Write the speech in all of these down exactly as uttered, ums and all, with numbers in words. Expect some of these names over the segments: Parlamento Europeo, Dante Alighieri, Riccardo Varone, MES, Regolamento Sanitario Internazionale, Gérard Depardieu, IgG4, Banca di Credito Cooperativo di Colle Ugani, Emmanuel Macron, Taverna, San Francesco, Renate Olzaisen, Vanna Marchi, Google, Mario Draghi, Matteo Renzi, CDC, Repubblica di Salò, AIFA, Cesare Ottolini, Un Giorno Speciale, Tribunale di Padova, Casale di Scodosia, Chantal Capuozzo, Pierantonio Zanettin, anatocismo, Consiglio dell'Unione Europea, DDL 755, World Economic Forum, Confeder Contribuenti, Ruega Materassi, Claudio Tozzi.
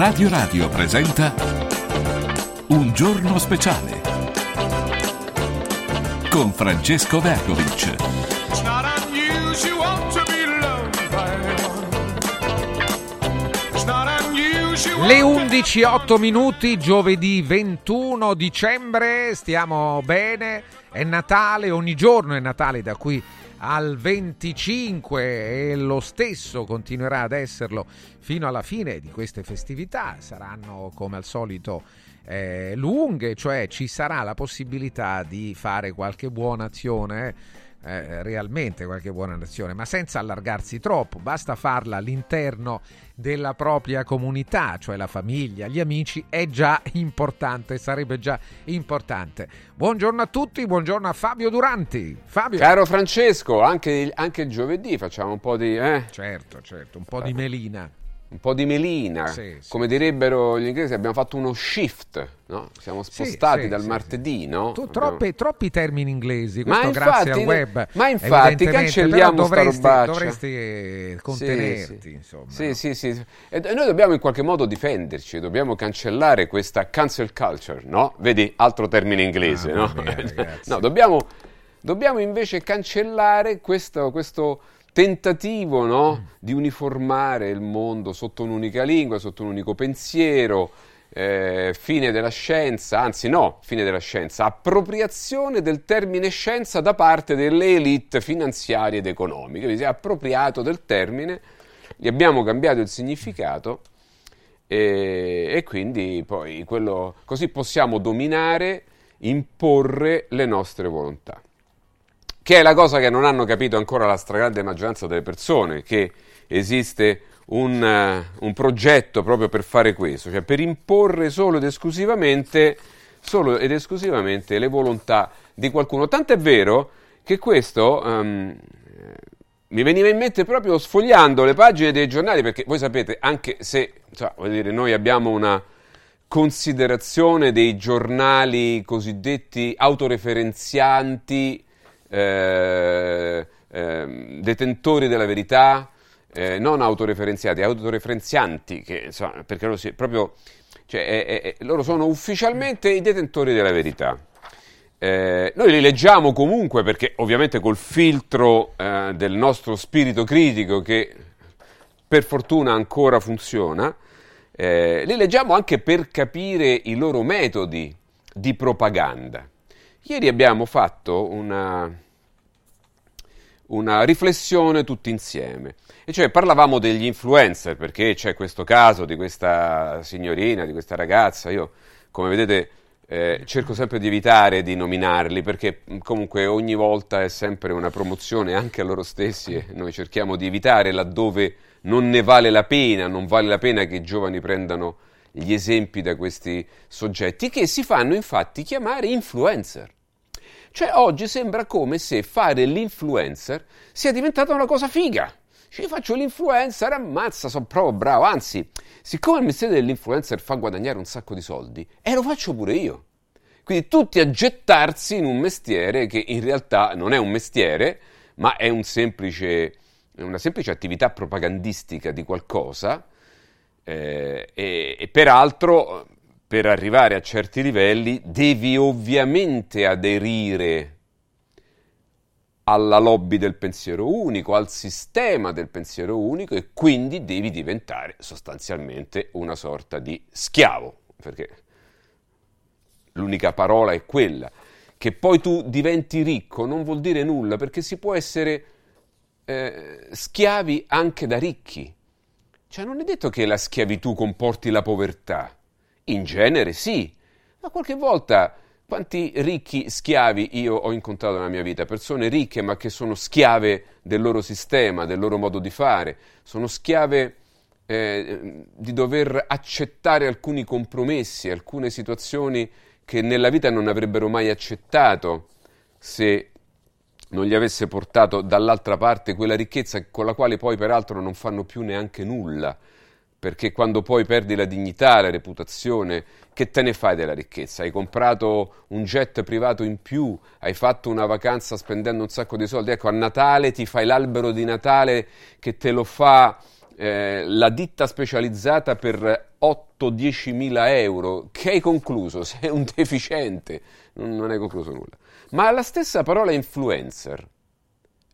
Radio Radio presenta Un Giorno Speciale con Francesco Vercovic. Le undici e otto minuti, giovedì ventuno dicembre, stiamo bene, è Natale, ogni giorno è Natale da qui al venticinque e lo stesso continuerà ad esserlo fino alla fine di queste festività. Saranno come al solito eh, lunghe, cioè ci sarà la possibilità di fare qualche buona azione, eh, realmente qualche buona azione, ma senza allargarsi troppo. Basta farla all'interno della propria comunità, cioè la famiglia, gli amici, è già importante, sarebbe già importante. Buongiorno a tutti, buongiorno a Fabio Duranti. Fabio. Caro Francesco, anche il, anche il giovedì facciamo un po' di... Eh? Certo, certo, un po' di melina. Un po' di melina, sì, sì, come direbbero gli inglesi, abbiamo fatto uno shift, no? Siamo spostati sì, dal sì, martedì, sì. No? Tu, troppe, abbiamo... troppi termini inglesi, questo ma grazie infatti, al web. Ma infatti cancelliamo dovresti, sta robaccia. Dovresti contenerti, sì, sì. Insomma. Sì, no? sì, sì. E noi dobbiamo in qualche modo difenderci, dobbiamo cancellare questa cancel culture, no? Vedi, altro termine inglese, ah, no? Mia, no, dobbiamo, dobbiamo invece cancellare questo... questo tentativo, no? Di uniformare il mondo sotto un'unica lingua, sotto un unico pensiero, eh, fine della scienza, anzi no, fine della scienza, appropriazione del termine scienza da parte delle elite finanziarie ed economiche. Quindi si è appropriato del termine, gli abbiamo cambiato il significato e, e quindi poi quello, così possiamo dominare, imporre le nostre volontà. Che è la cosa che non hanno capito ancora la stragrande maggioranza delle persone, che esiste un, uh, un progetto proprio per fare questo, cioè per imporre solo ed esclusivamente, solo ed esclusivamente le volontà di qualcuno. Tant'è vero che questo um, mi veniva in mente proprio sfogliando le pagine dei giornali, perché voi sapete, anche se cioè, voglio dire, noi abbiamo una considerazione dei giornali cosiddetti autoreferenzianti, Eh, eh, detentori della verità, eh, non autoreferenziati, autoreferenzianti, che, insomma, perché loro, si, proprio, cioè, eh, eh, loro sono ufficialmente i detentori della verità. Eh, noi li leggiamo comunque perché ovviamente col filtro eh, del nostro spirito critico, che per fortuna ancora funziona, eh, li leggiamo anche per capire i loro metodi di propaganda. Ieri abbiamo fatto una, una riflessione tutti insieme, e cioè parlavamo degli influencer, perché c'è questo caso di questa signorina, di questa ragazza. Io, come vedete, eh, cerco sempre di evitare di nominarli, perché comunque ogni volta è sempre una promozione anche a loro stessi, e noi cerchiamo di evitare laddove non ne vale la pena, non vale la pena che i giovani prendano gli esempi da questi soggetti, che si fanno infatti chiamare influencer. Cioè oggi sembra come se fare l'influencer sia diventata una cosa figa. Cioè faccio l'influencer, ammazza, sono proprio bravo, anzi, siccome il mestiere dell'influencer fa guadagnare un sacco di soldi, e eh, lo faccio pure io. Quindi tutti a gettarsi in un mestiere che in realtà non è un mestiere, ma è un semplice, una semplice attività propagandistica di qualcosa. Eh, e, e peraltro, per arrivare a certi livelli, devi ovviamente aderire alla lobby del pensiero unico, al sistema del pensiero unico, e quindi devi diventare sostanzialmente una sorta di schiavo, perché l'unica parola è quella. Che poi tu diventi ricco non vuol dire nulla, perché si può essere eh, schiavi anche da ricchi. Cioè non è detto che la schiavitù comporti la povertà, in genere sì, ma qualche volta quanti ricchi schiavi io ho incontrato nella mia vita, persone ricche ma che sono schiave del loro sistema, del loro modo di fare, sono schiave eh, di dover accettare alcuni compromessi, alcune situazioni che nella vita non avrebbero mai accettato se non gli avesse portato dall'altra parte quella ricchezza con la quale poi peraltro non fanno più neanche nulla, perché quando poi perdi la dignità, la reputazione, che te ne fai della ricchezza? Hai comprato un jet privato in più, hai fatto una vacanza spendendo un sacco di soldi, ecco a Natale ti fai l'albero di Natale che te lo fa eh, la ditta specializzata per otto dieci mila euro, che hai concluso? Sei un deficiente, non, non hai concluso nulla. Ma la stessa parola influencer,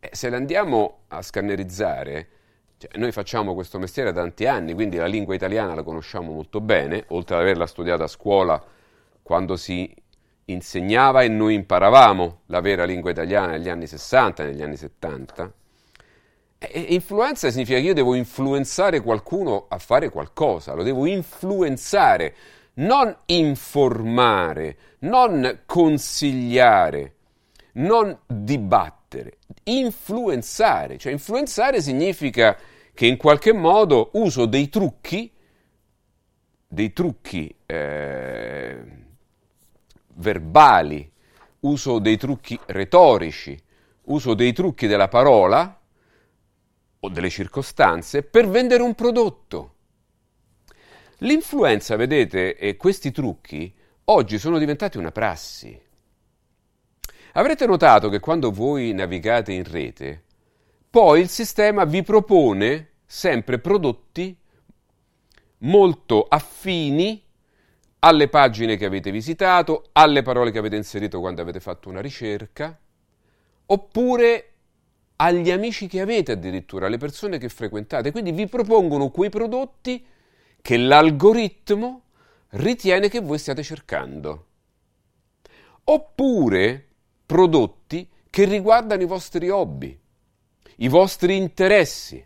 eh, se la andiamo a scannerizzare, cioè, noi facciamo questo mestiere da tanti anni, quindi la lingua italiana la conosciamo molto bene, oltre ad averla studiata a scuola quando si insegnava e noi imparavamo la vera lingua italiana negli anni sessanta, negli anni settanta. E influenza significa che io devo influenzare qualcuno a fare qualcosa, lo devo influenzare, non informare, non consigliare, non dibattere, influenzare. Cioè influenzare significa che in qualche modo uso dei trucchi, dei trucchi eh, verbali, uso dei trucchi retorici, uso dei trucchi della parola o delle circostanze per vendere un prodotto. L'influenza, vedete, e questi trucchi oggi sono diventati una prassi. Avrete notato che quando voi navigate in rete, poi il sistema vi propone sempre prodotti molto affini alle pagine che avete visitato, alle parole che avete inserito quando avete fatto una ricerca, oppure agli amici che avete addirittura, alle persone che frequentate. Quindi vi propongono quei prodotti che l'algoritmo ritiene che voi stiate cercando. Oppure prodotti che riguardano i vostri hobby, i vostri interessi.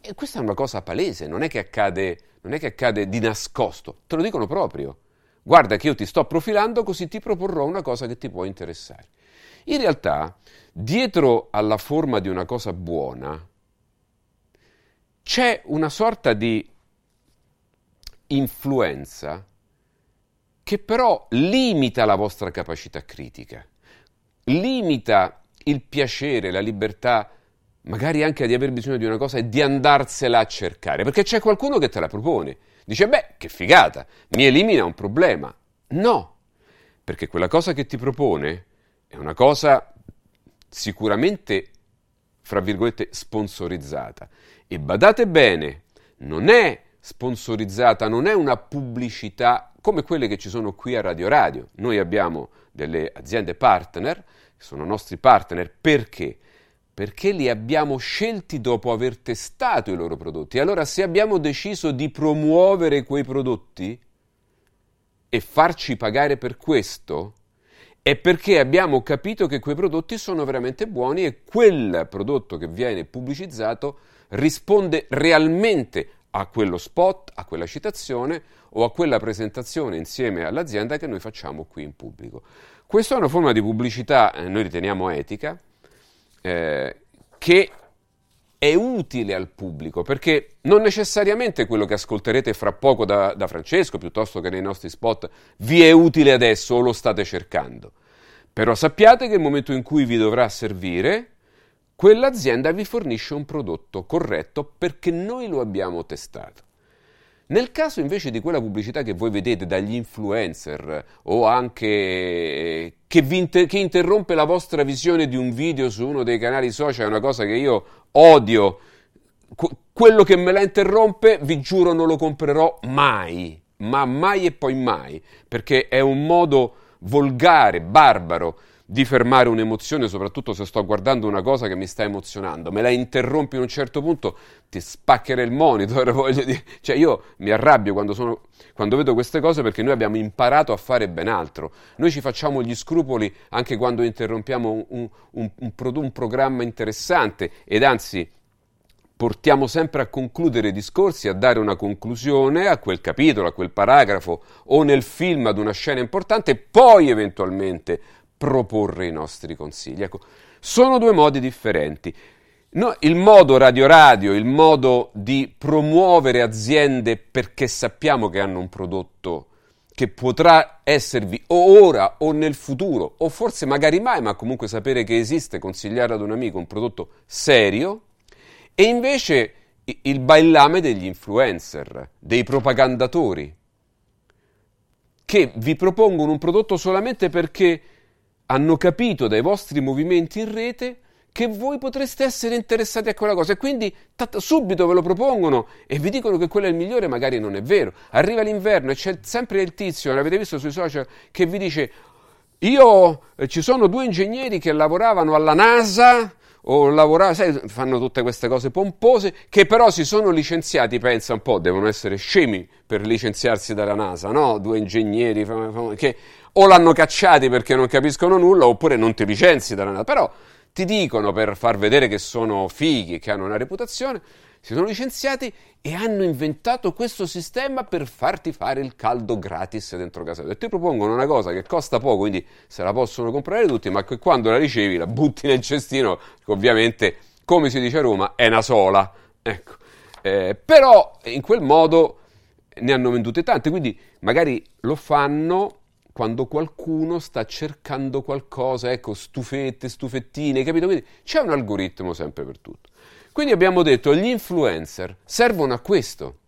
E questa è una cosa palese, non è che accade, non è che accade di nascosto, te lo dicono proprio. Guarda che io ti sto profilando, così ti proporrò una cosa che ti può interessare. In realtà, dietro alla forma di una cosa buona c'è una sorta di influenza che però limita la vostra capacità critica, limita il piacere, la libertà, magari anche di aver bisogno di una cosa e di andarsela a cercare, perché c'è qualcuno che te la propone. Dice, beh, che figata, mi elimina un problema. No, perché quella cosa che ti propone è una cosa sicuramente, fra virgolette, sponsorizzata. E badate bene, non è sponsorizzata, non è una pubblicità come quelle che ci sono qui a Radio Radio. Noi abbiamo delle aziende partner, che sono nostri partner, perché? Perché li abbiamo scelti dopo aver testato i loro prodotti. Allora, se abbiamo deciso di promuovere quei prodotti e farci pagare per questo, è perché abbiamo capito che quei prodotti sono veramente buoni e quel prodotto che viene pubblicizzato risponde realmente a quello spot, a quella citazione o a quella presentazione insieme all'azienda che noi facciamo qui in pubblico. Questa è una forma di pubblicità, eh, noi riteniamo etica, eh, che è utile al pubblico, perché non necessariamente quello che ascolterete fra poco da, da Francesco, piuttosto che nei nostri spot, vi è utile adesso o lo state cercando. Però sappiate che nel momento in cui vi dovrà servire, quell'azienda vi fornisce un prodotto corretto perché noi lo abbiamo testato. Nel caso invece di quella pubblicità che voi vedete dagli influencer o anche che, vi inter- che interrompe la vostra visione di un video su uno dei canali social, è una cosa che io odio, quello che me la interrompe, vi giuro, non lo comprerò mai, ma mai e poi mai, perché è un modo volgare, barbaro di fermare un'emozione, soprattutto se sto guardando una cosa che mi sta emozionando. Me la interrompi in un certo punto, ti spaccherei il monitor, voglio dire. Cioè io mi arrabbio quando, sono, quando vedo queste cose, perché noi abbiamo imparato a fare ben altro. Noi ci facciamo gli scrupoli anche quando interrompiamo un, un, un, un programma interessante, ed anzi portiamo sempre a concludere i discorsi, a dare una conclusione a quel capitolo, a quel paragrafo o nel film ad una scena importante, poi eventualmente proporre i nostri consigli. Ecco, sono due modi differenti. No, il modo Radio Radio, il modo di promuovere aziende perché sappiamo che hanno un prodotto che potrà esservi o ora o nel futuro, o forse magari mai, ma comunque sapere che esiste, consigliare ad un amico un prodotto serio, e invece il bailame degli influencer, dei propagandatori, che vi propongono un prodotto solamente perché hanno capito dai vostri movimenti in rete che voi potreste essere interessati a quella cosa, e quindi t- subito ve lo propongono e vi dicono che quello è il migliore, magari non è vero. Arriva l'inverno e c'è sempre il tizio, l'avete visto sui social, che vi dice: io eh, ci sono due ingegneri che lavoravano alla NASA o lavorava, sai, fanno tutte queste cose pompose, che però si sono licenziati. Pensa un po', devono essere scemi per licenziarsi dalla NASA, no? Due ingegneri che o l'hanno cacciati perché non capiscono nulla, oppure non ti licenzi dalla NASA, però ti dicono, per far vedere che sono fighi, che hanno una reputazione, si sono licenziati e hanno inventato questo sistema per farti fare il caldo gratis dentro casa. E ti propongono una cosa che costa poco, quindi se la possono comprare tutti, ma che quando la ricevi la butti nel cestino, che ovviamente, come si dice a Roma, è una sola. Ecco. Eh, però in quel modo ne hanno vendute tante, quindi magari lo fanno quando qualcuno sta cercando qualcosa, ecco, stufette, stufettine, capito? Quindi c'è un algoritmo sempre per tutto. Quindi abbiamo detto, gli influencer servono a questo,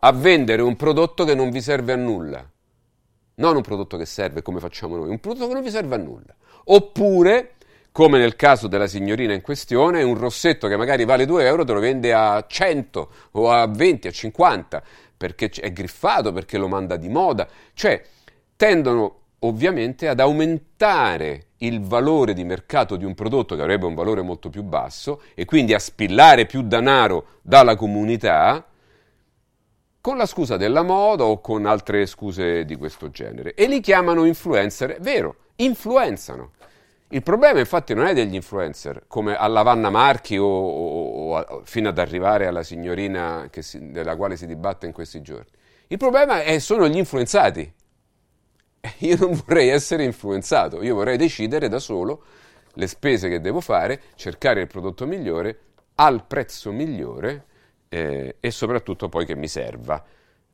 a vendere un prodotto che non vi serve a nulla, non un prodotto che serve come facciamo noi, un prodotto che non vi serve a nulla, oppure, come nel caso della signorina in questione, un rossetto che magari vale due euro te lo vende a cento o a venti, a cinquanta, perché è griffato, perché lo manda di moda, cioè tendono ovviamente ad aumentare il valore di mercato di un prodotto che avrebbe un valore molto più basso, e quindi a spillare più denaro dalla comunità con la scusa della moda o con altre scuse di questo genere, e li chiamano influencer. Vero, influenzano. Il problema infatti non è degli influencer come alla Vanna Marchi o, o, o fino ad arrivare alla signorina che si, della quale si dibatte in questi giorni. Il problema è, sono gli influenzati. Io non vorrei essere influenzato, io vorrei decidere da solo le spese che devo fare, cercare il prodotto migliore, al prezzo migliore, eh, e soprattutto poi che mi serva.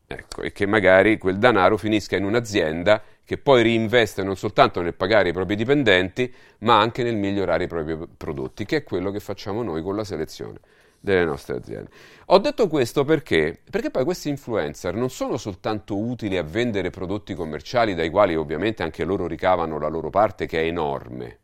Ecco, e che magari quel denaro finisca in un'azienda che poi reinveste non soltanto nel pagare i propri dipendenti, ma anche nel migliorare i propri prodotti, che è quello che facciamo noi con la selezione delle nostre aziende. Ho detto questo perché? Perché poi questi influencer non sono soltanto utili a vendere prodotti commerciali, dai quali ovviamente anche loro ricavano la loro parte, che è enorme,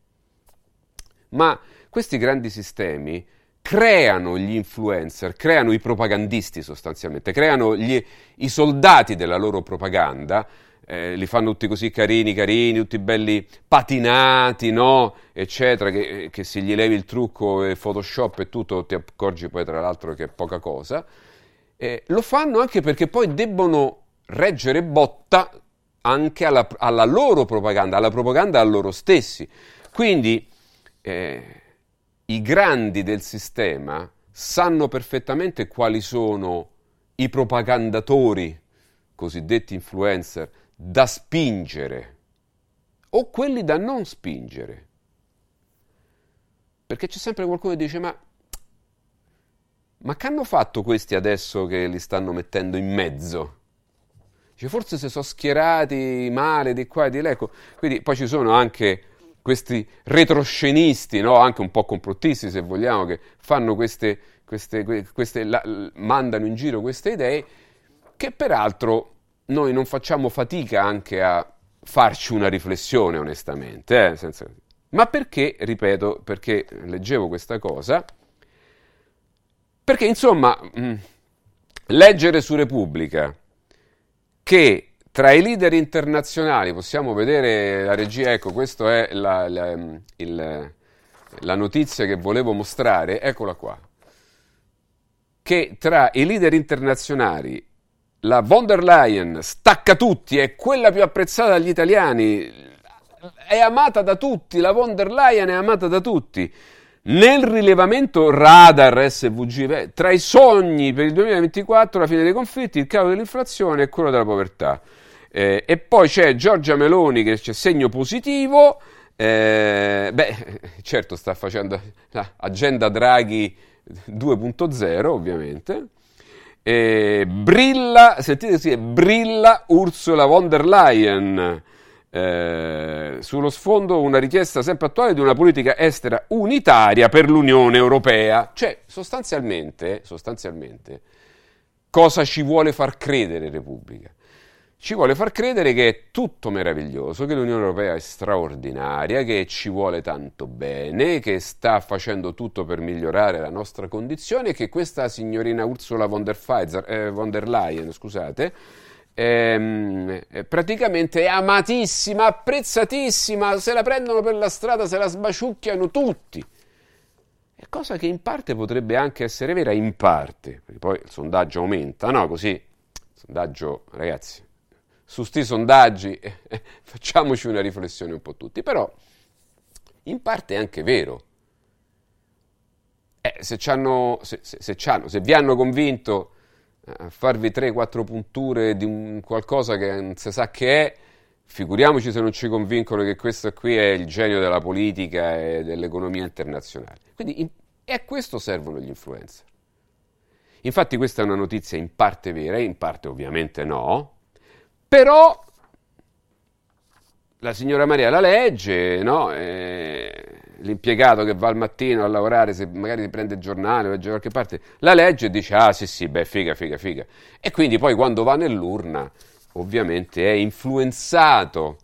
ma questi grandi sistemi creano gli influencer, creano i propagandisti sostanzialmente, creano gli, i soldati della loro propaganda. Eh, li fanno tutti così carini carini, tutti belli patinati, no? Eccetera, che, che se gli levi il trucco e Photoshop e tutto ti accorgi poi tra l'altro che è poca cosa. Eh, lo fanno anche perché poi debbono reggere botta anche alla, alla loro propaganda, alla propaganda a loro stessi. Quindi eh, i grandi del sistema sanno perfettamente quali sono i propagandatori, cosiddetti influencer, da spingere o quelli da non spingere, perché c'è sempre qualcuno che dice ma ma che hanno fatto questi adesso che li stanno mettendo in mezzo, cioè, forse si sono schierati male di qua e di là. Quindi poi ci sono anche questi retroscenisti, no? Anche un po' complottisti se vogliamo, che fanno queste, queste, queste la, mandano in giro queste idee, che peraltro noi non facciamo fatica anche a farci una riflessione onestamente, eh? Senza... ma perché, ripeto, perché leggevo questa cosa, perché insomma mh, leggere su Repubblica che tra i leader internazionali, possiamo vedere la regia, ecco questa è la, la, il, la notizia che volevo mostrare, eccola qua, che tra i leader internazionali la von der Leyen stacca tutti, è quella più apprezzata dagli italiani, è amata da tutti, la von der Leyen è amata da tutti. Nel rilevamento radar S V G, tra i sogni per il duemilaventiquattro, la fine dei conflitti, il calo dell'inflazione e quello della povertà. Eh, e poi c'è Giorgia Meloni che c'è segno positivo, eh, beh, certo sta facendo l'agenda Draghi due punto zero ovviamente. E brilla, sentite sì, brilla Ursula von der Leyen, eh, sullo sfondo una richiesta sempre attuale di una politica estera unitaria per l'Unione Europea. Cioè sostanzialmente, sostanzialmente cosa ci vuole far credere Repubblica? ci vuole far credere che è tutto meraviglioso, che l'Unione Europea è straordinaria, che ci vuole tanto bene, che sta facendo tutto per migliorare la nostra condizione e che questa signorina Ursula von der, Pfizer, eh, von der Leyen, scusate, ehm, è praticamente amatissima, apprezzatissima, se la prendono per la strada, se la sbaciucchiano tutti. E cosa che in parte potrebbe anche essere vera, in parte, perché poi il sondaggio aumenta, no? Così, il sondaggio, ragazzi... su sti sondaggi eh, eh, facciamoci una riflessione un po' tutti, però in parte è anche vero. Eh, se, c'hanno, se, se, se, c'hanno, se vi hanno convinto a farvi tre quattro punture di un qualcosa che non si sa che è, figuriamoci se non ci convincono che questo qui è il genio della politica e dell'economia internazionale. Quindi in, e a questo servono gli influencer. Infatti questa è una notizia in parte vera, in parte ovviamente no. Però la signora Maria la legge, no? Eh, l'impiegato che va al mattino a lavorare, se magari prende il giornale o legge da qualche parte, la legge e dice, ah sì sì, beh, figa, figa, figa. E quindi poi quando va nell'urna, ovviamente è influenzato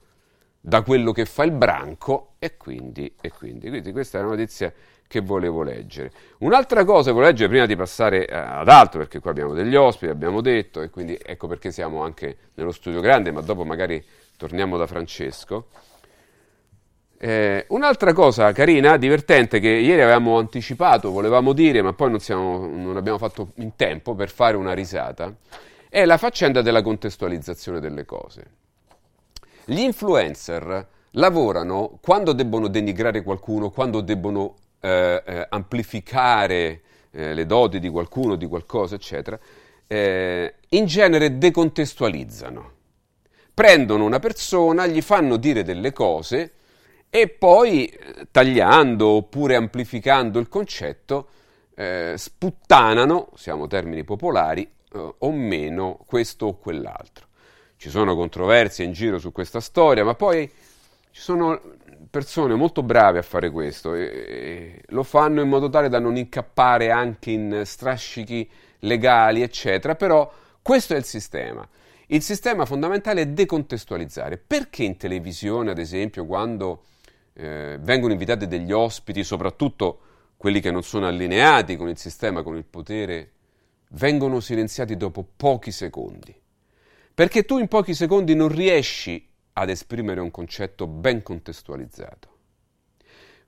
da quello che fa il branco e quindi, e quindi. Quindi questa è una notizia che volevo leggere. Un'altra cosa volevo leggere prima di passare ad altro, perché qua abbiamo degli ospiti, abbiamo detto, e quindi ecco perché siamo anche nello studio grande, ma dopo magari torniamo da Francesco. Eh, un'altra cosa carina, divertente, che ieri avevamo anticipato, volevamo dire, ma poi non, siamo, non abbiamo fatto in tempo per fare una risata, è la faccenda della contestualizzazione delle cose. Gli influencer lavorano quando debbono denigrare qualcuno, quando debbono Eh, eh, amplificare eh, le doti di qualcuno, di qualcosa, eccetera, eh, in genere decontestualizzano. Prendono una persona, gli fanno dire delle cose e poi, tagliando oppure amplificando il concetto, eh, sputtanano, usiamo termini popolari, eh, o meno questo o quell'altro. Ci sono controversie in giro su questa storia, ma poi ci sono persone molto brave a fare questo e, e lo fanno in modo tale da non incappare anche in strascichi legali, eccetera, però questo è il sistema. Il sistema fondamentale è decontestualizzare. Perché in televisione, ad esempio, quando eh, vengono invitati degli ospiti, soprattutto quelli che non sono allineati con il sistema, con il potere, vengono silenziati dopo pochi secondi? Perché tu in pochi secondi non riesci ad esprimere un concetto ben contestualizzato.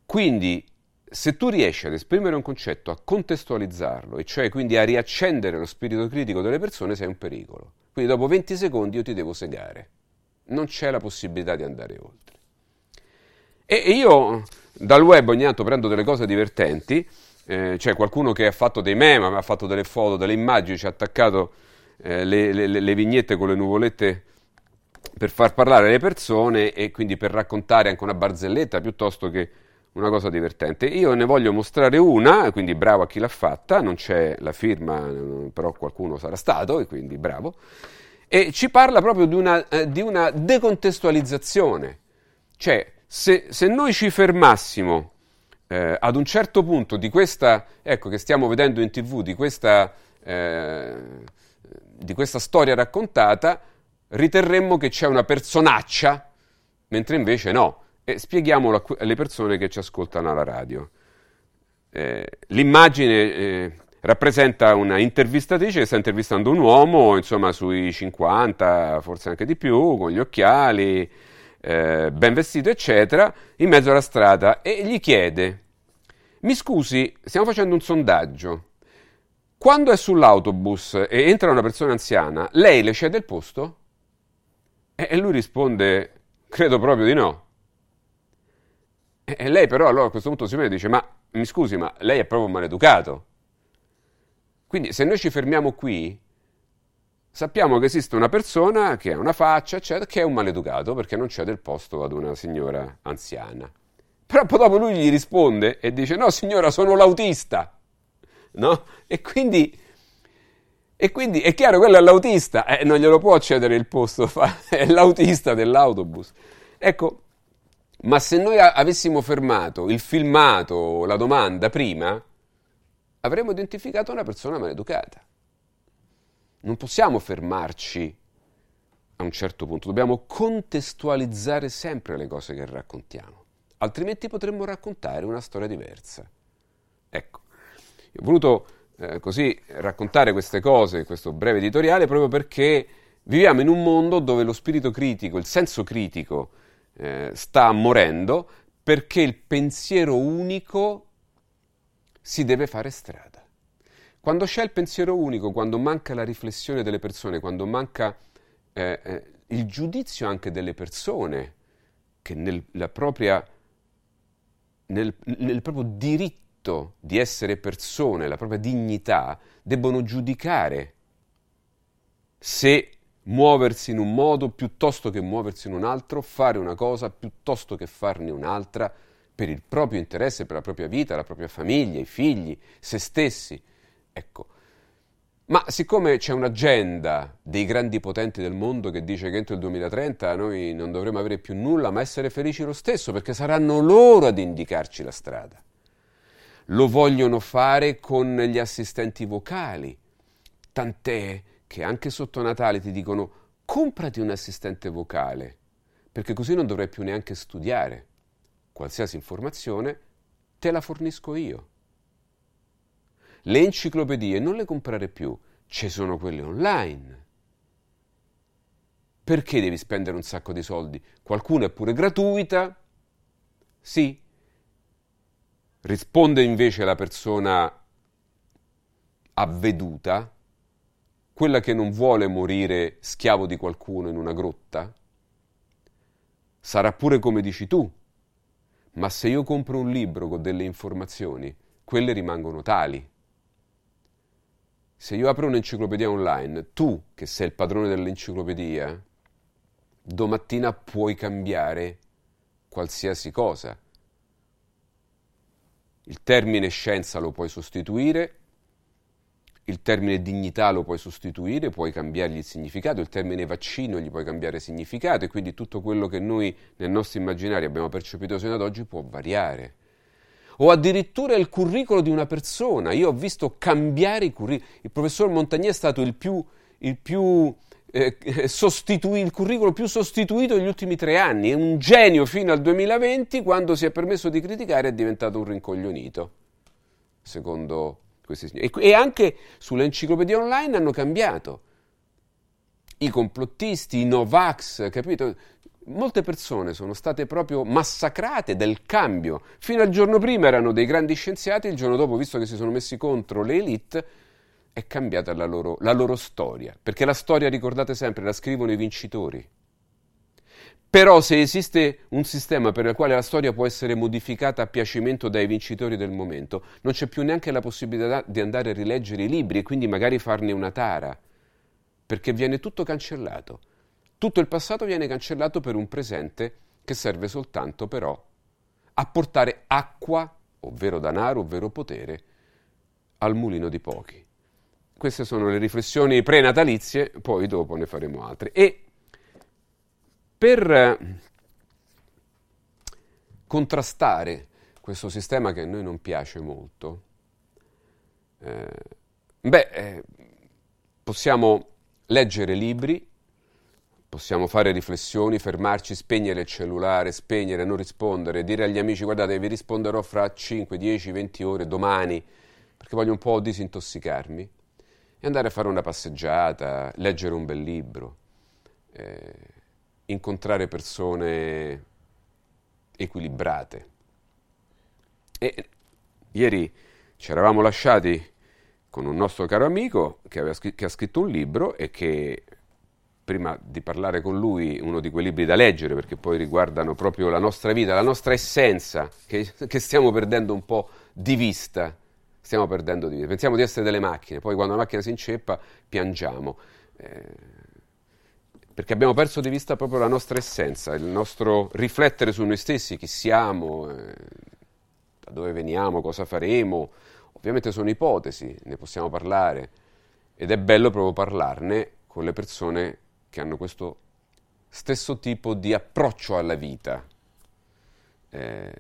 Quindi, se tu riesci ad esprimere un concetto, a contestualizzarlo, e cioè quindi a riaccendere lo spirito critico delle persone, sei un pericolo. Quindi dopo venti secondi io ti devo segare. Non c'è la possibilità di andare oltre. E io dal web ogni tanto prendo delle cose divertenti, eh, c'è qualcuno che ha fatto dei meme, ha fatto delle foto, delle immagini, ci ha attaccato eh, le, le, le vignette con le nuvolette per far parlare le persone e quindi per raccontare anche una barzelletta piuttosto che una cosa divertente. Io ne voglio mostrare una, quindi bravo a chi l'ha fatta, non c'è la firma, però qualcuno sarà stato e quindi bravo. E ci parla proprio di una, di una decontestualizzazione. Cioè, se, se noi ci fermassimo eh, ad un certo punto di questa, ecco che stiamo vedendo in TV, di questa, eh, di questa storia raccontata, riterremmo che c'è una personaccia, mentre invece no. E spieghiamolo alle persone che ci ascoltano alla radio. Eh, l'immagine eh, rappresenta una intervistatrice che sta intervistando un uomo, insomma, sui cinquanta, forse anche di più, con gli occhiali, eh, ben vestito, eccetera, in mezzo alla strada, e gli chiede: mi scusi, stiamo facendo un sondaggio. Quando è sull'autobus e entra una persona anziana, lei le cede il posto? E lui risponde, credo proprio di no. E lei però allora a questo punto si vede e dice, ma mi scusi, ma lei è proprio maleducato. Quindi se noi ci fermiamo qui, sappiamo che esiste una persona che ha una faccia, eccetera, che è un maleducato perché non cede il posto ad una signora anziana. Però poi dopo lui gli risponde e dice, no signora, sono l'autista. No? E quindi... E quindi è chiaro, quello è l'autista, eh, non glielo può cedere il posto, fa, è l'autista dell'autobus. Ecco, ma se noi a- avessimo fermato il filmato, la domanda prima, avremmo identificato una persona maleducata. Non possiamo fermarci a un certo punto, dobbiamo contestualizzare sempre le cose che raccontiamo, altrimenti potremmo raccontare una storia diversa. Ecco, io ho voluto eh, così raccontare queste cose, questo breve editoriale, proprio perché viviamo in un mondo dove lo spirito critico, il senso critico eh, sta morendo, perché il pensiero unico si deve fare strada. Quando c'è il pensiero unico, quando manca la riflessione delle persone, quando manca eh, eh, il giudizio anche delle persone, che nel, la propria, nel, nel proprio diritto di essere persone, la propria dignità, debbono giudicare se muoversi in un modo piuttosto che muoversi in un altro, fare una cosa piuttosto che farne un'altra, per il proprio interesse, per la propria vita, la propria famiglia, i figli, se stessi. Ecco, ma siccome c'è un'agenda dei grandi potenti del mondo che dice che entro il duemilatrenta noi non dovremo avere più nulla, ma essere felici lo stesso, perché saranno loro ad indicarci la strada. Lo vogliono fare con gli assistenti vocali, tant'è che anche sotto Natale ti dicono: comprati un assistente vocale, perché così non dovrai più neanche studiare, qualsiasi informazione te la fornisco io. Le enciclopedie non le comprare più, ci sono quelle online. Perché devi spendere un sacco di soldi? Qualcuna è pure gratuita? Sì. Risponde invece la persona avveduta, quella che non vuole morire schiavo di qualcuno in una grotta. Sarà pure come dici tu, ma se io compro un libro con delle informazioni, quelle rimangono tali. Se io apro un'enciclopedia online, tu, che sei il padrone dell'enciclopedia, domattina puoi cambiare qualsiasi cosa. Il termine scienza lo puoi sostituire, il termine dignità lo puoi sostituire, puoi cambiargli il significato, il termine vaccino gli puoi cambiare significato, e quindi tutto quello che noi nel nostro immaginario abbiamo percepito sino ad oggi può variare. O addirittura il curriculum di una persona. Io ho visto cambiare i curriculum. Il professor Montagnier è stato il più, il più eh, sostitui, il curriculum più sostituito negli ultimi tre anni. È un genio fino al duemilaventi, quando si è permesso di criticare è diventato un rincoglionito, secondo questi signori. E anche sull'enciclopedia online hanno cambiato. I complottisti, i Novax, capito? Molte persone sono state proprio massacrate del cambio. Fino al giorno prima erano dei grandi scienziati, il giorno dopo, visto che si sono messi contro le elite, è cambiata la loro, la loro storia. Perché la storia, ricordate sempre, la scrivono i vincitori. Però se esiste un sistema per il quale la storia può essere modificata a piacimento dai vincitori del momento, non c'è più neanche la possibilità di andare a rileggere i libri e quindi magari farne una tara, perché viene tutto cancellato. Tutto il passato viene cancellato per un presente che serve soltanto però a portare acqua, ovvero denaro, ovvero potere, al mulino di pochi. Queste sono le riflessioni prenatalizie, poi dopo ne faremo altre. E per contrastare questo sistema che a noi non piace molto, eh, beh, eh, possiamo leggere libri, possiamo fare riflessioni, fermarci, spegnere il cellulare, spegnere, non rispondere, dire agli amici: guardate, vi risponderò fra cinque, dieci, venti ore, domani, perché voglio un po' disintossicarmi, e andare a fare una passeggiata, leggere un bel libro, eh, incontrare persone equilibrate. E ieri ci eravamo lasciati con un nostro caro amico che, aveva, che ha scritto un libro, e che prima di parlare con lui, uno di quei libri da leggere, perché poi riguardano proprio la nostra vita, la nostra essenza, che, che stiamo perdendo un po' di vista. Stiamo perdendo di vista. Pensiamo di essere delle macchine, poi quando la macchina si inceppa piangiamo, eh, perché abbiamo perso di vista proprio la nostra essenza, il nostro riflettere su noi stessi, chi siamo, eh, da dove veniamo, cosa faremo. Ovviamente sono ipotesi, ne possiamo parlare, ed è bello proprio parlarne con le persone che hanno questo stesso tipo di approccio alla vita, eh,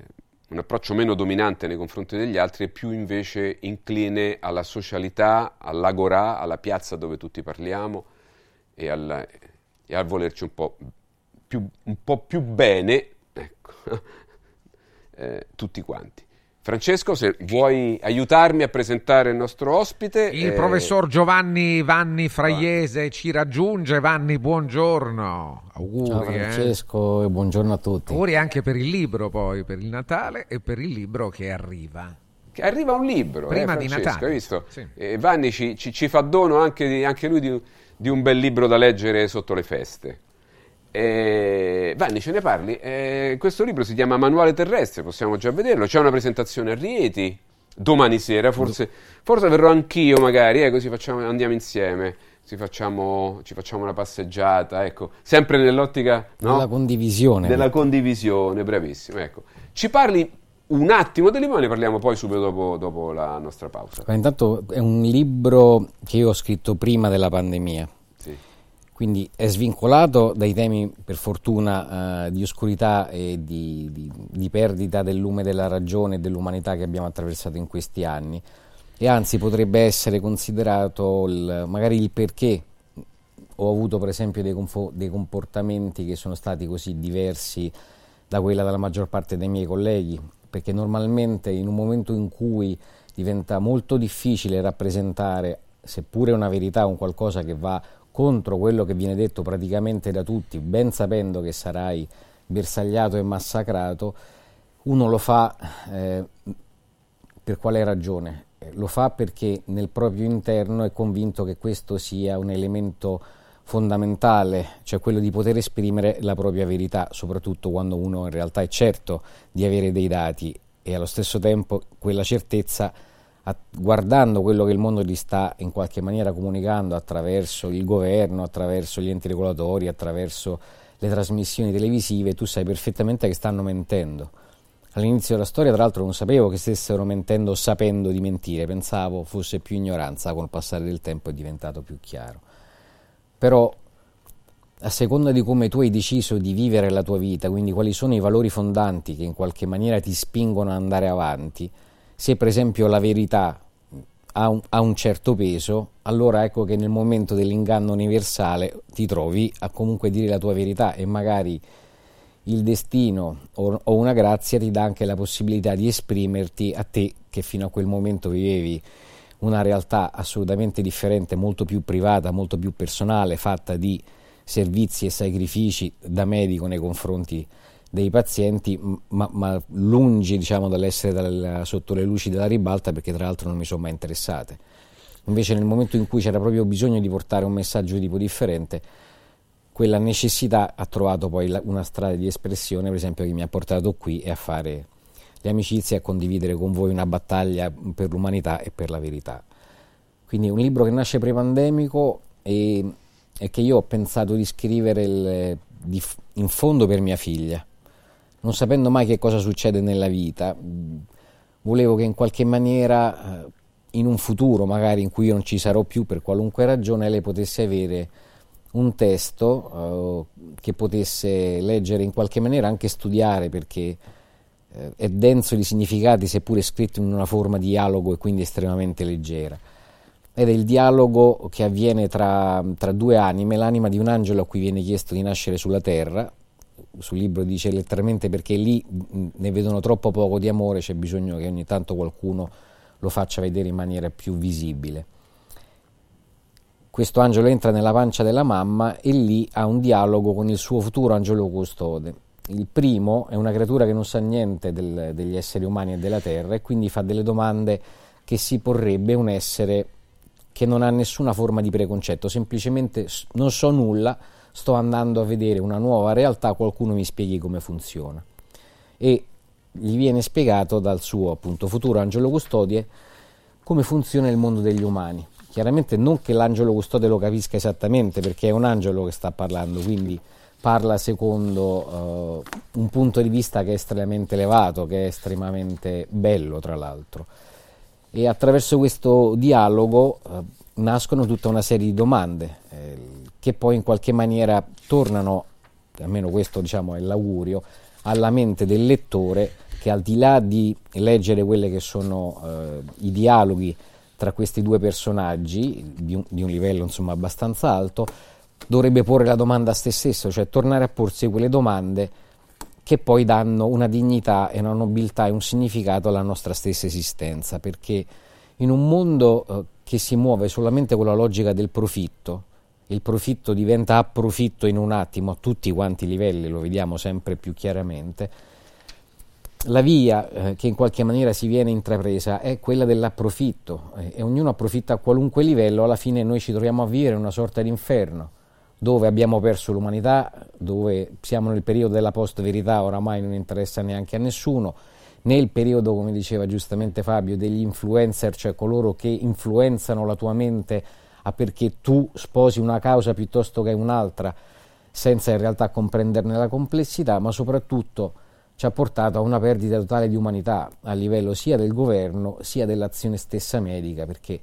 un approccio meno dominante nei confronti degli altri e più invece incline alla socialità, all'agorà, alla piazza dove tutti parliamo, e, al, e a volerci un po' più, un po' più bene, ecco, eh, tutti quanti. Francesco, se vuoi aiutarmi a presentare il nostro ospite. Il eh... professor Giovanni Vanni Fraiese ci raggiunge. Vanni, buongiorno. Auguri. Ciao Francesco, eh. e buongiorno a tutti. Auguri anche per il libro, poi, per il Natale e per il libro che arriva. Che arriva un libro. Prima eh, di Natale. Hai visto? Sì. Eh, Vanni ci, ci, ci fa dono anche, di, anche lui di, di un bel libro da leggere sotto le feste. Eh, Vanni, ce ne parli. Eh, questo libro si chiama Manuale terrestre, possiamo già vederlo. C'è una presentazione a Rieti domani sera, forse, forse verrò anch'io magari, eh, così facciamo, andiamo insieme, si facciamo, ci facciamo una passeggiata, ecco, sempre nell'ottica, no? della condivisione. Della condivisione, bravissimo, ecco. Ci parli un attimo del libro, ne parliamo poi subito dopo, dopo la nostra pausa. Ma intanto è un libro che io ho scritto prima della pandemia. Sì. Quindi è svincolato dai temi, per fortuna, eh, di oscurità e di, di, di perdita del lume della ragione e dell'umanità che abbiamo attraversato in questi anni. E anzi potrebbe essere considerato il, magari il perché ho avuto per esempio dei, confo- dei comportamenti che sono stati così diversi da quella della maggior parte dei miei colleghi. Perché normalmente in un momento in cui diventa molto difficile rappresentare, seppure una verità, un qualcosa che va contro quello che viene detto praticamente da tutti, ben sapendo che sarai bersagliato e massacrato, uno lo fa eh, per quale ragione? Lo fa perché nel proprio interno è convinto che questo sia un elemento fondamentale, cioè quello di poter esprimere la propria verità, soprattutto quando uno in realtà è certo di avere dei dati e allo stesso tempo quella certezza, guardando quello che il mondo gli sta in qualche maniera comunicando attraverso il governo, attraverso gli enti regolatori, attraverso le trasmissioni televisive, tu sai perfettamente che stanno mentendo. All'inizio della storia, tra l'altro, non sapevo che stessero mentendo sapendo di mentire, pensavo fosse più ignoranza, col passare del tempo è diventato più chiaro. Però a seconda di come tu hai deciso di vivere la tua vita, quindi quali sono i valori fondanti che in qualche maniera ti spingono ad andare avanti, se per esempio la verità ha un, ha un certo peso, allora ecco che nel momento dell'inganno universale ti trovi a comunque dire la tua verità e magari il destino o, o una grazia ti dà anche la possibilità di esprimerti a te che fino a quel momento vivevi una realtà assolutamente differente, molto più privata, molto più personale, fatta di servizi e sacrifici da medico nei confronti dei pazienti, ma, ma lungi, diciamo, dall'essere dal, sotto le luci della ribalta, perché tra l'altro non mi sono mai interessate. Invece nel momento in cui c'era proprio bisogno di portare un messaggio di tipo differente, quella necessità ha trovato poi la, una strada di espressione, per esempio, che mi ha portato qui e a fare le amicizie, a condividere con voi una battaglia per l'umanità e per la verità. Quindi un libro che nasce pre-pandemico e, e che io ho pensato di scrivere il, di, in fondo per mia figlia. Non sapendo mai che cosa succede nella vita, volevo che in qualche maniera, in un futuro magari in cui io non ci sarò più per qualunque ragione, lei potesse avere un testo eh, che potesse leggere in qualche maniera, anche studiare, perché eh, è denso di significati, seppure scritto in una forma di dialogo e quindi estremamente leggera. Ed è il dialogo che avviene tra, tra due anime, l'anima di un angelo a cui viene chiesto di nascere sulla terra. Sul libro dice letteralmente, perché lì ne vedono troppo poco di amore, c'è bisogno che ogni tanto qualcuno lo faccia vedere in maniera più visibile. Questo angelo entra nella pancia della mamma e lì ha un dialogo con il suo futuro angelo custode. Il primo è una creatura che non sa niente del, degli esseri umani e della terra, e quindi fa delle domande che si porrebbe un essere che non ha nessuna forma di preconcetto, semplicemente non so nulla, sto andando a vedere una nuova realtà, qualcuno mi spieghi come funziona. E gli viene spiegato dal suo, appunto, futuro angelo custode come funziona il mondo degli umani. Chiaramente non che l'angelo custode lo capisca esattamente, perché è un angelo che sta parlando, quindi parla secondo uh, un punto di vista che è estremamente elevato, che è estremamente bello, tra l'altro. E attraverso questo dialogo uh, nascono tutta una serie di domande eh, che poi in qualche maniera tornano, almeno questo, diciamo, è l'augurio, alla mente del lettore, che al di là di leggere quelle che sono eh, i dialoghi tra questi due personaggi di un, di un livello, insomma, abbastanza alto, dovrebbe porre la domanda a se stesso, cioè tornare a porsi quelle domande che poi danno una dignità e una nobiltà e un significato alla nostra stessa esistenza, perché in un mondo eh, che si muove solamente con la logica del profitto, il profitto diventa approfitto in un attimo a tutti quanti i livelli, lo vediamo sempre più chiaramente, la via eh, che in qualche maniera si viene intrapresa è quella dell'approfitto eh, e ognuno approfitta a qualunque livello, alla fine noi ci troviamo a vivere una sorta di inferno, dove abbiamo perso l'umanità, dove siamo nel periodo della post-verità, oramai non interessa neanche a nessuno, nel periodo, come diceva giustamente Fabio, degli influencer, cioè coloro che influenzano la tua mente a perché tu sposi una causa piuttosto che un'altra, senza in realtà comprenderne la complessità, ma soprattutto ci ha portato a una perdita totale di umanità a livello sia del governo sia dell'azione stessa medica, perché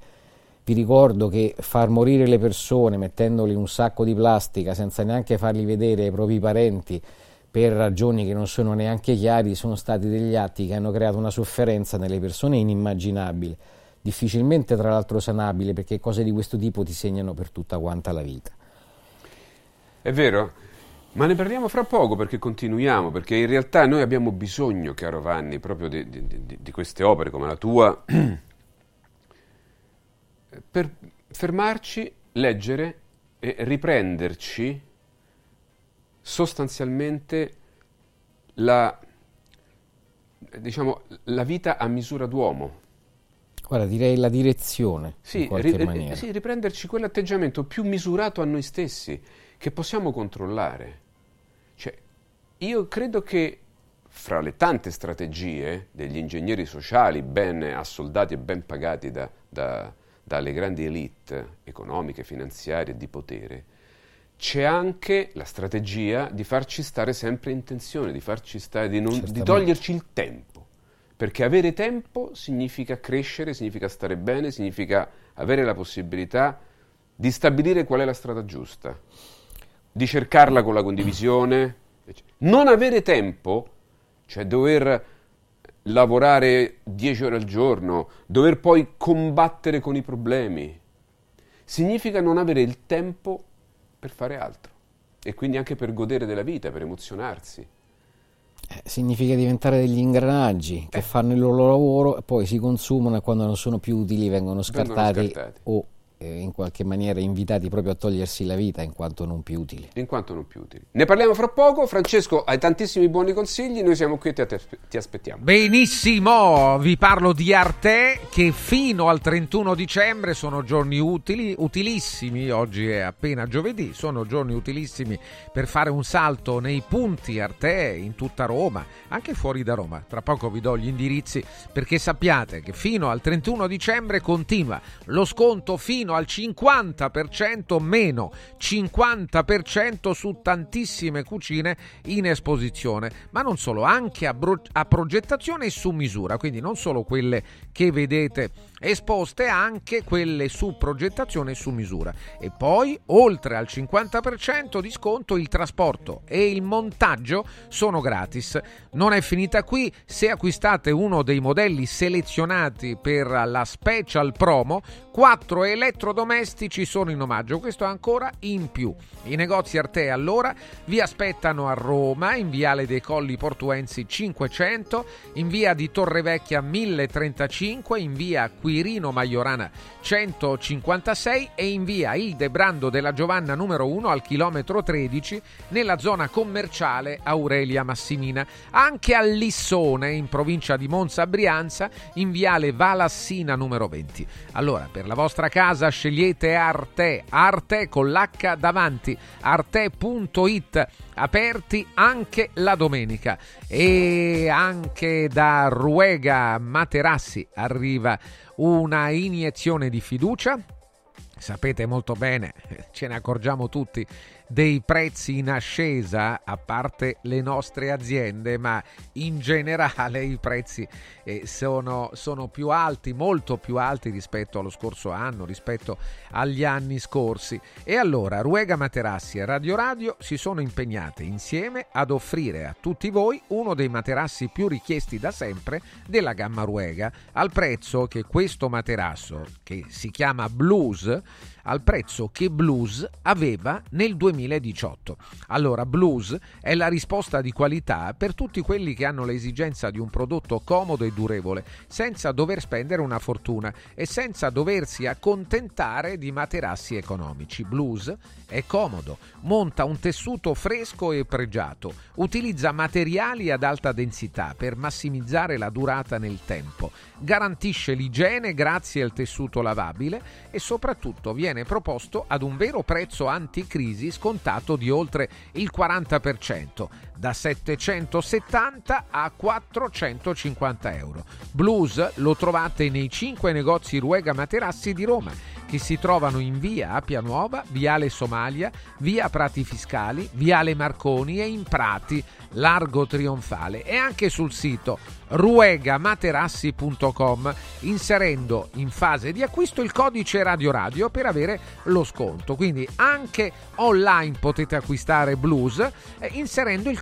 vi ricordo che far morire le persone mettendoli in un sacco di plastica senza neanche farli vedere ai propri parenti per ragioni che non sono neanche chiari sono stati degli atti che hanno creato una sofferenza nelle persone inimmaginabile, difficilmente tra l'altro sanabile, perché cose di questo tipo ti segnano per tutta quanta la vita. È vero, ma ne parliamo fra poco perché continuiamo, perché in realtà noi abbiamo bisogno, caro Vanni, proprio di, di, di, di queste opere come la tua per fermarci, leggere e riprenderci sostanzialmente la, diciamo, la vita a misura d'uomo. Guarda, direi la direzione, sì, in qualche ri- maniera. Sì, riprenderci quell'atteggiamento più misurato a noi stessi, che possiamo controllare. Cioè, io credo che fra le tante strategie degli ingegneri sociali ben assoldati e ben pagati da... da dalle grandi elite economiche, finanziarie, di potere, c'è anche la strategia di farci stare sempre in tensione, di farci stare, di, non, di toglierci il tempo, perché avere tempo significa crescere, significa stare bene, significa avere la possibilità di stabilire qual è la strada giusta, di cercarla con la condivisione. Non avere tempo, cioè dover lavorare dieci ore al giorno, dover poi combattere con i problemi, significa non avere il tempo per fare altro e quindi anche per godere della vita, per emozionarsi. Eh, significa diventare degli ingranaggi che eh. fanno il loro lavoro e poi si consumano e quando non sono più utili vengono scartati, vengono scartati. o eh, in qualche maniera invitati proprio a togliersi la vita in quanto non più utili. In quanto non più utili. Ne parliamo fra poco. Francesco, hai tantissimi buoni consigli, noi siamo qui e te, ti aspettiamo. Benissimo, vi parlo di Arte che fino al trentuno dicembre sono giorni utili, utilissimi, oggi è appena giovedì, sono giorni utilissimi per fare un salto nei punti Arte in tutta Roma, anche fuori da Roma. Tra poco vi do gli indirizzi perché sappiate che fino al trentuno dicembre continua lo sconto fino al cinquanta per cento, meno cinquanta per cento su tantissime cucine in esposizione, ma non solo, anche a, bro- a progettazione e su misura, quindi non solo quelle che vedete esposte, anche quelle su progettazione e su misura. E poi oltre al cinquanta per cento di sconto il trasporto e il montaggio sono gratis. Non è finita qui, se acquistate uno dei modelli selezionati per la special promo quattro elettrodomestici sono in omaggio, questo ancora in più. I negozi Arte allora vi aspettano a Roma in Viale dei Colli Portuensi cinquecento, in Via di Torrevecchia mille e trentacinque, in Via Quirino Maiorana centocinquantasei e in Via Ildebrando della Giovanna numero uno al chilometro tredici nella zona commerciale Aurelia Massimina. Anche a Lissone in provincia di Monza Brianza in Viale Valassina numero venti. Allora, per la vostra casa scegliete Arte, Arte con l'H davanti, arte punto it, aperti anche la domenica. E anche da Ruega Materassi arriva una iniezione di fiducia. Sapete molto bene, ce ne accorgiamo tutti, dei prezzi in ascesa, a parte le nostre aziende, ma in generale i prezzi sono, sono più alti, molto più alti rispetto allo scorso anno, rispetto agli anni scorsi. E allora Ruega Materassi e Radio Radio si sono impegnate insieme ad offrire a tutti voi uno dei materassi più richiesti da sempre della gamma Ruega, al prezzo che questo materasso, che si chiama Blues, al prezzo che Blues aveva nel duemiladiciotto. Allora, Blues è la risposta di qualità per tutti quelli che hanno l'esigenza di un prodotto comodo e durevole, senza dover spendere una fortuna e senza doversi accontentare di materassi economici. Blues è comodo, monta un tessuto fresco e pregiato, utilizza materiali ad alta densità per massimizzare la durata nel tempo, garantisce l'igiene grazie al tessuto lavabile e soprattutto viene proposto ad un vero prezzo anticrisi scontato di oltre il quaranta per cento, da settecentosettanta a quattrocentocinquanta euro. Blues lo trovate nei cinque negozi Ruega Materassi di Roma, che si trovano in via Appia Nuova, viale Somalia, via Prati Fiscali, viale Marconi e in Prati, largo Trionfale, e anche sul sito ruega materassi punto com, inserendo in fase di acquisto il codice Radio Radio per avere lo sconto. Quindi anche online potete acquistare Blues inserendo il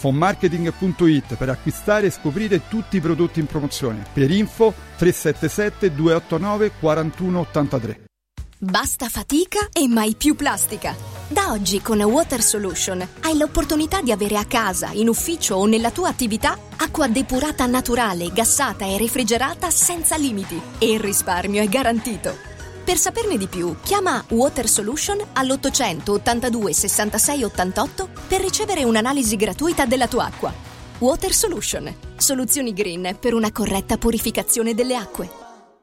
phone marketing punto i t per acquistare e scoprire tutti i prodotti in promozione. Per info tre sette sette due otto nove quattro uno otto tre. Basta fatica e mai più plastica. Da oggi con Water Solution hai l'opportunità di avere a casa, in ufficio o nella tua attività acqua depurata naturale, gassata e refrigerata senza limiti, e il risparmio è garantito. Per saperne di più, chiama Water Solution all'ottocento ottantadue sessantasei ottantotto per ricevere un'analisi gratuita della tua acqua. Water Solution, soluzioni green per una corretta purificazione delle acque.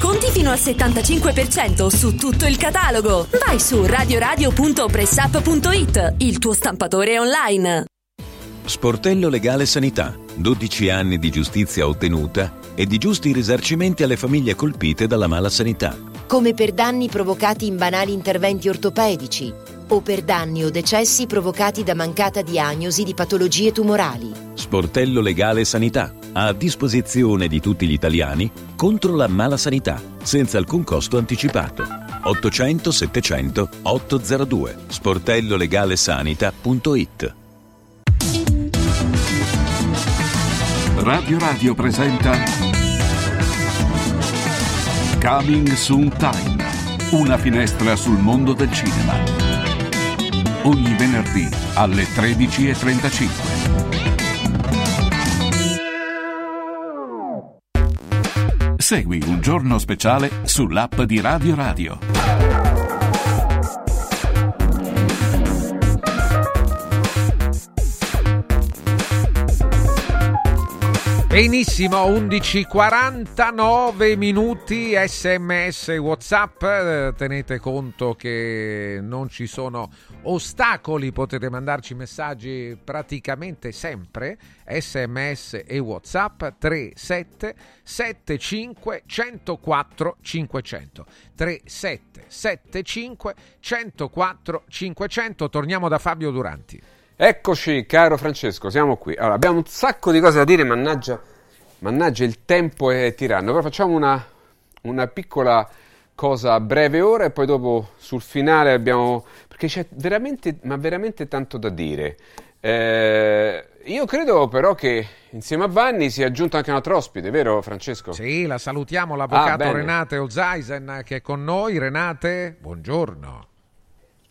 Sconti fino al settantacinque per cento su tutto il catalogo. Vai su radio radio punto pressup punto it, il tuo stampatore online. Sportello Legale Sanità. dodici anni di giustizia ottenuta e di giusti risarcimenti alle famiglie colpite dalla mala sanità. Come per danni provocati in banali interventi ortopedici o per danni o decessi provocati da mancata diagnosi di patologie tumorali. Sportello Legale Sanità, a disposizione di tutti gli italiani contro la mala sanità, senza alcun costo anticipato. ottocento settecento ottocentodue, sportello legale sanità punto it. Radio Radio presenta Coming Soon Time, una finestra sul mondo del cinema, ogni venerdì alle tredici e trentacinque. Segui Un Giorno Speciale sull'app di Radio Radio. Benissimo, undici e quarantanove minuti, sms e whatsapp, tenete conto che non ci sono ostacoli, potete mandarci messaggi praticamente sempre, sms e whatsapp tre sette sette cinque uno zero quattro cinque zero zero, tre sette sette cinque uno zero quattro cinque zero zero. Torniamo da Fabio Duranti. Eccoci, caro Francesco, siamo qui. Allora, abbiamo un sacco di cose da dire, mannaggia, mannaggia il tempo è tiranno, però facciamo una, una piccola cosa breve ora e poi dopo sul finale abbiamo... perché c'è veramente, ma veramente tanto da dire. Eh, io credo però che insieme a Vanni sia aggiunto anche un altro ospite, vero Francesco? Sì, la salutiamo, l'avvocato ah, Renate Olzaisen che è con noi. Renate, buongiorno.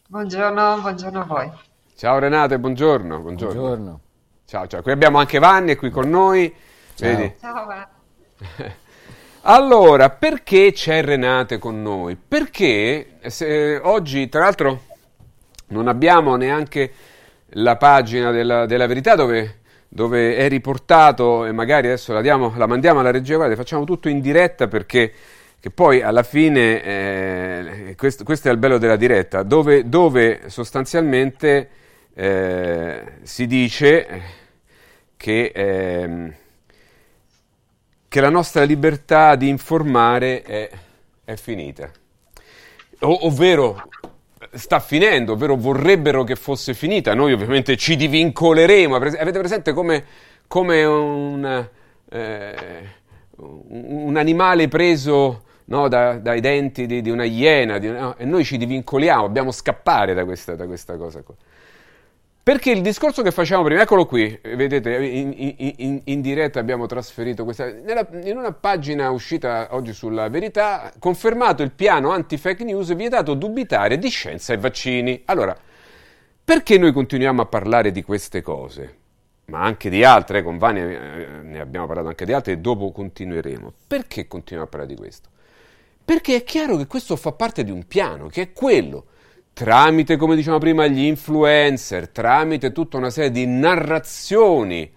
Buongiorno, buongiorno a voi. Ciao Renate, buongiorno, buongiorno. Buongiorno. Ciao, ciao. Qui abbiamo anche Vanni, è qui con noi. Ciao. Vedi? Ciao. Allora, perché c'è Renate con noi? Perché se, oggi, tra l'altro, non abbiamo neanche la pagina della, della verità dove, dove è riportato, e magari adesso la, diamo, la mandiamo alla regia, guarda, facciamo tutto in diretta perché... che poi alla fine, eh, questo, questo è il bello della diretta, dove, dove sostanzialmente eh, si dice che, eh, che la nostra libertà di informare è, è finita, o, ovvero sta finendo, ovvero vorrebbero che fosse finita, noi ovviamente ci divincoleremo, avete presente come, come un, eh, un animale preso... no, da, dai denti di, di una iena, di, no, e noi ci divincoliamo, dobbiamo scappare da questa, da questa cosa qua. Perché il discorso che facciamo prima, eccolo qui, vedete, in, in, in, in diretta abbiamo trasferito questa, nella, in una pagina uscita oggi sulla Verità, confermato il piano anti-fake news, vietato dubitare di scienza e vaccini. Allora, perché noi continuiamo a parlare di queste cose? Ma anche di altre, con Vanni ne abbiamo parlato anche di altre e dopo continueremo. Perché continuiamo a parlare di questo? Perché è chiaro che questo fa parte di un piano, che è quello, tramite, come dicevamo prima, gli influencer, tramite tutta una serie di narrazioni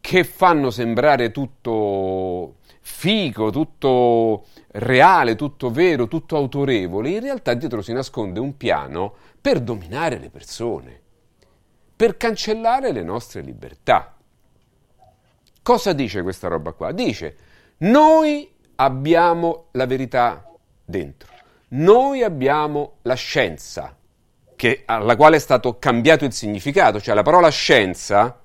che fanno sembrare tutto figo, tutto reale, tutto vero, tutto autorevole, in realtà dietro si nasconde un piano per dominare le persone, per cancellare le nostre libertà. Cosa dice questa roba qua? Dice, noi... abbiamo la verità dentro. Noi abbiamo la scienza, che, alla quale è stato cambiato il significato. Cioè la parola scienza,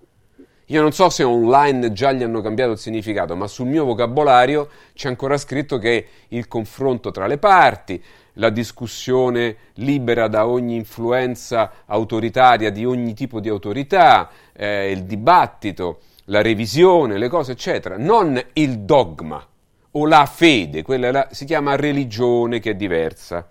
io non so se online già gli hanno cambiato il significato, ma sul mio vocabolario c'è ancora scritto che il confronto tra le parti, la discussione libera da ogni influenza autoritaria, di ogni tipo di autorità, eh, il dibattito, la revisione, le cose, eccetera. Non il dogma. O la fede, quella la, si chiama religione, che è diversa.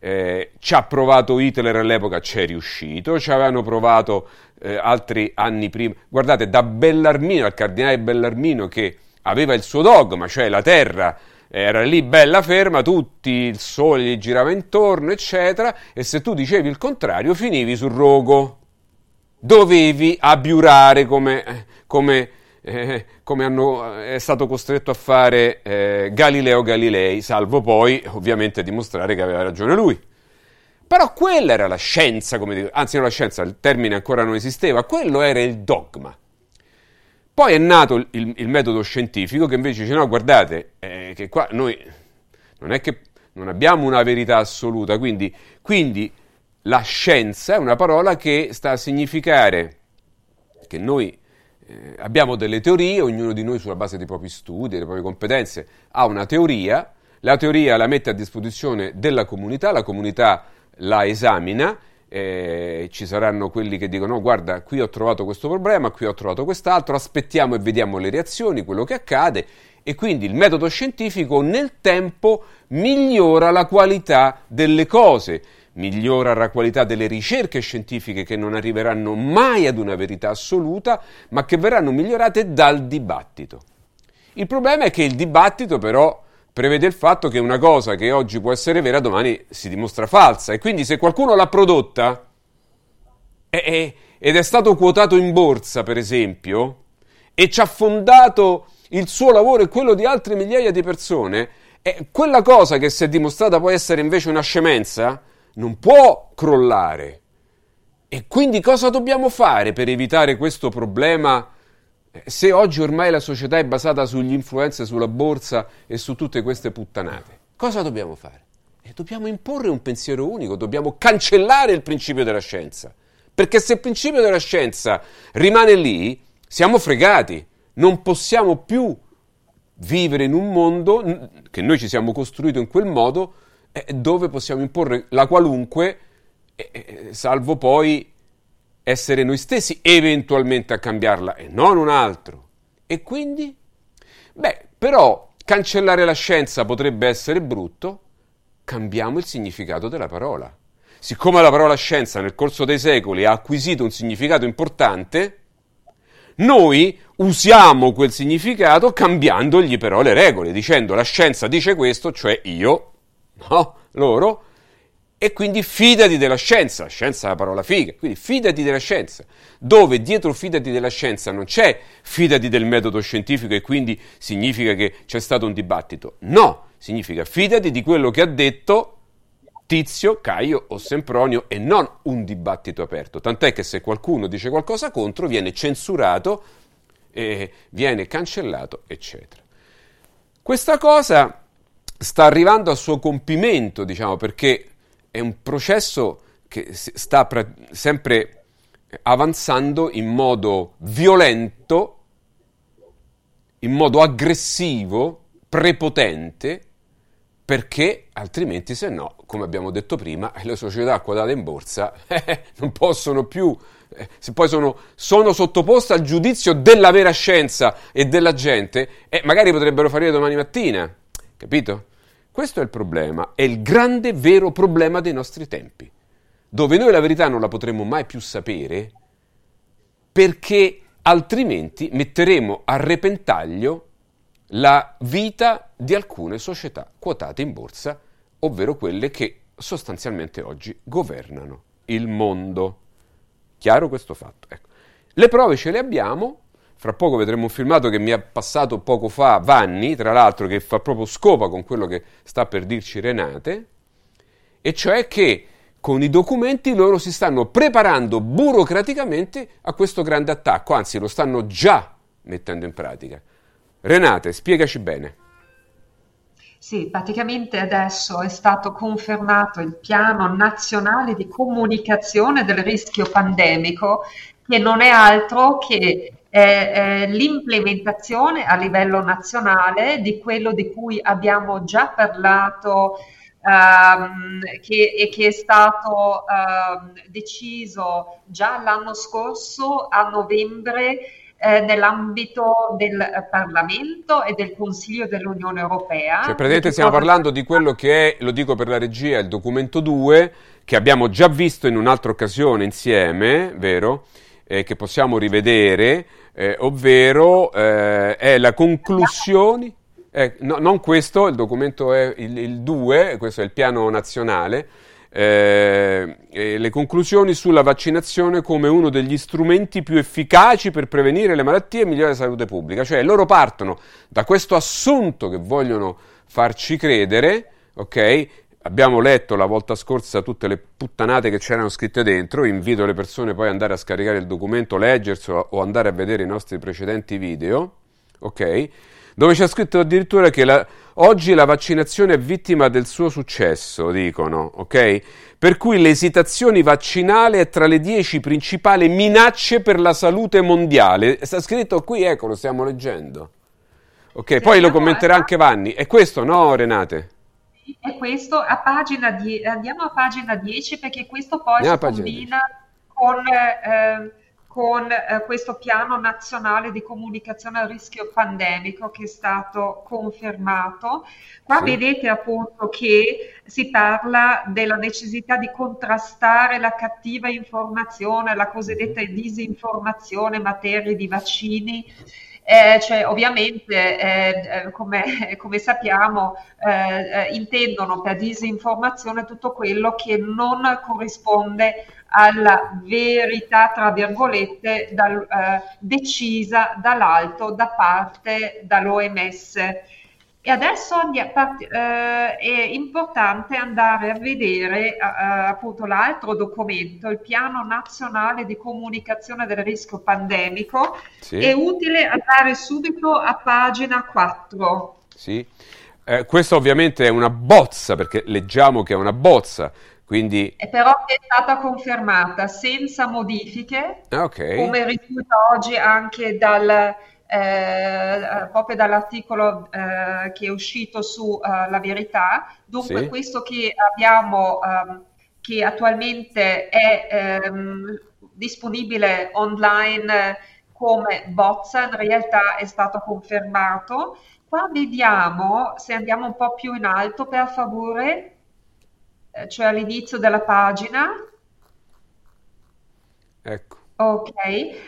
Eh, ci ha provato Hitler all'epoca, c'è riuscito, ci avevano provato eh, altri anni prima. Guardate, da Bellarmino al Cardinale Bellarmino, che aveva il suo dogma, cioè la terra era lì bella ferma, tutti il sole gli girava intorno, eccetera, e se tu dicevi il contrario finivi sul rogo, dovevi abiurare come, come, eh, come hanno, è stato costretto a fare eh, Galileo Galilei, salvo poi ovviamente dimostrare che aveva ragione lui. Però quella era la scienza, come dico, anzi non la scienza, il termine ancora non esisteva, quello era il dogma. Poi è nato il, il metodo scientifico, che invece dice no, guardate, eh, che qua noi non è che non abbiamo una verità assoluta, quindi, quindi la scienza è una parola che sta a significare che noi eh, abbiamo delle teorie, ognuno di noi sulla base dei propri studi, delle proprie competenze ha una teoria, la teoria la mette a disposizione della comunità, la comunità la esamina. Eh, ci saranno quelli che dicono no, guarda, qui ho trovato questo problema, qui ho trovato quest'altro, aspettiamo e vediamo le reazioni, quello che accade, e quindi il metodo scientifico nel tempo migliora la qualità delle cose, migliora la qualità delle ricerche scientifiche, che non arriveranno mai ad una verità assoluta, ma che verranno migliorate dal dibattito. Il problema è che il dibattito però prevede il fatto che una cosa che oggi può essere vera, domani si dimostra falsa, e quindi se qualcuno l'ha prodotta e, e, ed è stato quotato in borsa, per esempio, e ci ha fondato il suo lavoro e quello di altre migliaia di persone, e quella cosa che si è dimostrata poi essere invece una scemenza non può crollare. E quindi cosa dobbiamo fare per evitare questo problema? Se oggi ormai la società è basata sugli influencer, sulla borsa e su tutte queste puttanate, cosa dobbiamo fare? E dobbiamo imporre un pensiero unico, dobbiamo cancellare il principio della scienza, perché se il principio della scienza rimane lì, siamo fregati, non possiamo più vivere in un mondo che noi ci siamo costruito in quel modo, eh, dove possiamo imporre la qualunque, eh, eh, salvo poi essere noi stessi eventualmente a cambiarla e non un altro. E quindi? Beh, però cancellare la scienza potrebbe essere brutto, cambiamo il significato della parola. Siccome la parola scienza nel corso dei secoli ha acquisito un significato importante, noi usiamo quel significato cambiandogli però le regole, dicendo la scienza dice questo, cioè io, no, loro, e quindi fidati della scienza, la scienza è la parola figa, quindi fidati della scienza, dove dietro fidati della scienza non c'è fidati del metodo scientifico e quindi significa che c'è stato un dibattito, no, significa fidati di quello che ha detto Tizio, Caio o Sempronio e non un dibattito aperto, tant'è che se qualcuno dice qualcosa contro viene censurato, eh, viene cancellato, eccetera. Questa cosa sta arrivando al suo compimento, diciamo, perché è un processo che sta sempre avanzando in modo violento, in modo aggressivo, prepotente, perché altrimenti, se no, come abbiamo detto prima, le società quotate in borsa eh, non possono più, eh, se poi sono, sono sottoposte al giudizio della vera scienza e della gente, eh, magari potrebbero fare domani mattina, capito? Questo è il problema, è il grande vero problema dei nostri tempi, dove noi la verità non la potremo mai più sapere, perché altrimenti metteremo a repentaglio la vita di alcune società quotate in borsa, ovvero quelle che sostanzialmente oggi governano il mondo. Chiaro questo fatto? Ecco. Le prove ce le abbiamo. Fra poco vedremo un filmato che mi ha passato poco fa Vanni, tra l'altro, che fa proprio scopa con quello che sta per dirci Renate, e cioè che con i documenti loro si stanno preparando burocraticamente a questo grande attacco, anzi lo stanno già mettendo in pratica. Renate, spiegaci bene. Sì, praticamente adesso è stato confermato il piano nazionale di comunicazione del rischio pandemico, che non è altro che È, è l'implementazione a livello nazionale di quello di cui abbiamo già parlato ehm, che, e che è stato ehm, deciso già l'anno scorso a novembre eh, nell'ambito del Parlamento e del Consiglio dell'Unione Europea. Cioè, praticamente stiamo parlando di quello che è, lo dico per la regia, il documento due, che abbiamo già visto in un'altra occasione insieme, vero? Eh, che possiamo rivedere, eh, ovvero eh, è la conclusione... Eh, no, non questo, il documento è il due, questo è il piano nazionale, eh, e le conclusioni sulla vaccinazione come uno degli strumenti più efficaci per prevenire le malattie e migliorare la salute pubblica. Cioè loro partono da questo assunto che vogliono farci credere, ok? Abbiamo letto la volta scorsa tutte le puttanate che c'erano scritte dentro, invito le persone poi ad andare a scaricare il documento, leggerselo o andare a vedere i nostri precedenti video, ok? Dove c'è scritto addirittura che la, oggi la vaccinazione è vittima del suo successo, dicono, ok? Per cui l'esitazione vaccinale è tra le dieci principali minacce per la salute mondiale. Sta scritto qui, ecco, lo stiamo leggendo. Ok, sì, poi lo commenterà anche Vanni. È questo, no, Renate? È questo, a pagina die- andiamo a pagina dieci, perché questo poi andiamo si combina con... Eh, con eh, questo piano nazionale di comunicazione al rischio pandemico che è stato confermato. Qua sì. Vedete appunto che si parla della necessità di contrastare la cattiva informazione, la cosiddetta disinformazione in materia di vaccini. Eh, cioè ovviamente eh, come, come sappiamo eh, intendono per disinformazione tutto quello che non corrisponde alla verità, tra virgolette, dal, eh, decisa dall'alto da parte dall'O M S. E adesso andiamo, eh, è importante andare a vedere eh, appunto l'altro documento, il Piano Nazionale di Comunicazione del Rischio Pandemico. Sì. È utile andare subito a pagina quattro. Sì, eh, questa ovviamente è una bozza, perché leggiamo che è una bozza. Quindi... E però è stata confermata senza modifiche, okay. Come risulta oggi anche dal, eh, proprio dall'articolo eh, che è uscito su eh, La Verità. Dunque sì. Questo che abbiamo, eh, che attualmente è eh, disponibile online come bozza, in realtà è stato confermato. Qua vediamo, se andiamo un po' più in alto, per favore... cioè all'inizio della pagina, ecco. Ok,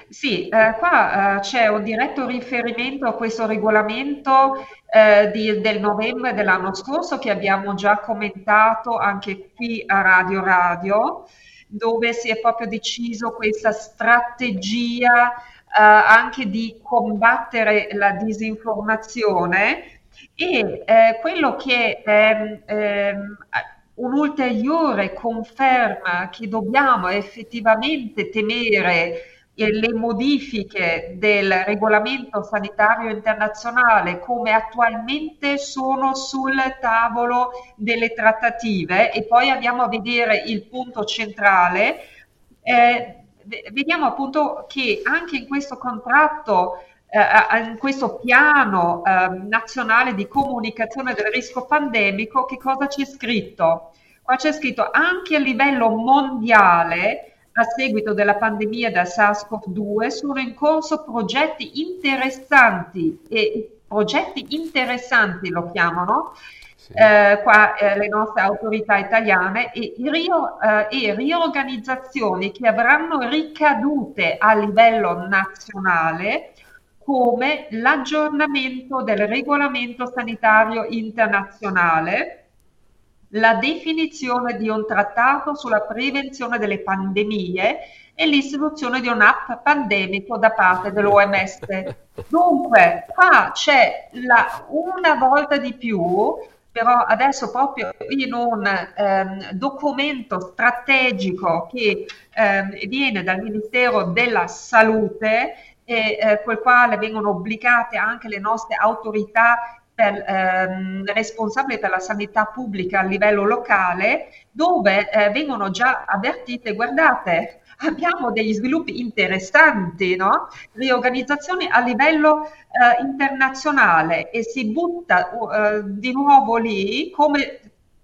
sì, eh, qua eh, c'è un diretto riferimento a questo regolamento eh, di, del novembre dell'anno scorso, che abbiamo già commentato anche qui a Radio Radio, dove si è proprio deciso questa strategia eh, anche di combattere la disinformazione e eh, quello che ehm, ehm, un'ulteriore conferma che dobbiamo effettivamente temere le modifiche del regolamento sanitario internazionale come attualmente sono sul tavolo delle trattative. E poi andiamo a vedere il punto centrale, eh, vediamo appunto che anche in questo contratto, in questo piano eh, nazionale di comunicazione del rischio pandemico, che cosa c'è scritto? Qua c'è scritto anche a livello mondiale, a seguito della pandemia da SARS-CoV due, sono in corso progetti interessanti, e progetti interessanti lo chiamano, sì. eh, qua eh, le nostre autorità italiane, e, rio, eh, e riorganizzazioni che avranno ricadute a livello nazionale, come l'aggiornamento del regolamento sanitario internazionale, la definizione di un trattato sulla prevenzione delle pandemie e l'istituzione di un'app pandemico da parte dell'O M S. Dunque, qua c'è la, una volta di più, però adesso proprio in un ehm, documento strategico che ehm, viene dal Ministero della Salute, e eh, col quale vengono obbligate anche le nostre autorità per, ehm, responsabili per la sanità pubblica a livello locale, dove eh, vengono già avvertite, guardate, abbiamo degli sviluppi interessanti, no? Riorganizzazioni a livello eh, internazionale, e si butta uh, di nuovo lì come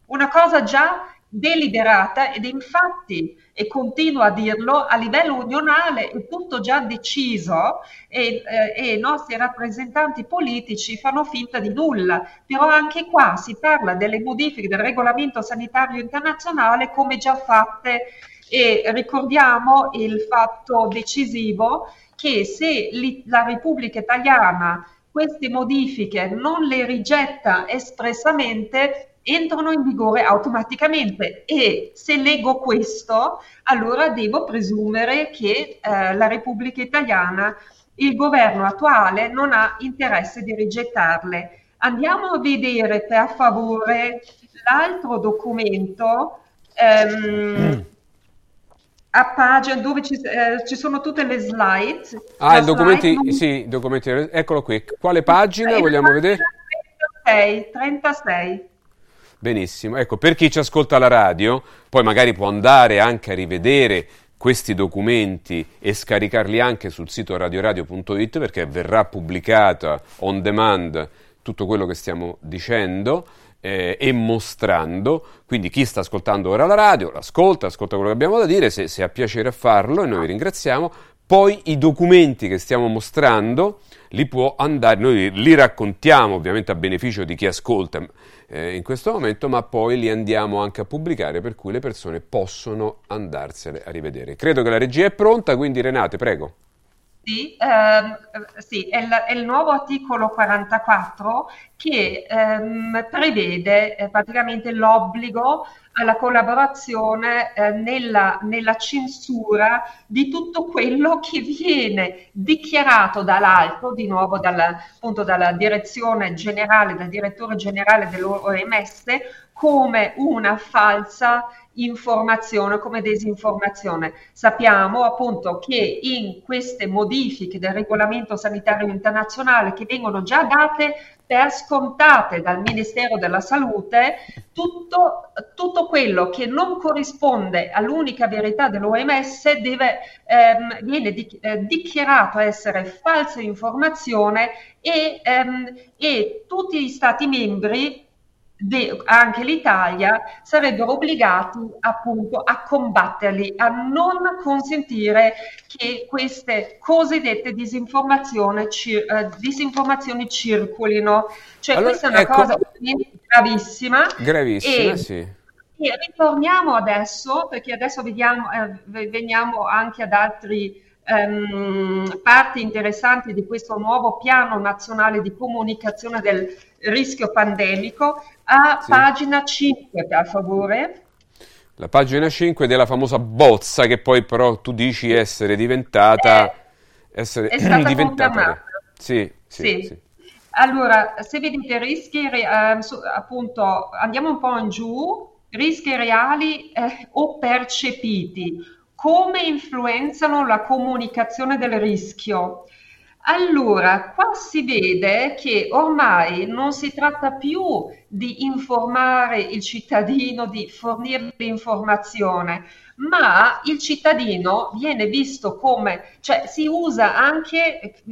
una cosa già deliberata ed infatti, e continuo a dirlo, a livello unionale è tutto già deciso e, eh, e i nostri rappresentanti politici fanno finta di nulla, però anche qua si parla delle modifiche del Regolamento Sanitario Internazionale come già fatte e ricordiamo il fatto decisivo che se la Repubblica Italiana queste modifiche non le rigetta espressamente entrano in vigore automaticamente e se leggo questo allora devo presumere che eh, la Repubblica Italiana, il governo attuale non ha interesse di rigettarle. Andiamo a vedere per favore l'altro documento ehm, a pagina dove ci, eh, ci sono tutte le slide. Ah, la il documenti, non... sì, documenti, eccolo qui. Quale pagina vogliamo vedere? trentasei. trentasei. Benissimo, ecco, per chi ci ascolta alla radio, poi magari può andare anche a rivedere questi documenti e scaricarli anche sul sito radioradio punto it perché verrà pubblicata on demand tutto quello che stiamo dicendo eh, e mostrando, quindi chi sta ascoltando ora la radio, l'ascolta, ascolta quello che abbiamo da dire, se, se ha piacere a farlo e noi vi ringraziamo, poi i documenti che stiamo mostrando li può andare, noi li raccontiamo ovviamente a beneficio di chi ascolta eh, in questo momento, ma poi li andiamo anche a pubblicare per cui le persone possono andarsene a rivedere. Credo che la regia è pronta, quindi Renate, prego. Sì, ehm, sì è, il, è il nuovo articolo quarantaquattro che ehm, prevede eh, praticamente l'obbligo alla collaborazione eh, nella, nella censura di tutto quello che viene dichiarato dall'alto, di nuovo dalla, appunto dalla direzione generale, dal direttore generale dell'O M S, come una falsa informazione, come disinformazione. Sappiamo appunto che in queste modifiche del Regolamento Sanitario Internazionale che vengono già date per scontate dal Ministero della Salute, tutto, tutto quello che non corrisponde all'unica verità dell'O M S deve, ehm, viene di, eh, dichiarato essere falsa informazione e, ehm, e tutti gli Stati membri De, anche l'Italia sarebbero obbligati appunto a combatterli, a non consentire che queste cosiddette disinformazioni, cir- eh, disinformazioni circolino. Cioè allora, questa è una ecco, cosa gravissima. Gravissima, e, sì. E ritorniamo adesso, perché adesso vediamo, eh, veniamo anche ad altri ehm, parti interessanti di questo nuovo piano nazionale di comunicazione del rischio pandemico, a sì. Pagina cinque, per favore. La pagina cinque della famosa bozza che poi però tu dici essere diventata... È, essere è stata diventata. Confermata. Sì, sì, sì. sì. Allora, se vedete rischi, eh, appunto, andiamo un po' in giù, rischi reali eh, o percepiti, come influenzano la comunicazione del rischio? Allora, qua si vede che ormai non si tratta più di informare il cittadino, di fornirgli informazione, ma il cittadino viene visto come, cioè si usa anche,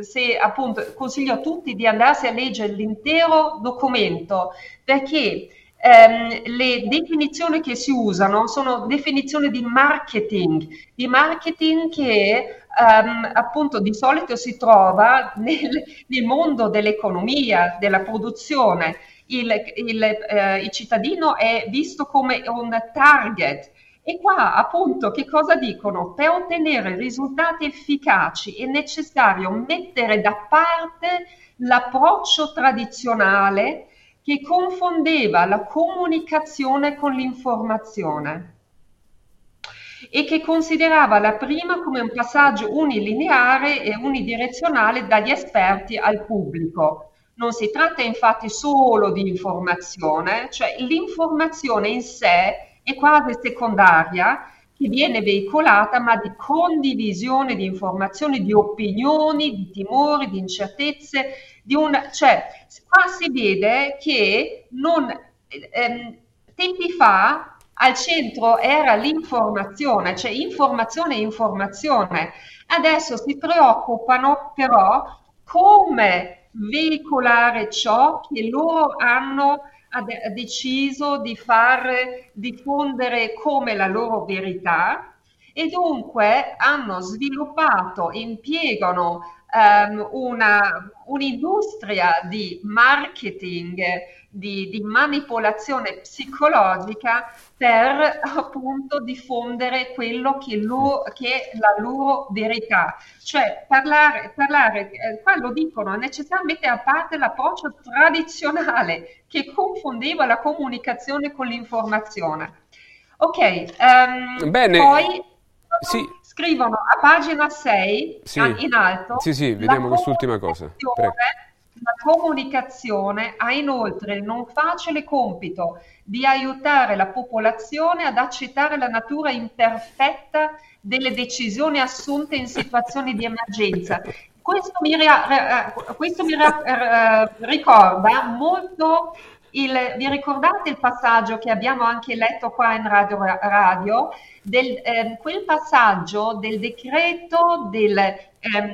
se appunto consiglio a tutti di andarsi a leggere l'intero documento, perché ehm, le definizioni che si usano sono definizioni di marketing, di marketing che... Um, appunto di solito si trova nel, nel mondo dell'economia, della produzione, il, il, eh, il cittadino è visto come un target e qua appunto che cosa dicono? Per ottenere risultati efficaci è necessario mettere da parte l'approccio tradizionale che confondeva la comunicazione con l'informazione e che considerava la prima come un passaggio unilineare e unidirezionale dagli esperti al pubblico. Non si tratta infatti solo di informazione, cioè l'informazione in sé è quasi secondaria, che viene veicolata, ma di condivisione di informazioni, di opinioni, di timori, di incertezze, di una... cioè qua si vede che non... Ehm, tempi fa... al centro era l'informazione, cioè informazione e informazione. Adesso si preoccupano però come veicolare ciò che loro hanno ha, de- ha deciso di far diffondere come la loro verità, e dunque hanno sviluppato, impiegano um, una, un'industria di marketing, di, di manipolazione psicologica per appunto diffondere quello che, lo, che è la loro verità. Cioè parlare, parlare eh, qua lo dicono, è necessario mettere a parte l'approccio tradizionale che confondeva la comunicazione con l'informazione. Ok, um, Bene. Poi... Sì. Scrivono a pagina sei, sì, in alto, sì, sì, vediamo quest'ultima cosa. Prego. La comunicazione ha inoltre il non facile compito di aiutare la popolazione ad accettare la natura imperfetta delle decisioni assunte in situazioni di emergenza. Questo mi, ria- questo mi ra- ricorda molto... Il, vi ricordate il passaggio che abbiamo anche letto qua in Radio Radio, del, eh, quel passaggio del decreto del eh,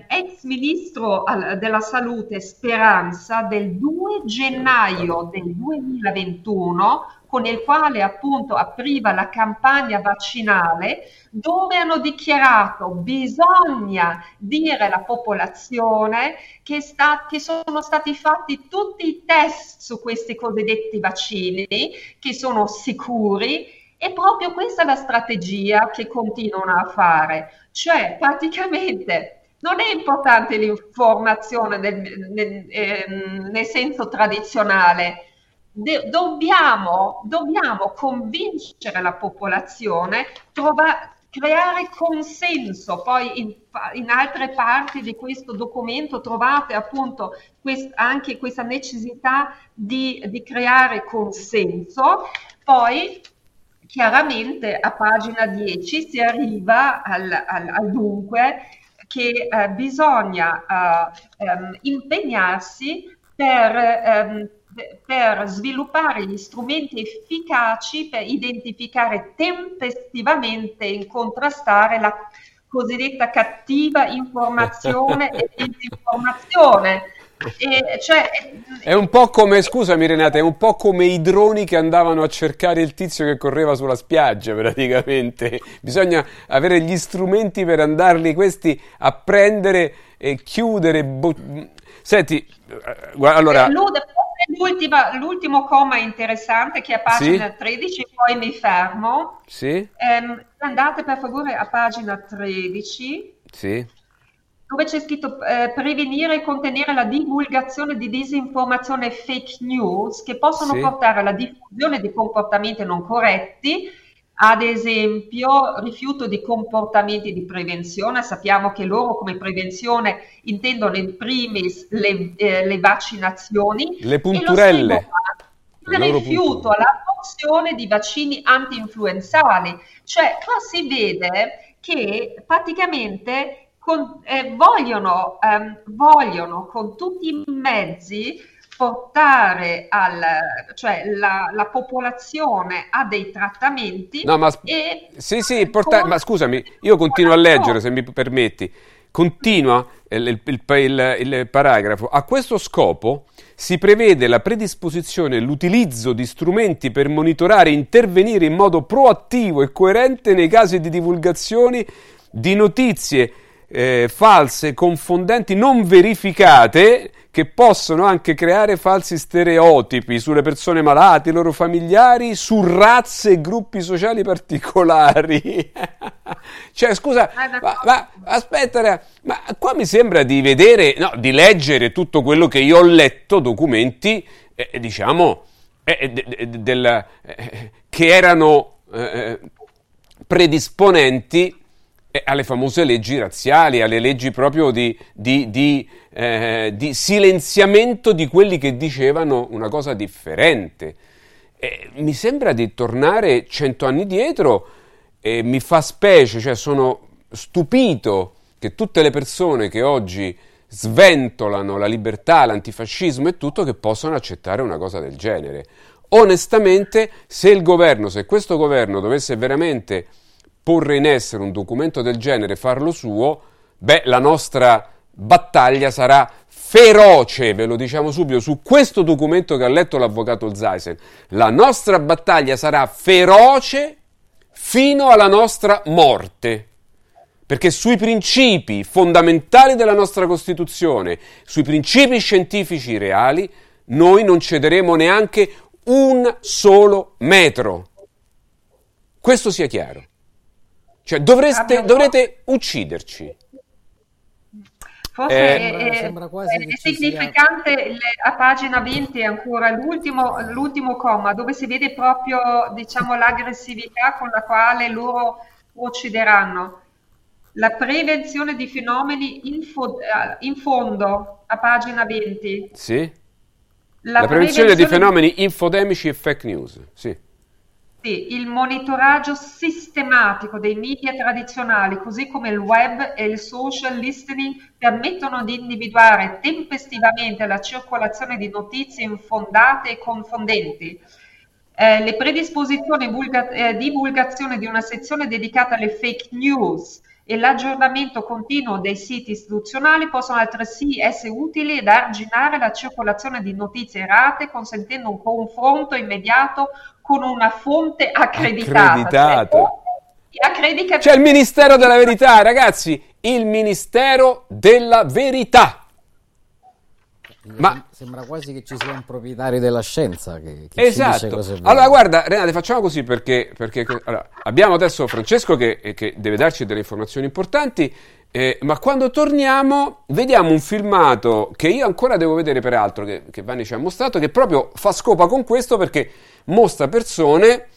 ex ministro della salute Speranza del due gennaio del duemilaventuno, con il quale appunto apriva la campagna vaccinale, dove hanno dichiarato: bisogna dire alla popolazione che, sta, che sono stati fatti tutti i test su questi cosiddetti vaccini, che sono sicuri, e proprio questa è la strategia che continuano a fare. Cioè praticamente... non è importante l'informazione nel, nel, eh, nel senso tradizionale. De- dobbiamo, dobbiamo convincere la popolazione, trova- creare consenso. Poi in, in altre parti di questo documento trovate appunto quest- anche questa necessità di, di creare consenso. Poi chiaramente a pagina dieci si arriva al, al, al dunque, che eh, bisogna eh, ehm, impegnarsi per, ehm, per sviluppare gli strumenti efficaci per identificare tempestivamente e contrastare la cosiddetta cattiva informazione e disinformazione. E cioè, è un po' come, scusami Renate, è un po' come i droni che andavano a cercare il tizio che correva sulla spiaggia, praticamente. Bisogna avere gli strumenti per andarli questi a prendere e chiudere. Bo- Senti, allora... L'ultima, l'ultimo comma interessante, che è a pagina sì? tredici, poi mi fermo. Sì? Um, andate per favore a pagina tredici. Sì. Dove c'è scritto eh, prevenire e contenere la divulgazione di disinformazione e fake news che possono sì. portare alla diffusione di comportamenti non corretti, ad esempio rifiuto di comportamenti di prevenzione. Sappiamo che loro come prevenzione intendono in primis le, eh, le vaccinazioni, le punturelle, e lo il rifiuto all'adozione di vaccini anti-influenzali. Cioè qua si vede che praticamente... Con, eh, vogliono, ehm, vogliono con tutti i mezzi portare al, cioè la, la popolazione a dei trattamenti. No, ma, e sì, sì, porta- ma scusami, io continuo a leggere, se mi permetti. Continua il, il, il, il, il paragrafo. A questo scopo si prevede la predisposizione e l'utilizzo di strumenti per monitorare e intervenire in modo proattivo e coerente nei casi di divulgazioni di notizie Eh, false, confondenti, non verificate, che possono anche creare falsi stereotipi sulle persone malate, i loro familiari, su razze e gruppi sociali particolari. Cioè, scusa, ma, ma aspetta, ma qua mi sembra di vedere, no, di leggere tutto quello che io ho letto, documenti, eh, diciamo, eh, de, de, del, eh, che erano eh, predisponenti alle famose leggi razziali, alle leggi proprio di, di, di, eh, di silenziamento di quelli che dicevano una cosa differente. Eh, mi sembra di tornare cento anni dietro e mi fa specie, cioè sono stupito che tutte le persone che oggi sventolano la libertà, l'antifascismo e tutto, che possano accettare una cosa del genere. Onestamente, se il governo, se questo governo dovesse veramente porre in essere un documento del genere, farlo suo, beh, la nostra battaglia sarà feroce, ve lo diciamo subito, su questo documento che ha letto l'avvocato Olzaisen. La nostra battaglia sarà feroce fino alla nostra morte, perché sui principi fondamentali della nostra Costituzione, sui principi scientifici reali, noi non cederemo neanche un solo metro. Questo sia chiaro. Cioè dovreste, dovrete ucciderci. Forse eh, è, sembra quasi è significante sia... a pagina venti ancora l'ultimo, l'ultimo comma, dove si vede proprio, diciamo, l'aggressività con la quale loro procederanno. La prevenzione di fenomeni in, fo- in fondo, a pagina venti. Sì. La, la prevenzione, prevenzione di fenomeni infodemici e fake news. Sì. Sì, il monitoraggio sistematico dei media tradizionali, così come il web e il social listening, permettono di individuare tempestivamente la circolazione di notizie infondate e confondenti. Eh, le predisposizioni e vulga- eh, divulgazione di una sezione dedicata alle fake news e l'aggiornamento continuo dei siti istituzionali possono altresì essere utili ed arginare la circolazione di notizie errate, consentendo un confronto immediato con una fonte accreditata. Accreditata. Cioè, c'è il Ministero della Verità, ragazzi, il Ministero della Verità. Ma sembra quasi che ci sia un proprietario della scienza che, che esatto. Ci dice cose belle. Allora guarda Renate, facciamo così perché, perché allora, abbiamo adesso Francesco che, che deve darci delle informazioni importanti, eh, ma quando torniamo vediamo un filmato che io ancora devo vedere, peraltro, che, che Vanni ci ha mostrato, che proprio fa scopa con questo, perché mostra persone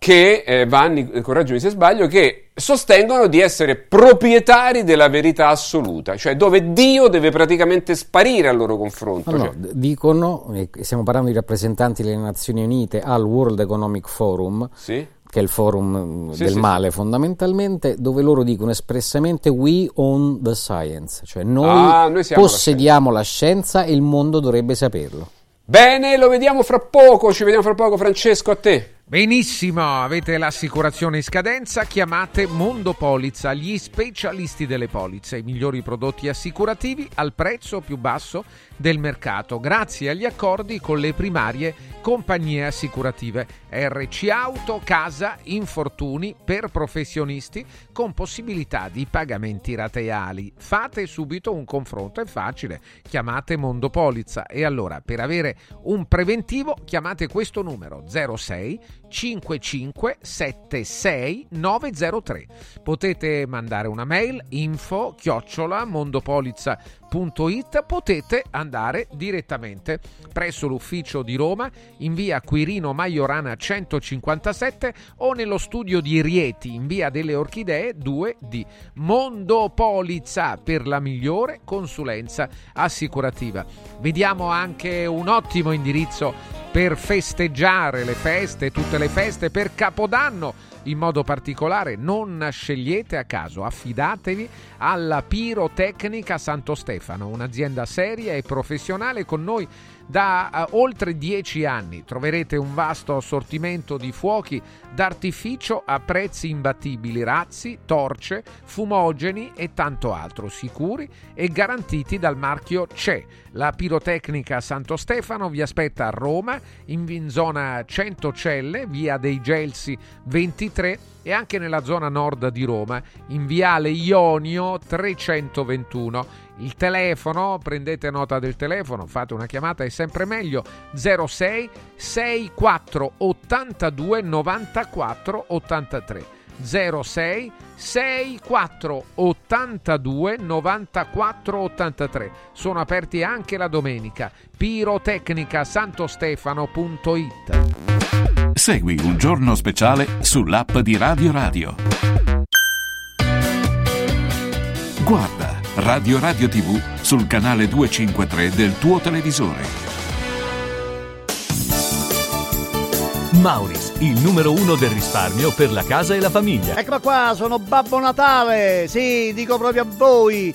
che, eh, Vanni, correggimi se sbaglio, che sostengono di essere proprietari della verità assoluta, cioè dove Dio deve praticamente sparire al loro confronto. Allora, cioè. Dicono, e stiamo parlando di rappresentanti delle Nazioni Unite al World Economic Forum, sì? Che è il forum sì, del sì, male sì. Fondamentalmente, dove loro dicono espressamente we own the science, cioè noi, ah, noi possediamo la scienza. la scienza e il mondo dovrebbe saperlo. Bene, lo vediamo fra poco, ci vediamo fra poco Francesco, a te. Benissimo, avete l'assicurazione in scadenza? Chiamate Mondopolizza, gli specialisti delle polizze, i migliori prodotti assicurativi al prezzo più basso del mercato, grazie agli accordi con le primarie compagnie assicurative erre ci Auto, Casa, Infortuni per professionisti con possibilità di pagamenti rateali. Fate subito un confronto, è facile, chiamate Mondopolizza e allora per avere un preventivo chiamate questo numero zero sei cinque cinque sette sei nove zero tre. Potete mandare una mail info chiocciola mondopolizza.it, potete andare direttamente presso l'ufficio di Roma in via Quirino Maiorana centocinquantasette o nello studio di Rieti in via delle Orchidee due D. Mondopolizza, per la migliore consulenza assicurativa. Vediamo anche un ottimo indirizzo per festeggiare le feste, tutte le feste, per Capodanno in modo particolare. Non scegliete a caso, affidatevi alla Pirotecnica Santo Stefano, un'azienda seria e professionale con noi da oltre dieci anni. Troverete un vasto assortimento di fuochi d'artificio a prezzi imbattibili, razzi, torce, fumogeni e tanto altro, sicuri e garantiti dal marchio C E. La Pirotecnica Santo Stefano vi aspetta a Roma, in zona Centocelle, via dei Gelsi ventitré, e anche nella zona nord di Roma, in viale Ionio trecentoventuno. Il telefono, prendete nota del telefono, fate una chiamata, è sempre meglio, zero sei sessantaquattro ottantadue novantaquattro ottantatré, zero sei sessantaquattro ottantadue novantaquattro ottantatré. Sono aperti anche la domenica. pirotecnica santo stefano punto it. Segui Un Giorno Speciale sull'app di Radio Radio. Guarda Radio Radio tivù sul canale duecentocinquantatré del tuo televisore. Mauris, il numero uno del risparmio per la casa e la famiglia. Eccola qua, sono Babbo Natale, sì, dico proprio a voi.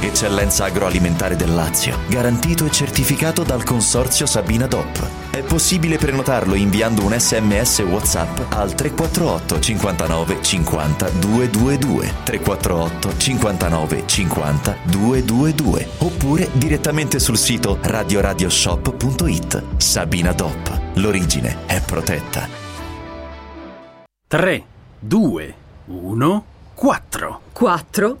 Eccellenza agroalimentare del Lazio, garantito e certificato dal consorzio Sabina D O P. È possibile prenotarlo inviando un sms WhatsApp al tre quattro otto cinquantanove cinquanta duecentoventidue, tre quattro otto cinquantanove cinquanta duecentoventidue, oppure direttamente sul sito radio radio shop punto it. Sabina D O P, l'origine è protetta. tre, due, uno, quattro. quattro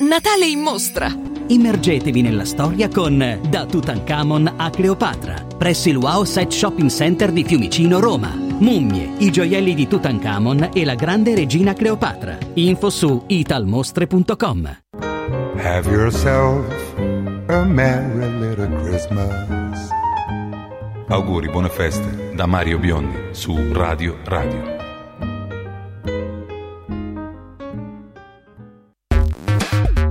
Natale in mostra. Immergetevi nella storia con Da Tutankhamon a Cleopatra, presso il Wow Set Shopping Center di Fiumicino, Roma. Mummie, i gioielli di Tutankhamon e la grande regina Cleopatra. Info su italmostre punto com. Have yourself a merry little Christmas. Auguri, buone feste da Mario Biondi su Radio Radio.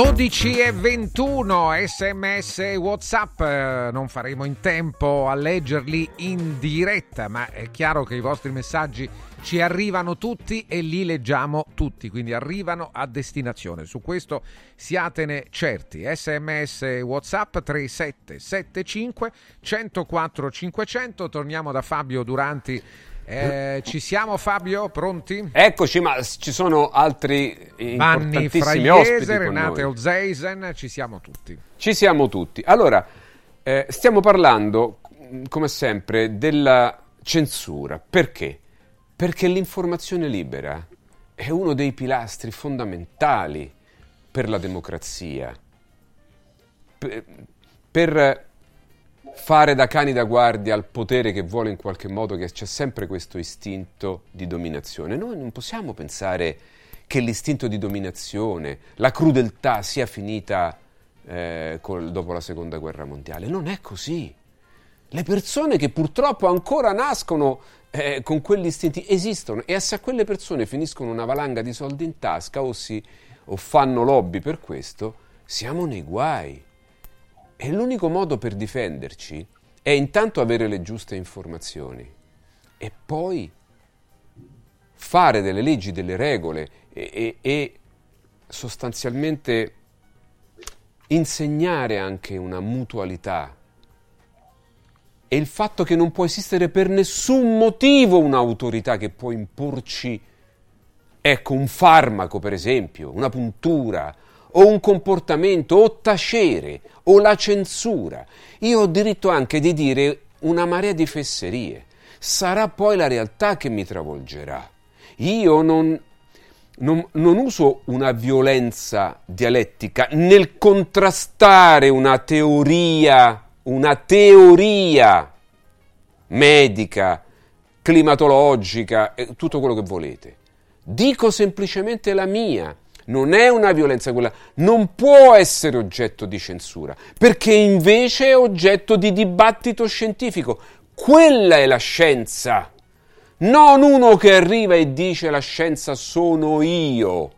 dodici e ventuno sms e whatsapp, non faremo in tempo a leggerli in diretta, ma è chiaro che i vostri messaggi ci arrivano tutti e li leggiamo tutti, quindi arrivano a destinazione, su questo siatene certi. Sms e whatsapp tre sette sette cinque cento quattro cinquecento. Torniamo da Fabio Duranti. Eh, ci siamo, Fabio? Pronti? Eccoci, ma ci sono altri importantissimi Fraiese, ospiti con Renate noi. Olzaisen, ci siamo tutti. Ci siamo tutti. Allora, eh, stiamo parlando, come sempre, della censura. Perché? Perché l'informazione libera è uno dei pilastri fondamentali per la democrazia. Per... per fare da cani da guardia al potere che vuole in qualche modo, che c'è sempre questo istinto di dominazione. Noi non possiamo pensare che l'istinto di dominazione, la crudeltà sia finita eh, col, dopo la seconda guerra mondiale. Non è così. Le persone che purtroppo ancora nascono eh, con quegli istinti esistono, e se a quelle persone finiscono una valanga di soldi in tasca o, si, o fanno lobby per questo, siamo nei guai. E l'unico modo per difenderci è intanto avere le giuste informazioni e poi fare delle leggi, delle regole e, e, e sostanzialmente insegnare anche una mutualità e il fatto che non può esistere per nessun motivo un'autorità che può imporci, ecco, un farmaco per esempio, una puntura, o un comportamento, o tacere, o la censura. Io ho diritto anche di dire una marea di fesserie. Sarà poi la realtà che mi travolgerà. Io non, non, non uso una violenza dialettica nel contrastare una teoria, una teoria medica, climatologica, tutto quello che volete. Dico semplicemente la mia. Non è una violenza quella, non può essere oggetto di censura, perché invece è oggetto di dibattito scientifico. Quella è la scienza, non uno che arriva e dice la scienza sono io,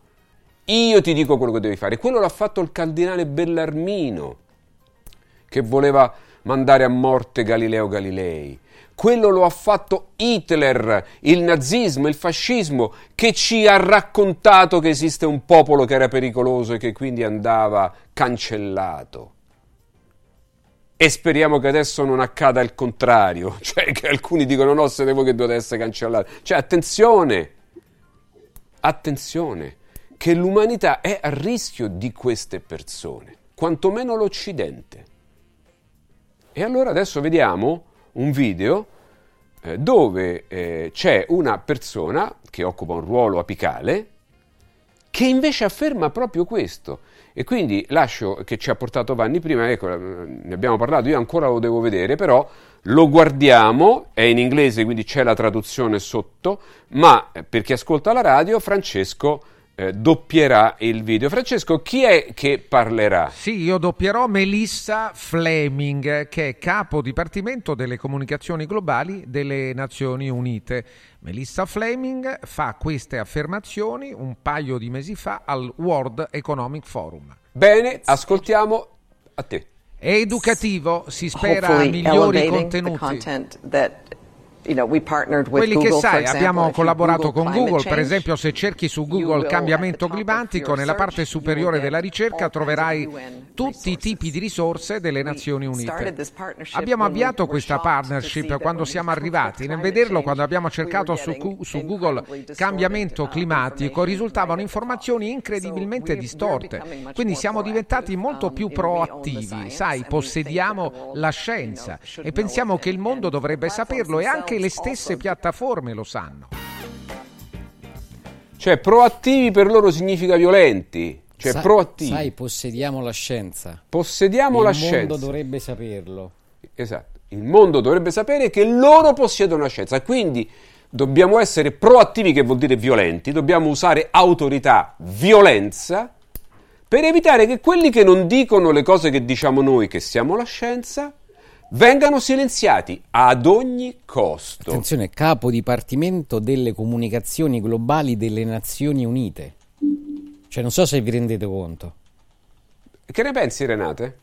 io ti dico quello che devi fare. Quello l'ha fatto il cardinale Bellarmino, che voleva mandare a morte Galileo Galilei. Quello lo ha fatto Hitler, il nazismo, il fascismo, che ci ha raccontato che esiste un popolo che era pericoloso e che quindi andava cancellato. E speriamo che adesso non accada il contrario, cioè che alcuni dicono no, siete voi che dovete essere cancellati. Cioè attenzione, attenzione, che l'umanità è a rischio di queste persone, quantomeno l'Occidente. E allora adesso vediamo un video eh, dove eh, c'è una persona che occupa un ruolo apicale che invece afferma proprio questo, e quindi lascio, che ci ha portato Vanni prima, ecco, ne abbiamo parlato, io ancora lo devo vedere, però lo guardiamo, è in inglese quindi c'è la traduzione sotto, ma per chi ascolta la radio Francesco eh, doppierà il video. Francesco, chi è che parlerà? Sì, io doppierò Melissa Fleming, che è capo dipartimento delle comunicazioni globali delle Nazioni Unite. Melissa Fleming fa queste affermazioni un paio di mesi fa al World Economic Forum. Bene, ascoltiamo, a te. È educativo, si spera migliori contenuti. Quelli che sai, abbiamo collaborato con Google, per esempio se cerchi su Google cambiamento climatico, nella parte superiore della ricerca troverai tutti i tipi di risorse delle Nazioni Unite. Abbiamo avviato questa partnership quando siamo arrivati, nel vederlo quando abbiamo cercato su, su Google cambiamento climatico risultavano informazioni incredibilmente distorte, quindi siamo diventati molto più proattivi, sai, possediamo la scienza e pensiamo che il mondo dovrebbe saperlo e anche le stesse piattaforme lo sanno. Cioè proattivi per loro significa violenti, cioè sai, proattivi. Sai, possediamo la scienza. Possediamo il la scienza. Il mondo dovrebbe saperlo. Esatto, il mondo dovrebbe sapere che loro possiedono la scienza, quindi dobbiamo essere proattivi, che vuol dire violenti, dobbiamo usare autorità, violenza, per evitare che quelli che non dicono le cose che diciamo noi che siamo la scienza vengano silenziati ad ogni costo. Attenzione, capo dipartimento delle comunicazioni globali delle Nazioni Unite. Cioè non so se vi rendete conto. Che ne pensi, Renate?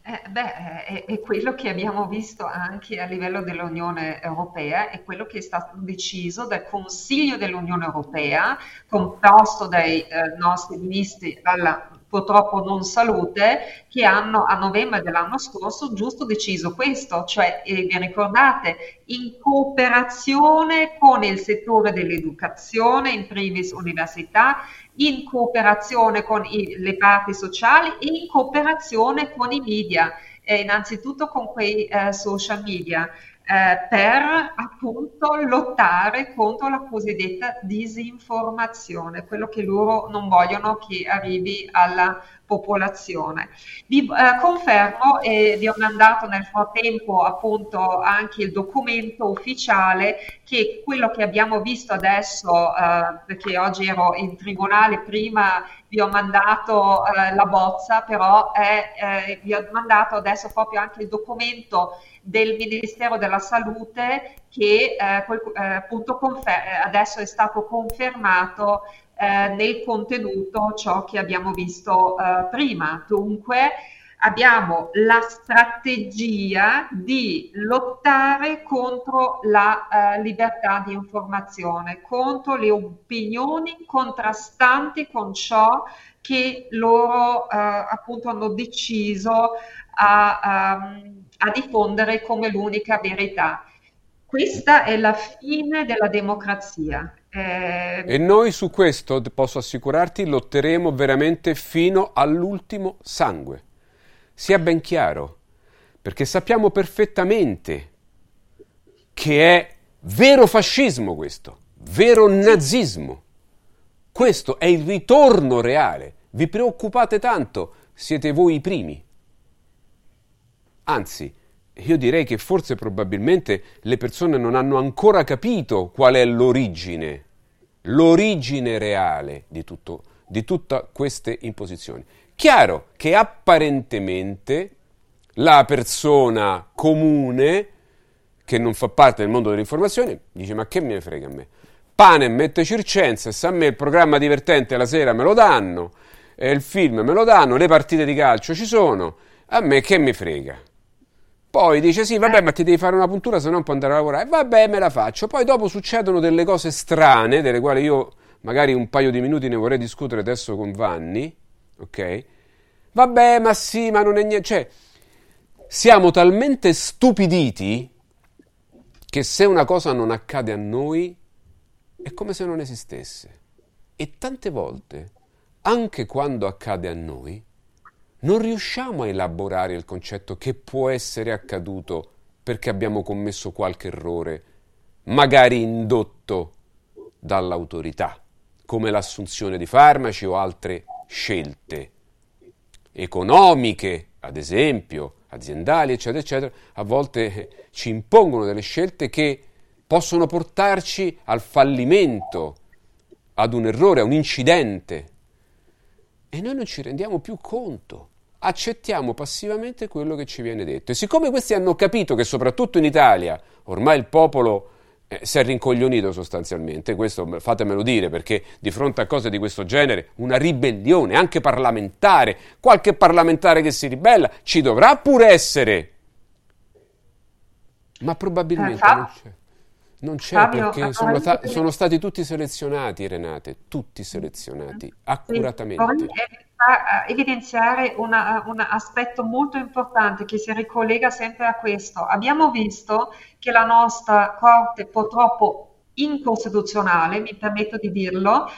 Eh, beh, è, è quello che abbiamo visto anche a livello dell'Unione Europea, è quello che è stato deciso dal Consiglio dell'Unione Europea, composto dai eh, nostri ministri dalla purtroppo non salute, che hanno a novembre dell'anno scorso giusto deciso questo, cioè, eh, vi ricordate, in cooperazione con il settore dell'educazione, in primis università, in cooperazione con i, le parti sociali e in cooperazione con i media, eh, innanzitutto con quei eh, social media, eh, per appunto lottare contro la cosiddetta disinformazione, quello che loro non vogliono che arrivi alla popolazione. Vi eh, confermo e eh, vi ho mandato nel frattempo appunto anche il documento ufficiale, che quello che abbiamo visto adesso, eh, perché oggi ero in tribunale, prima vi ho mandato eh, la bozza, però è, eh, vi ho mandato adesso proprio anche il documento del Ministero della Salute che eh, quel, eh, appunto confer- adesso è stato confermato Eh, nel contenuto ciò che abbiamo visto eh, prima. Dunque abbiamo la strategia di lottare contro la eh, libertà di informazione, contro le opinioni contrastanti con ciò che loro eh, appunto hanno deciso a, um, a diffondere come l'unica verità. Questa è la fine della democrazia. Eh... E noi su questo, posso assicurarti, lotteremo veramente fino all'ultimo sangue. Sia ben chiaro, perché sappiamo perfettamente che è vero fascismo questo, vero nazismo. Questo è il ritorno reale. Vi preoccupate tanto, siete voi i primi. Anzi, io direi che forse probabilmente le persone non hanno ancora capito qual è l'origine, l'origine reale di tutto, di tutte queste imposizioni. Chiaro che apparentemente la persona comune che non fa parte del mondo dell'informazione dice: ma che me ne frega a me? Pane e mette circenses, a me il programma divertente la sera me lo danno, il film me lo danno, le partite di calcio ci sono, a me che mi frega. Poi dice: sì, vabbè, ma ti devi fare una puntura, se no non puoi andare a lavorare. Vabbè, me la faccio. Poi dopo succedono delle cose strane, delle quali io magari un paio di minuti ne vorrei discutere adesso con Vanni, ok? Vabbè, ma sì, ma non è niente. Cioè, siamo talmente stupiditi che se una cosa non accade a noi è come se non esistesse. E tante volte, anche quando accade a noi, non riusciamo a elaborare il concetto che può essere accaduto perché abbiamo commesso qualche errore, magari indotto dall'autorità, come l'assunzione di farmaci o altre scelte economiche, ad esempio, aziendali, eccetera, eccetera. A volte ci impongono delle scelte che possono portarci al fallimento, ad un errore, a un incidente. E noi non ci rendiamo più conto, accettiamo passivamente quello che ci viene detto. E siccome questi hanno capito che soprattutto in Italia ormai il popolo eh, si è rincoglionito sostanzialmente, questo fatemelo dire, perché di fronte a cose di questo genere, una ribellione anche parlamentare, qualche parlamentare che si ribella ci dovrà pure essere, ma probabilmente eh, non c'è, non c'è Fabio, perché sono, ta- sono stati tutti selezionati, Renate, tutti selezionati accuratamente. Vorrei evidenziare una, un aspetto molto importante che si ricollega sempre a questo. Abbiamo visto che la nostra Corte, purtroppo incostituzionale, mi permetto di dirlo,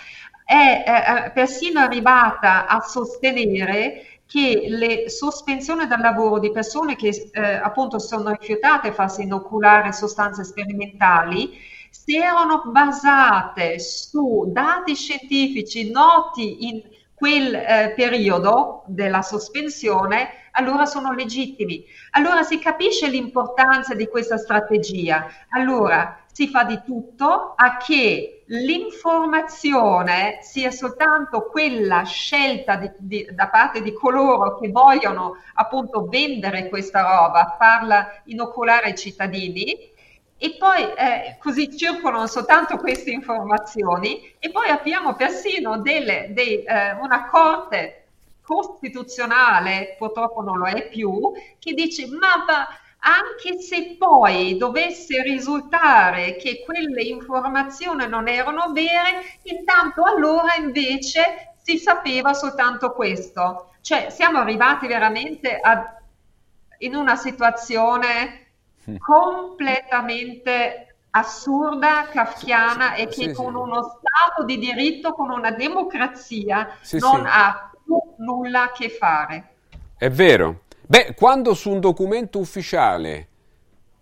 è eh, persino arrivata a sostenere che le sospensioni dal lavoro di persone che eh, appunto sono rifiutate a farsi inoculare sostanze sperimentali si erano basate su dati scientifici noti in quel eh, periodo della sospensione, allora sono legittimi. Allora si capisce l'importanza di questa strategia. Allora si fa di tutto a che l'informazione sia soltanto quella scelta di, di, da parte di coloro che vogliono appunto vendere questa roba, farla inoculare ai cittadini, e poi eh, così circolano soltanto queste informazioni. E poi abbiamo persino delle, dei, eh, una corte costituzionale, purtroppo non lo è più, che dice ma va, anche se poi dovesse risultare che quelle informazioni non erano vere, intanto allora invece si sapeva soltanto questo. Cioè siamo arrivati veramente a, in una situazione sì. completamente assurda, kafkiana sì, sì, e che sì, con sì. uno Stato di diritto, con una democrazia sì, non sì. ha più nulla a che fare. È vero. Beh, quando su un documento ufficiale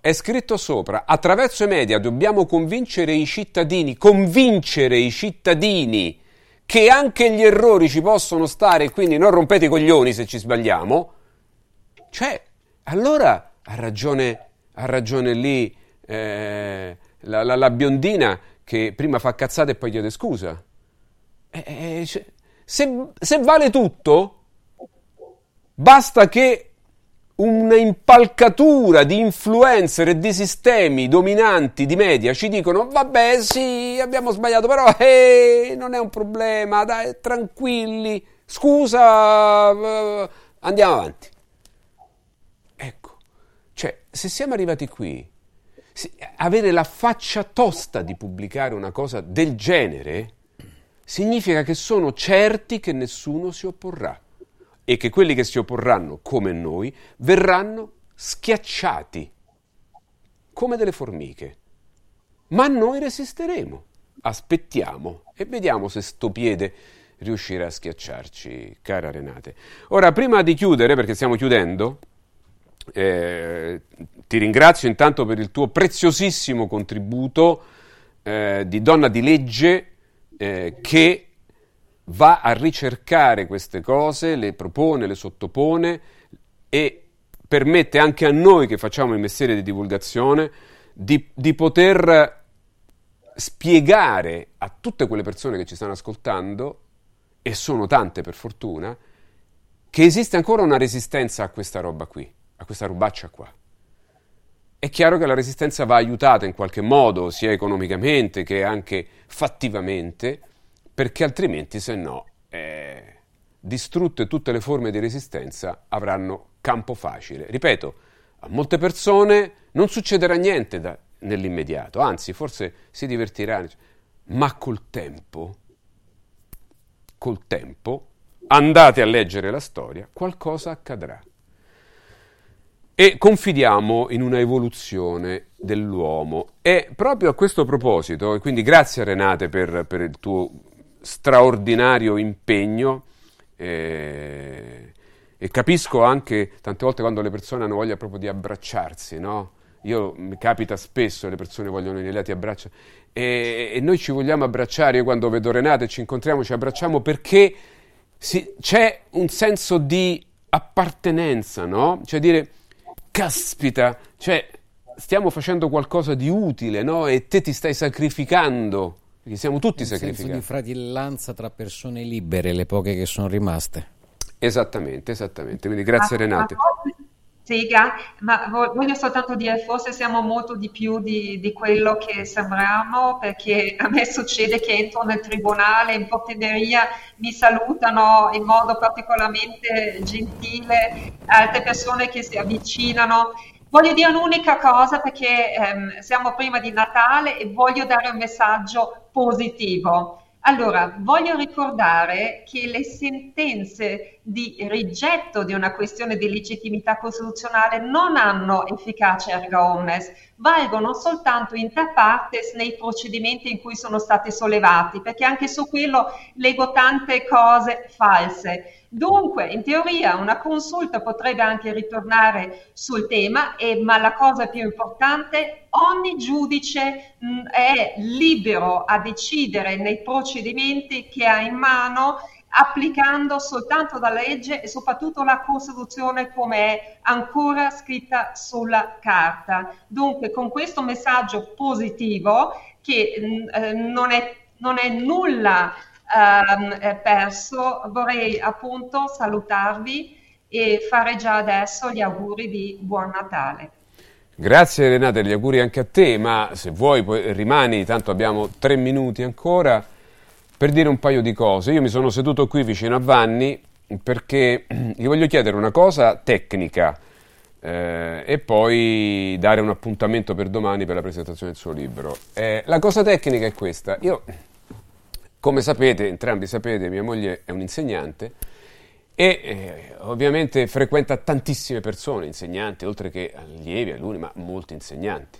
è scritto sopra, attraverso i media dobbiamo convincere i cittadini, convincere i cittadini che anche gli errori ci possono stare, quindi non rompete i coglioni se ci sbagliamo, cioè, allora ha ragione, ha ragione lì eh, la, la, la biondina che prima fa cazzate e poi chiede scusa. Eh, eh, cioè, se, se vale tutto, basta che una impalcatura di influencer e di sistemi dominanti di media ci dicono vabbè sì abbiamo sbagliato però eh, non è un problema, dai tranquilli, scusa, uh, andiamo avanti. Ecco, cioè se siamo arrivati qui, se, avere la faccia tosta di pubblicare una cosa del genere significa che sono certi che nessuno si opporrà e che quelli che si opporranno, come noi, verranno schiacciati come delle formiche. Ma noi resisteremo, aspettiamo e vediamo se sto piede riuscirà a schiacciarci, cara Renate. Ora, prima di chiudere, perché stiamo chiudendo, eh, ti ringrazio intanto per il tuo preziosissimo contributo eh, di donna di legge eh, che va a ricercare queste cose, le propone, le sottopone e permette anche a noi che facciamo il mestiere di divulgazione di, di poter spiegare a tutte quelle persone che ci stanno ascoltando, e sono tante per fortuna, che esiste ancora una resistenza a questa roba qui, a questa robaccia qua. È chiaro che la resistenza va aiutata in qualche modo, sia economicamente che anche fattivamente, perché altrimenti, se no, eh, distrutte tutte le forme di resistenza, avranno campo facile. Ripeto, a molte persone non succederà niente da, nell'immediato, anzi, forse si divertiranno, ma col tempo, col tempo, andate a leggere la storia, qualcosa accadrà. E confidiamo in una evoluzione dell'uomo. E proprio a questo proposito, e quindi grazie Renate per, per il tuo straordinario impegno eh, e capisco anche tante volte quando le persone hanno voglia proprio di abbracciarsi, no? Io mi capita spesso, le persone vogliono che ti abbracciano e, e noi ci vogliamo abbracciare. Io quando vedo Renate ci incontriamo, ci abbracciamo perché si, c'è un senso di appartenenza, no? Cioè dire caspita, cioè stiamo facendo qualcosa di utile, no? E te ti stai sacrificando. Perché siamo tutti un sacrificati. Un senso di fratellanza tra persone libere, le poche che sono rimaste. Esattamente, esattamente. Quindi grazie ma, Renate. Ma, sì, ma voglio soltanto dire, forse siamo molto di più di, di quello che sembriamo, perché a me succede che entro nel tribunale, in portineria, mi salutano in modo particolarmente gentile, altre persone che si avvicinano. Voglio dire un'unica cosa perché ehm, siamo prima di Natale e voglio dare un messaggio positivo. Allora, voglio ricordare che le sentenze di rigetto di una questione di legittimità costituzionale non hanno efficacia erga omnes, valgono soltanto inter partes nei procedimenti in cui sono stati sollevati, perché anche su quello leggo tante cose false. Dunque, in teoria, una consulta potrebbe anche ritornare sul tema, e, ma la cosa più importante, ogni giudice mh, è libero a decidere nei procedimenti che ha in mano, applicando soltanto la legge e soprattutto la Costituzione come è ancora scritta sulla carta. Dunque, con questo messaggio positivo, che mh, non è, non è nulla Um, perso, vorrei appunto salutarvi e fare già adesso gli auguri di buon Natale. Grazie Renate, gli auguri anche a te, ma se vuoi poi rimani, tanto abbiamo tre minuti ancora per dire un paio di cose. Io mi sono seduto qui vicino a Vanni perché gli voglio chiedere una cosa tecnica eh, e poi dare un appuntamento per domani per la presentazione del suo libro. Eh, la cosa tecnica è questa. Io, come sapete, entrambi sapete, mia moglie è un insegnante e eh, ovviamente frequenta tantissime persone, insegnanti, oltre che allievi, alunni, ma molti insegnanti.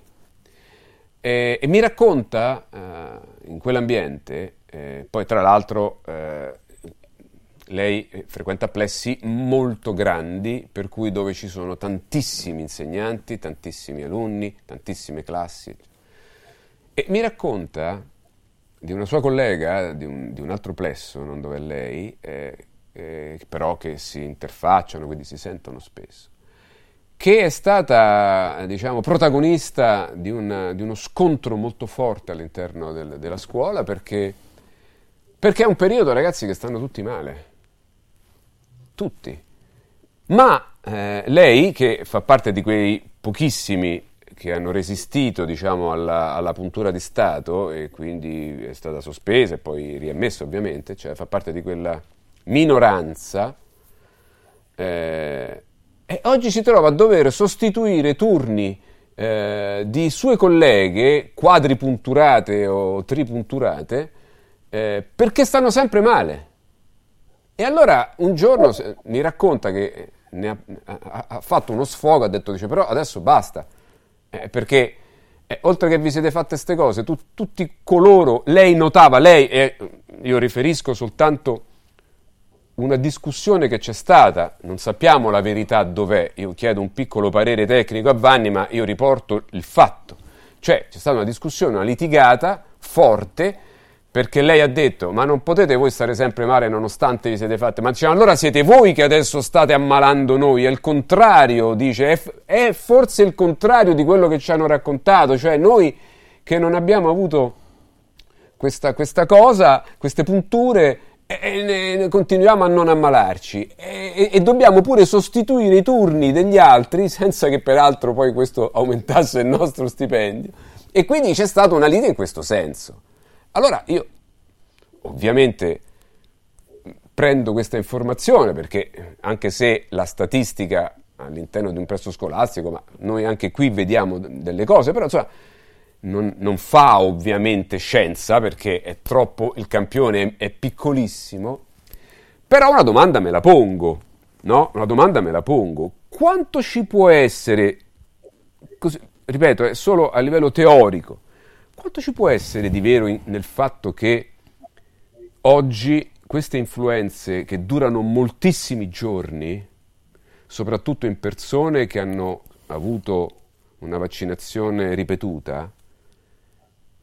Eh, e mi racconta eh, in quell'ambiente, eh, poi tra l'altro eh, lei frequenta plessi molto grandi, per cui dove ci sono tantissimi insegnanti, tantissimi alunni, tantissime classi. E mi racconta di una sua collega di un, di un altro plesso, non dove è lei, eh, eh, però che si interfacciano, quindi si sentono spesso, che è stata, diciamo, protagonista di, una, di uno scontro molto forte all'interno del, della scuola, perché, perché è un periodo, ragazzi, che stanno tutti male. Tutti. Ma eh, lei, che fa parte di quei pochissimi che hanno resistito, diciamo, alla, alla puntura di Stato, e quindi è stata sospesa e poi riammessa, ovviamente, cioè fa parte di quella minoranza, eh, e oggi si trova a dover sostituire turni eh, di sue colleghe, quadripunturate o tripunturate, eh, perché stanno sempre male. E allora un giorno se, mi racconta che ne ha, ha, ha fatto uno sfogo, ha detto, dice, però adesso basta, eh, perché eh, oltre che vi siete fatte queste cose, tu, tutti coloro, lei notava, lei, eh, io riferisco soltanto una discussione che c'è stata, non sappiamo la verità dov'è, io chiedo un piccolo parere tecnico a Vanni, ma io riporto il fatto. Cioè, c'è stata una discussione, una litigata forte, perché lei ha detto, ma non potete voi stare sempre male nonostante vi siete fatte, ma diciamo, allora siete voi che adesso state ammalando noi, è il contrario, dice, è, f- è forse il contrario di quello che ci hanno raccontato, cioè noi che non abbiamo avuto questa, questa cosa, queste punture, e continuiamo a non ammalarci e, e dobbiamo pure sostituire i turni degli altri senza che peraltro poi questo aumentasse il nostro stipendio, e quindi c'è stata una lite in questo senso. Allora io ovviamente prendo questa informazione, perché anche se la statistica all'interno di un presso scolastico, ma noi anche qui vediamo delle cose, però insomma Non, non fa ovviamente scienza, perché è troppo, il campione è, è piccolissimo, però una domanda me la pongo, no? Una domanda me la pongo. Quanto ci può essere, così, ripeto, è solo a livello teorico, quanto ci può essere di vero in, nel fatto che oggi queste influenze che durano moltissimi giorni, soprattutto in persone che hanno avuto una vaccinazione ripetuta,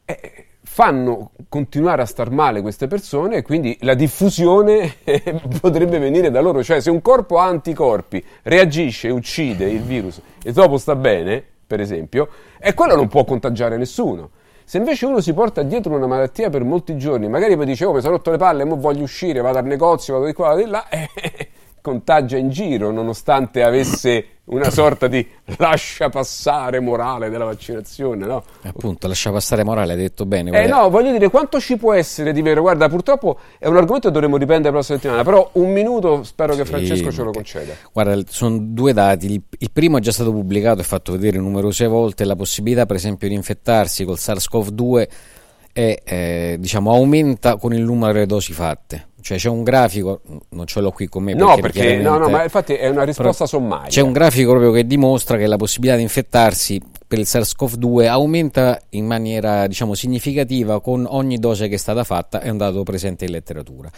Eh, fanno continuare a star male queste persone, e quindi la diffusione eh, potrebbe venire da loro. Cioè, se un corpo ha anticorpi, reagisce, uccide il virus e dopo sta bene, per esempio, e quello non può contagiare nessuno. Se invece uno si porta dietro una malattia per molti giorni, magari poi dice, oh, mi sono rotto le palle, mo voglio uscire, vado al negozio, vado di qua, vado di là, eh, eh, contagia in giro, nonostante avesse una sorta di lascia passare morale della vaccinazione, no? Appunto, lascia passare morale, hai detto bene. Eh no, voglio dire, quanto ci può essere di vero? Guarda, purtroppo è un argomento che dovremo riprendere la prossima settimana, però un minuto spero sì, che Francesco ce lo conceda. Guarda, sono due dati. Il, il primo è già stato pubblicato e fatto vedere numerose volte, la possibilità, per esempio, di infettarsi col SARS-CoV due è, eh, diciamo, aumenta con il numero delle dosi fatte. Cioè c'è un grafico, non ce l'ho qui con me. No, perché, perché chiaramente... no, no, ma infatti è una risposta sommaria. C'è un grafico proprio che dimostra che la possibilità di infettarsi per il SARS-CoV due aumenta in maniera, diciamo, significativa con ogni dose che è stata fatta, è un dato presente in letteratura.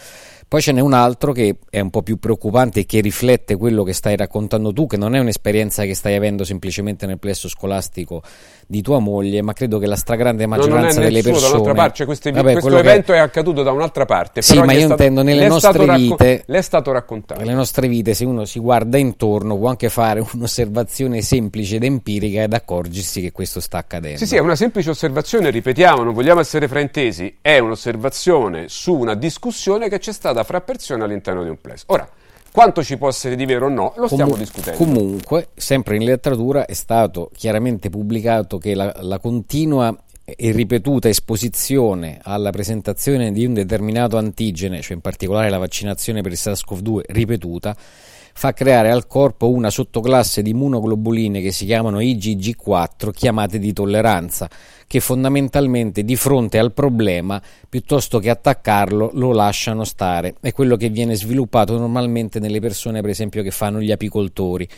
Poi ce n'è un altro che è un po' più preoccupante e che riflette quello che stai raccontando tu, che non è un'esperienza che stai avendo semplicemente nel plesso scolastico di tua moglie, ma credo che la stragrande maggioranza no, delle suo, persone parte, cioè queste, vabbè, questo evento che... è accaduto da un'altra parte, sì, però ma io stato, intendo nelle nostre racco- vite le è stato raccontato nelle nostre vite, se uno si guarda intorno può anche fare un'osservazione semplice ed empirica ed accorgersi che questo sta accadendo. Sì sì, è una semplice osservazione, ripetiamo, non vogliamo essere fraintesi, è un'osservazione su una discussione che c'è stata fra persone all'interno di un plesso. Ora, quanto ci può essere di vero o no, lo stiamo comunque discutendo. Comunque, sempre in letteratura è stato chiaramente pubblicato che la, la continua e ripetuta esposizione alla presentazione di un determinato antigene, cioè in particolare la vaccinazione per il SARS-CoV due ripetuta, fa creare al corpo una sottoclasse di immunoglobuline che si chiamano I G G quattro, chiamate di tolleranza, che fondamentalmente di fronte al problema, piuttosto che attaccarlo, lo lasciano stare. È quello che viene sviluppato normalmente nelle persone, per esempio, che fanno gli apicoltori.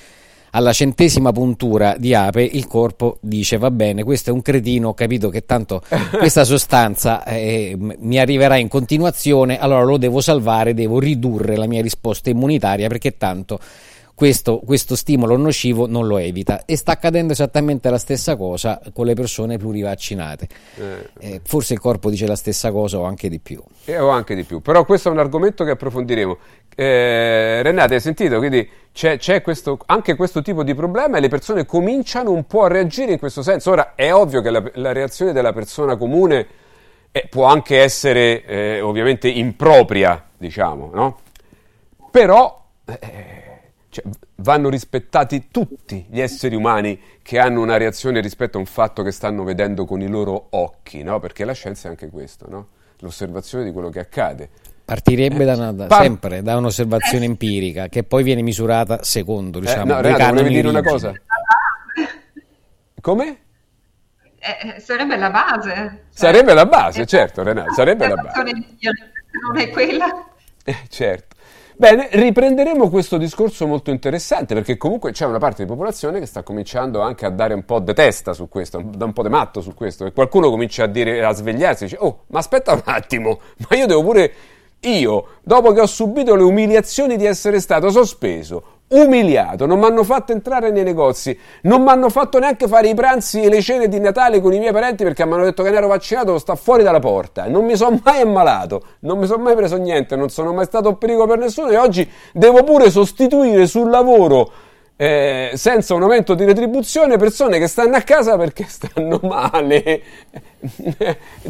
Alla centesima puntura di ape il corpo dice: va bene, questo è un cretino, ho capito che tanto questa sostanza eh, mi arriverà in continuazione, allora lo devo salvare, devo ridurre la mia risposta immunitaria perché tanto questo, questo stimolo nocivo non lo evita. E sta accadendo esattamente la stessa cosa con le persone plurivaccinate. Eh, eh, forse il corpo dice la stessa cosa o anche di più. Eh, o anche di più, però questo è un argomento che approfondiremo. Eh, Renate, hai sentito? Quindi c'è, c'è questo, anche questo tipo di problema e le persone cominciano un po' a reagire in questo senso. Ora è ovvio che la, la reazione della persona comune eh, può anche essere eh, ovviamente impropria, diciamo, no? Però eh, cioè, vanno rispettati tutti gli esseri umani che hanno una reazione rispetto a un fatto che stanno vedendo con i loro occhi, no? Perché la scienza è anche questo, no? L'osservazione di quello che accade. Partirebbe da una, da, Par- sempre da un'osservazione empirica che poi viene misurata secondo, diciamo, eh, no, dei Renata, canoni rigidi. Volevi dire una cosa? Come? Eh, sarebbe la base. Cioè, sarebbe la base, certo, Renata, sarebbe la, la base. Non è quella. Eh, certo. Bene, riprenderemo questo discorso molto interessante perché comunque c'è una parte di popolazione che sta cominciando anche a dare un po' de testa su questo, da un po' de matto su questo, e qualcuno comincia a dire, a svegliarsi, dice: "Oh, ma aspetta un attimo, ma io devo pure Io, dopo che ho subito le umiliazioni di essere stato sospeso, umiliato, non mi hanno fatto entrare nei negozi, non mi hanno fatto neanche fare i pranzi e le cene di Natale con i miei parenti perché mi hanno detto che ne ero vaccinato, sta fuori dalla porta, non mi sono mai ammalato, non mi sono mai preso niente, non sono mai stato un pericolo per nessuno e oggi devo pure sostituire sul lavoro eh, senza un aumento di retribuzione persone che stanno a casa perché stanno male."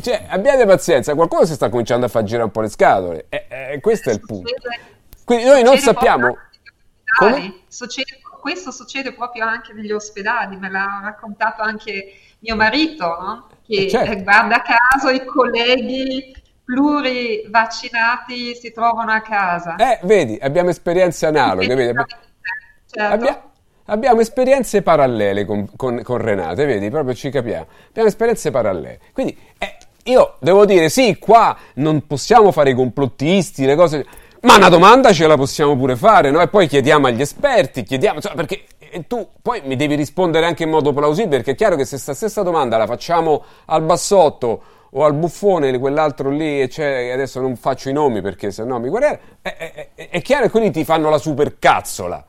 Cioè, abbiate pazienza, qualcuno si sta cominciando a far girare un po' le scatole, eh, eh, questo è il punto. Quindi noi non sappiamo. Come? Succede, questo succede proprio anche negli ospedali, me l'ha raccontato anche mio marito, no? Che certo. Guarda caso i colleghi plurivaccinati si trovano a casa. Eh, vedi, abbiamo esperienze analoghe, vedi, abbi- certo. abbi- abbiamo esperienze parallele con, con, con Renate, vedi, proprio ci capiamo, abbiamo esperienze parallele, quindi eh, io devo dire sì, qua non possiamo fare i complottisti, le cose... Ma una domanda ce la possiamo pure fare, no? E poi chiediamo agli esperti, chiediamo, cioè, perché tu poi mi devi rispondere anche in modo plausibile, perché è chiaro che se sta stessa domanda la facciamo al Bassotto o al Buffone, quell'altro lì, e cioè, adesso non faccio i nomi perché sennò mi guardano, è, è, è, è chiaro che quelli ti fanno la supercazzola.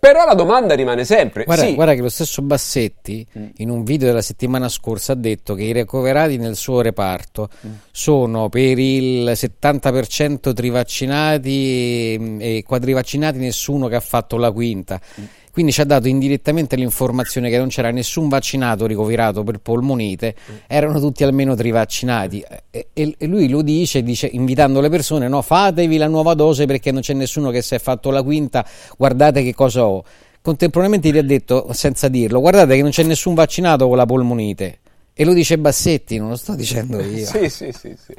Però la domanda rimane sempre. Guarda, sì. Guarda che lo stesso Bassetti mm. in un video della settimana scorsa ha detto che i ricoverati nel suo reparto mm. sono per il settanta per cento trivaccinati e quadrivaccinati, nessuno che ha fatto la quinta. Mm. Quindi ci ha dato indirettamente l'informazione che non c'era nessun vaccinato ricoverato per polmonite, erano tutti almeno trivaccinati. E, e lui lo dice, dice invitando le persone: no, fatevi la nuova dose perché non c'è nessuno che si è fatto la quinta, guardate che cosa ho. Contemporaneamente gli ha detto, senza dirlo, guardate che non c'è nessun vaccinato con la polmonite. E lo dice Bassetti, non lo sto dicendo io. Sì, sì, sì, sì.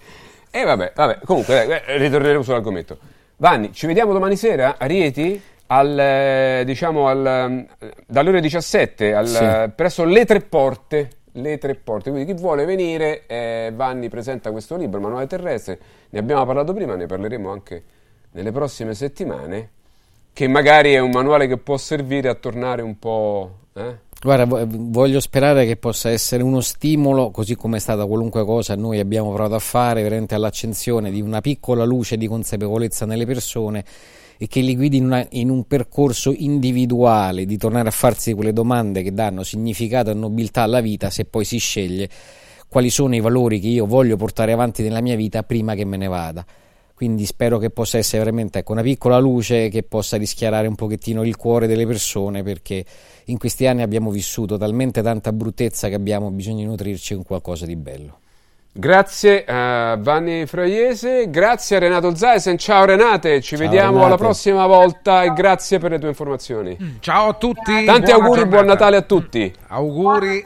E vabbè, vabbè, comunque ritorneremo sull'argomento. Vanni, ci vediamo domani sera a Rieti? Al, diciamo al, dalle ore diciassette al, sì. presso le tre porte le tre porte quindi chi vuole venire eh, Vanni presenta questo libro Manuale Terrestre, ne abbiamo parlato prima, ne parleremo anche nelle prossime settimane, che magari è un manuale che può servire a tornare un po' eh? Guarda, voglio sperare che possa essere uno stimolo, così come è stata qualunque cosa noi abbiamo provato a fare, veramente all'accensione di una piccola luce di consapevolezza nelle persone e che li guidi in, una, in un percorso individuale di tornare a farsi quelle domande che danno significato e nobiltà alla vita, se poi si sceglie quali sono i valori che io voglio portare avanti nella mia vita prima che me ne vada. Quindi spero che possa essere veramente, ecco, una piccola luce che possa rischiarare un pochettino il cuore delle persone, perché in questi anni abbiamo vissuto talmente tanta bruttezza che abbiamo bisogno di nutrirci con qualcosa di bello. Grazie a Vanni Fraiese, grazie a Renate Olzaisen, ciao Renate, ci ciao vediamo Renate. Alla prossima volta e grazie per le tue informazioni. Ciao a tutti. Tanti buona auguri, giornata. Buon Natale a tutti. Auguri.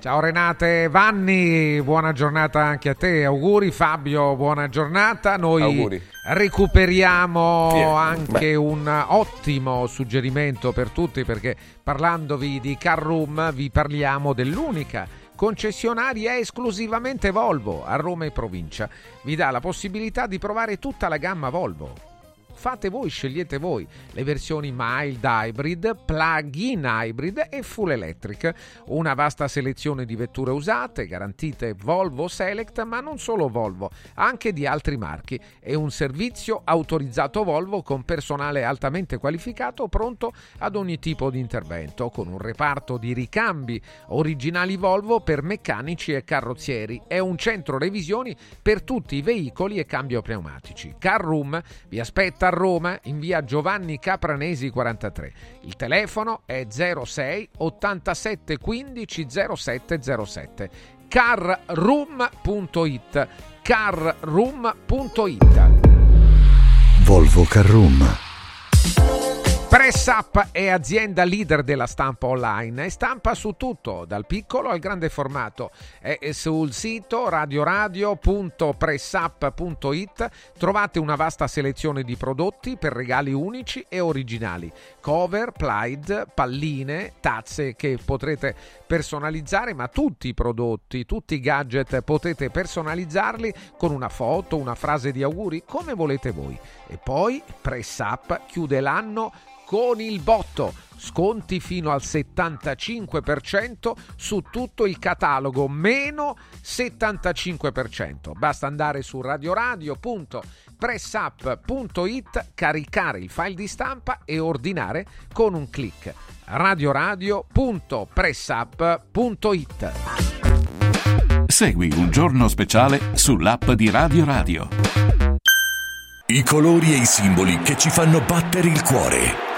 Ciao Renate Vanni, buona giornata anche a te, auguri. Fabio, buona giornata. Noi auguri. Recuperiamo yeah. anche Beh. un ottimo suggerimento per tutti, perché parlandovi di Car Room vi parliamo dell'unica concessionaria esclusivamente Volvo a Roma e provincia. Vi dà la possibilità di provare tutta la gamma Volvo. Fate voi, scegliete voi le versioni mild hybrid, plug-in hybrid e full electric. Una vasta selezione di vetture usate, garantite Volvo Select, ma non solo Volvo, anche di altri marchi, e un servizio autorizzato Volvo con personale altamente qualificato pronto ad ogni tipo di intervento, con un reparto di ricambi originali Volvo per meccanici e carrozzieri e un centro revisioni per tutti i veicoli e cambio pneumatici. Car Room vi aspetta a Roma in via Giovanni Capranesi quarantatré. Il telefono è zero sei ottantasette quindici zero sette zero sette. carroom punto it. carroom punto it. Volvo Car Room. Press Up è azienda leader della stampa online e stampa su tutto, dal piccolo al grande formato. E sul sito radio radio punto press up punto it trovate una vasta selezione di prodotti per regali unici e originali, cover, plaid, palline, tazze che potrete personalizzare, ma tutti i prodotti, tutti i gadget potete personalizzarli con una foto, una frase di auguri, come volete voi. E poi Press Up chiude l'anno con il botto, sconti fino al settantacinque per cento su tutto il catalogo, meno settantacinque per cento. Basta andare su radio radio punto press up punto it, caricare il file di stampa e ordinare con un click. radio radio punto press up punto it. Segui Un Giorno Speciale sull'app di Radio Radio. I colori e i simboli che ci fanno battere il cuore.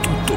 Tutto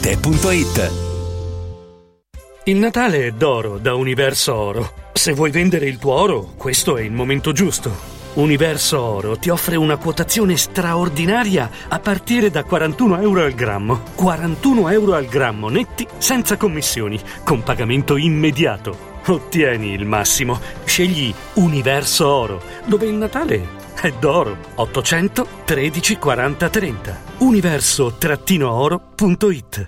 Te.it. Il Natale è d'oro da Universo Oro. Se vuoi vendere il tuo oro, questo è il momento giusto. Universo Oro ti offre una quotazione straordinaria a partire da quarantuno euro al grammo. quarantuno euro al grammo netti, senza commissioni, con pagamento immediato. Ottieni il massimo. Scegli Universo Oro, dove il Natale è d'oro. ottocento tredici quaranta trenta. universo oro punto it.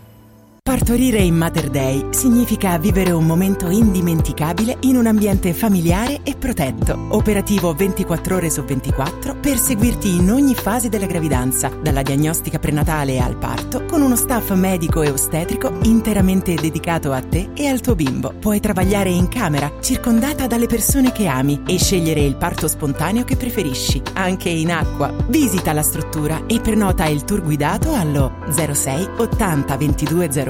Partorire in Mater Dei significa vivere un momento indimenticabile in un ambiente familiare e protetto, operativo ventiquattro ore su ventiquattro per seguirti in ogni fase della gravidanza, dalla diagnostica prenatale al parto, con uno staff medico e ostetrico interamente dedicato a te e al tuo bimbo. Puoi travagliare in camera, circondata dalle persone che ami, e scegliere il parto spontaneo che preferisci, anche in acqua. Visita la struttura e prenota il tour guidato allo zero sei ottanta ventidue zero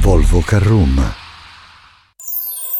Volvo Carrum.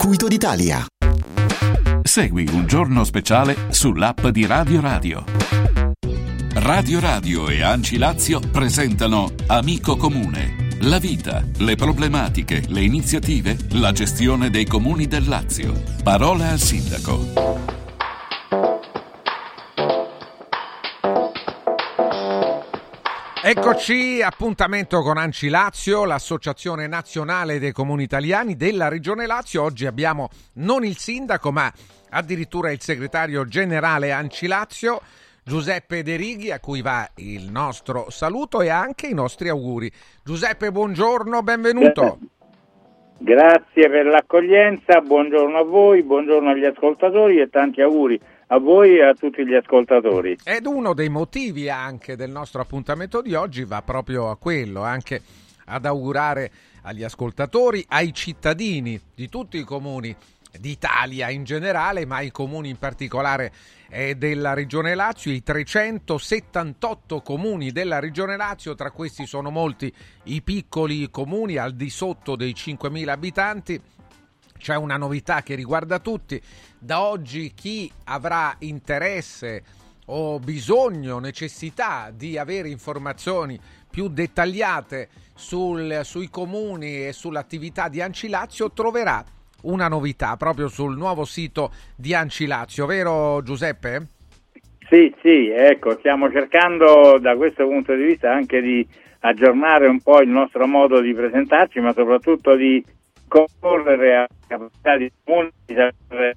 Circuito d'Italia. Segui Un Giorno Speciale sull'app di Radio Radio. Radio Radio e Anci Lazio presentano Amico Comune. La vita, le problematiche, le iniziative, la gestione dei comuni del Lazio. Parola al sindaco. Eccoci, appuntamento con Anci Lazio, l'associazione nazionale dei comuni italiani della regione Lazio. Oggi abbiamo non il sindaco ma addirittura il segretario generale Anci Lazio, Giuseppe De Righi, a cui va il nostro saluto e anche i nostri auguri. Giuseppe, buongiorno, benvenuto. Grazie per l'accoglienza, buongiorno a voi, buongiorno agli ascoltatori e tanti auguri a voi e a tutti gli ascoltatori. Ed uno dei motivi anche del nostro appuntamento di oggi va proprio a quello, anche ad augurare agli ascoltatori, ai cittadini di tutti i comuni d'Italia in generale, ma i comuni in particolare eh, della Regione Lazio, i trecentosettantotto comuni della Regione Lazio, tra questi sono molti i piccoli comuni al di sotto dei cinquemila abitanti. C'è una novità che riguarda tutti. Da oggi chi avrà interesse o bisogno, necessità di avere informazioni più dettagliate sul, sui comuni e sull'attività di Anci Lazio troverà una novità proprio sul nuovo sito di Anci Lazio, vero Giuseppe? Sì, sì, ecco, stiamo cercando da questo punto di vista anche di aggiornare un po' il nostro modo di presentarci, ma soprattutto di correre a capacità di comuni, di saper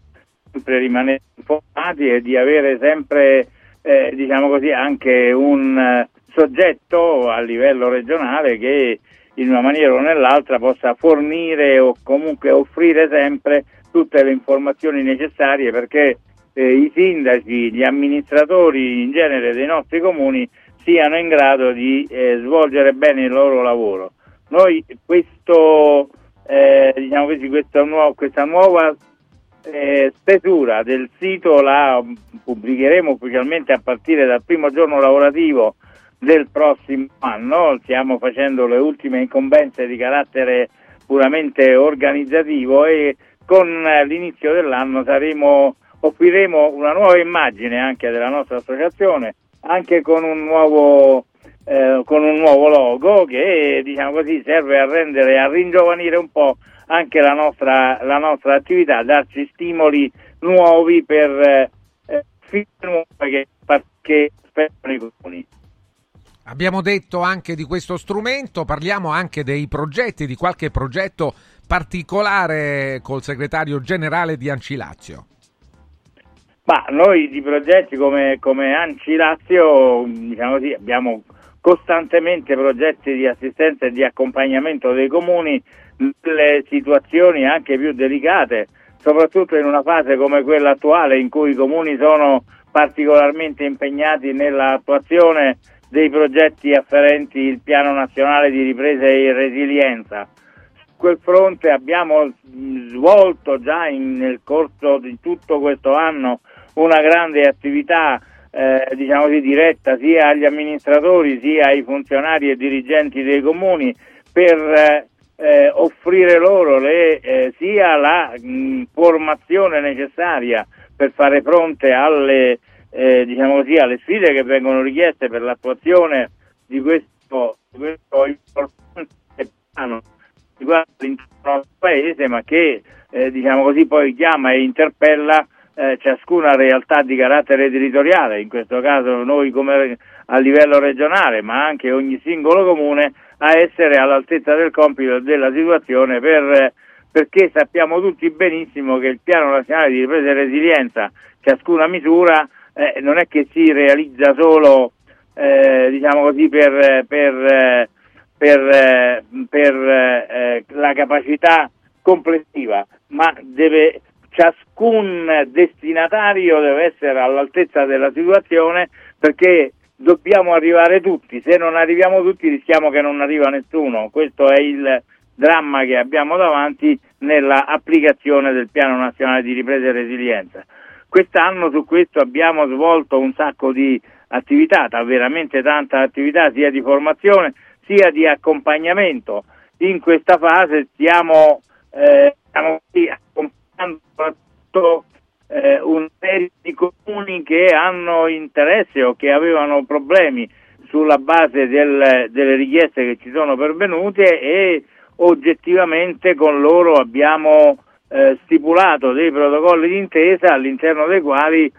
sempre rimanere informati e di avere sempre, eh, diciamo così, anche un soggetto a livello regionale che in una maniera o nell'altra possa fornire o comunque offrire sempre tutte le informazioni necessarie, perché eh, i sindaci, gli amministratori in genere dei nostri comuni siano in grado di eh, svolgere bene il loro lavoro. Noi questo Eh, diciamo così, questa nuova, questa nuova eh, stesura del sito la pubblicheremo ufficialmente a partire dal primo giorno lavorativo del prossimo anno. Stiamo facendo le ultime incombenze di carattere puramente organizzativo e con l'inizio dell'anno saremo, offriremo una nuova immagine anche della nostra associazione, anche con un nuovo Eh, con un nuovo logo che, diciamo così, serve a rendere, a ringiovanire un po' anche la nostra, la nostra attività, darci stimoli nuovi per eh, che, che aspettano i comuni. Abbiamo detto anche di questo strumento, parliamo anche dei progetti, di qualche progetto particolare col segretario generale di Anci Lazio? Ma noi di progetti come, come Anci Lazio, diciamo così, abbiamo costantemente progetti di assistenza e di accompagnamento dei comuni nelle situazioni anche più delicate, soprattutto in una fase come quella attuale in cui i comuni sono particolarmente impegnati nell'attuazione dei progetti afferenti il Piano Nazionale di Ripresa e Resilienza. Su quel fronte abbiamo svolto già in, nel corso di tutto questo anno una grande attività eh, diciamo così, diretta sia agli amministratori sia ai funzionari e dirigenti dei comuni per eh, Eh, offrire loro le, eh, sia la mh, formazione necessaria per fare fronte alle, eh, diciamo così, alle sfide che vengono richieste per l'attuazione di questo, di questo importante piano che riguarda l'intero paese, ma che eh, diciamo così, poi chiama e interpella eh, ciascuna realtà di carattere territoriale, in questo caso noi come a livello regionale, ma anche ogni singolo comune, a essere all'altezza del compito della situazione per, perché sappiamo tutti benissimo che il Piano Nazionale di Ripresa e Resilienza, ciascuna misura, eh, non è che si realizza solo eh, diciamo così per, per, per, per eh, la capacità complessiva, ma deve, ciascun destinatario deve essere all'altezza della situazione, perché dobbiamo arrivare tutti, se non arriviamo tutti rischiamo che non arriva nessuno. Questo è il dramma che abbiamo davanti nella applicazione del Piano Nazionale di Ripresa e Resilienza. Quest'anno su questo abbiamo svolto un sacco di attività, veramente tanta attività, sia di formazione sia di accompagnamento. In questa fase stiamo, eh, stiamo accompagnando Eh, una serie di comuni che hanno interesse o che avevano problemi sulla base del, delle richieste che ci sono pervenute, e oggettivamente con loro abbiamo eh, stipulato dei protocolli d'intesa all'interno dei quali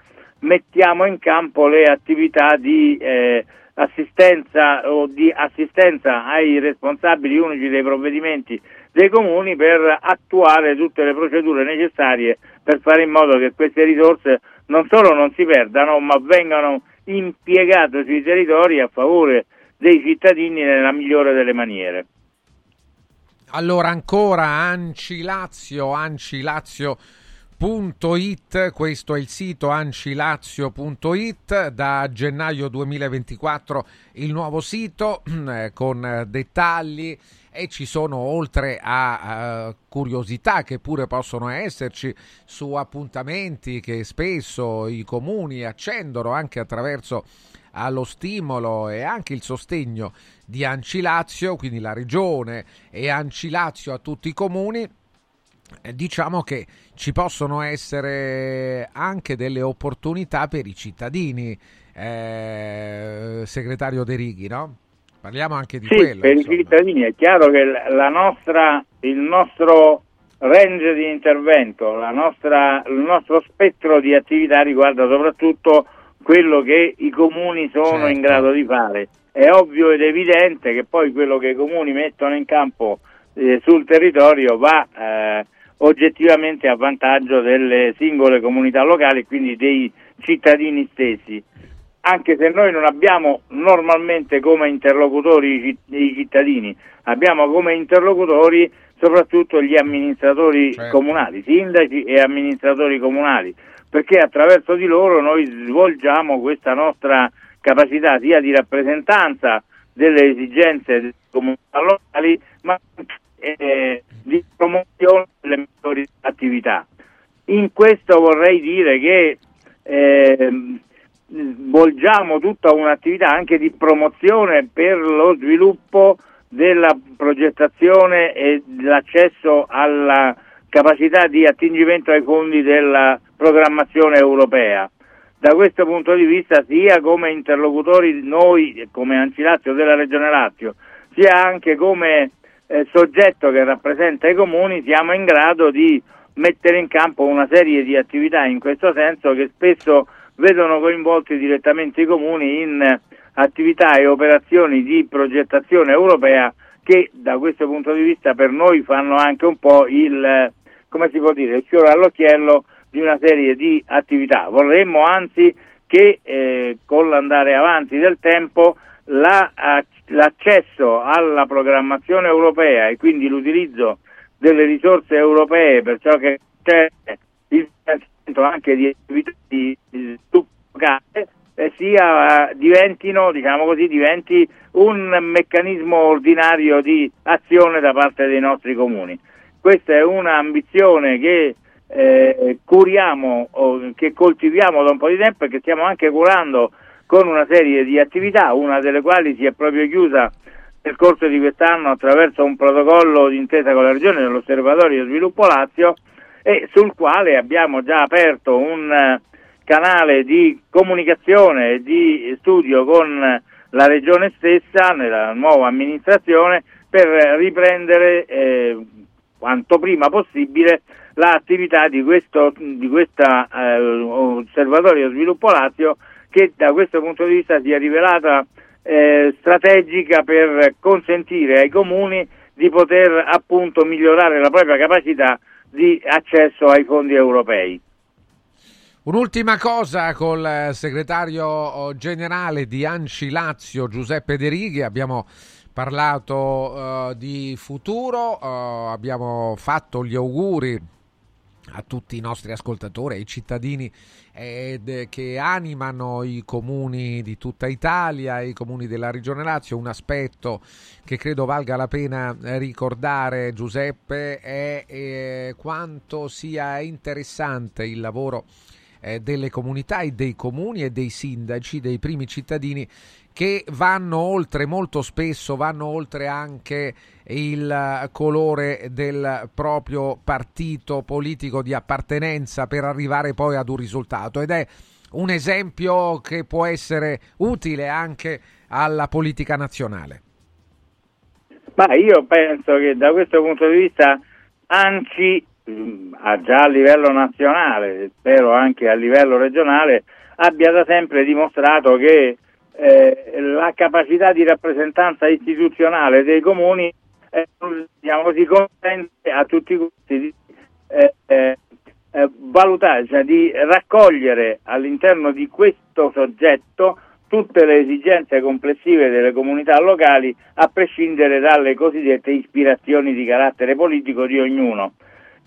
mettiamo in campo le attività di eh, assistenza o di assistenza ai responsabili unici dei provvedimenti dei comuni per attuare tutte le procedure necessarie per fare in modo che queste risorse non solo non si perdano, ma vengano impiegate sui territori a favore dei cittadini nella migliore delle maniere. Allora, ancora Anci Lazio, ancilazio punto it, questo è il sito ancilazio punto it, da gennaio duemilaventiquattro il nuovo sito con dettagli, e ci sono, oltre a uh, curiosità che pure possono esserci su appuntamenti che spesso i comuni accendono anche attraverso allo stimolo e anche il sostegno di Anci Lazio, quindi la regione e Anci Lazio a tutti i comuni, diciamo che ci possono essere anche delle opportunità per i cittadini, eh, segretario De Righi, no? Parliamo anche di sì, quello. Per insomma. I cittadini è chiaro che la nostra, il nostro range di intervento, la nostra, il nostro spettro di attività riguarda soprattutto quello che i comuni sono certo. in grado di fare. È ovvio ed evidente che poi quello che i comuni mettono in campo eh, sul territorio va eh, oggettivamente a vantaggio delle singole comunità locali e quindi dei cittadini stessi, anche se noi non abbiamo normalmente come interlocutori i cittadini, abbiamo come interlocutori soprattutto gli amministratori certo. comunali, sindaci e amministratori comunali, perché attraverso di loro noi svolgiamo questa nostra capacità sia di rappresentanza delle esigenze delle comunità locali, ma anche eh, di promozione delle migliori attività. In questo vorrei dire che eh, svolgiamo tutta un'attività anche di promozione per lo sviluppo della progettazione e l'accesso alla capacità di attingimento ai fondi della programmazione europea. Da questo punto di vista, sia come interlocutori noi, come Anci Lazio della Regione Lazio, sia anche come eh, soggetto che rappresenta i comuni, siamo in grado di mettere in campo una serie di attività in questo senso che spesso vedono coinvolti direttamente i comuni in attività e operazioni di progettazione europea che da questo punto di vista per noi fanno anche un po' il, come si può dire, il fiore all'occhiello di una serie di attività. Vorremmo anzi che eh, con l'andare avanti del tempo la, a, l'accesso alla programmazione europea e quindi l'utilizzo delle risorse europee per ciò che c'è il finanziamento anche di attività di sviluppo locale eh, sia diventino, diciamo così, diventi un meccanismo ordinario di azione da parte dei nostri comuni. Questa è una ambizione che eh, curiamo, o che coltiviamo da un po' di tempo e che stiamo anche curando con una serie di attività, una delle quali si è proprio chiusa nel corso di quest'anno attraverso un protocollo d'intesa con la Regione dell'Osservatorio Sviluppo Lazio, e sul quale abbiamo già aperto un canale di comunicazione e di studio con la Regione stessa, nella nuova amministrazione, per riprendere eh, quanto prima possibile l'attività di questo di questa eh, Osservatorio Sviluppo Lazio, che da questo punto di vista si è rivelata Eh, strategica per consentire ai comuni di poter appunto migliorare la propria capacità di accesso ai fondi europei. Un'ultima cosa col segretario generale di Anci Lazio, Giuseppe De Righi. Abbiamo parlato eh, di futuro, eh, abbiamo fatto gli auguri a tutti i nostri ascoltatori, ai cittadini eh, che animano i comuni di tutta Italia, i comuni della Regione Lazio. Un aspetto che credo valga la pena ricordare, Giuseppe, è eh, quanto sia interessante il lavoro eh, delle comunità e dei comuni e dei sindaci, dei primi cittadini, che vanno oltre, molto spesso vanno oltre anche il colore del proprio partito politico di appartenenza per arrivare poi ad un risultato, ed è un esempio che può essere utile anche alla politica nazionale. Ma io penso che da questo punto di vista Anci, già a livello nazionale, spero anche a livello regionale, abbia da sempre dimostrato che Eh, la capacità di rappresentanza istituzionale dei comuni eh, diciamo così, consente a tutti questi di eh, eh, valutare, cioè di raccogliere all'interno di questo soggetto tutte le esigenze complessive delle comunità locali, a prescindere dalle cosiddette ispirazioni di carattere politico di ognuno.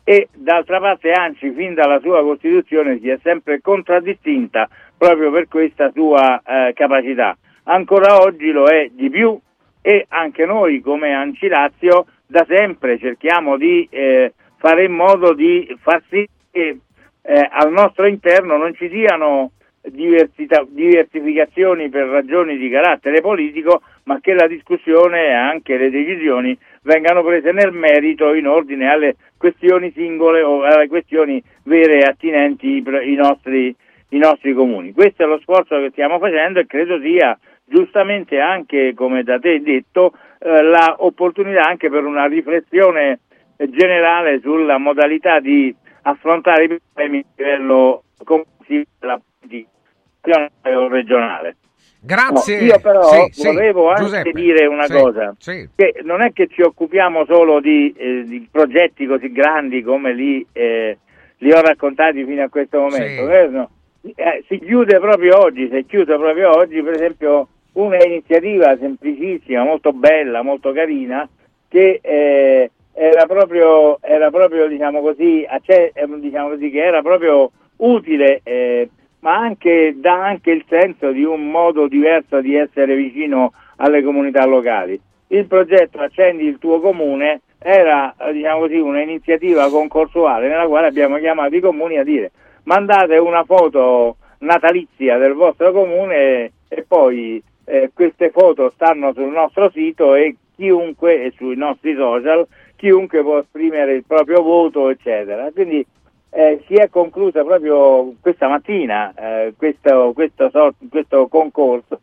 E d'altra parte Anci fin dalla sua costituzione si è sempre contraddistinta proprio per questa sua eh, capacità. Ancora oggi lo è di più, e anche noi come Anci Lazio da sempre cerchiamo di eh, fare in modo di far sì che eh, al nostro interno non ci siano diversità, diversificazioni per ragioni di carattere politico, ma che la discussione e anche le decisioni vengano prese nel merito in ordine alle questioni singole o alle questioni vere attinenti i nostri i nostri comuni. Questo è lo sforzo che stiamo facendo, e credo sia giustamente anche, come da te detto, eh, la opportunità anche per una riflessione generale sulla modalità di affrontare i problemi a livello complessivo della politica nazionale o regionale. Grazie. No, io però sì, volevo sì, anche Giuseppe, dire una sì, cosa, sì. che non è che ci occupiamo solo di, eh, di progetti così grandi come li, eh, li ho raccontati fino a questo momento, sì. eh, no. Eh, si chiude proprio oggi, si è chiusa proprio oggi per esempio una iniziativa semplicissima, molto bella, molto carina, che eh, era proprio era proprio diciamo così, acce- diciamo così che era proprio utile, eh, ma anche dà anche il senso di un modo diverso di essere vicino alle comunità locali. Il progetto Accendi il tuo comune era, diciamo così, un'iniziativa concorsuale nella quale abbiamo chiamato i comuni a dire: mandate una foto natalizia del vostro comune, e poi eh, queste foto stanno sul nostro sito, e chiunque, e sui nostri social, chiunque può esprimere il proprio voto, eccetera. Quindi eh, si è conclusa proprio questa mattina eh, questo, questo, questo concorso.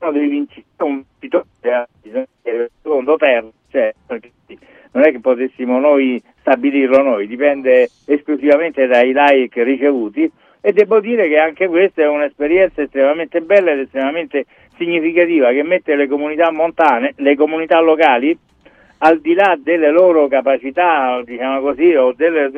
Uno dei vincitori, un vincitore, il secondo, terzo, cioè, perché non è che potessimo noi stabilirlo noi, dipende esclusivamente dai like ricevuti, e devo dire che anche questa è un'esperienza estremamente bella ed estremamente significativa, che mette le comunità montane, le comunità locali al di là delle loro capacità, diciamo così, o delle,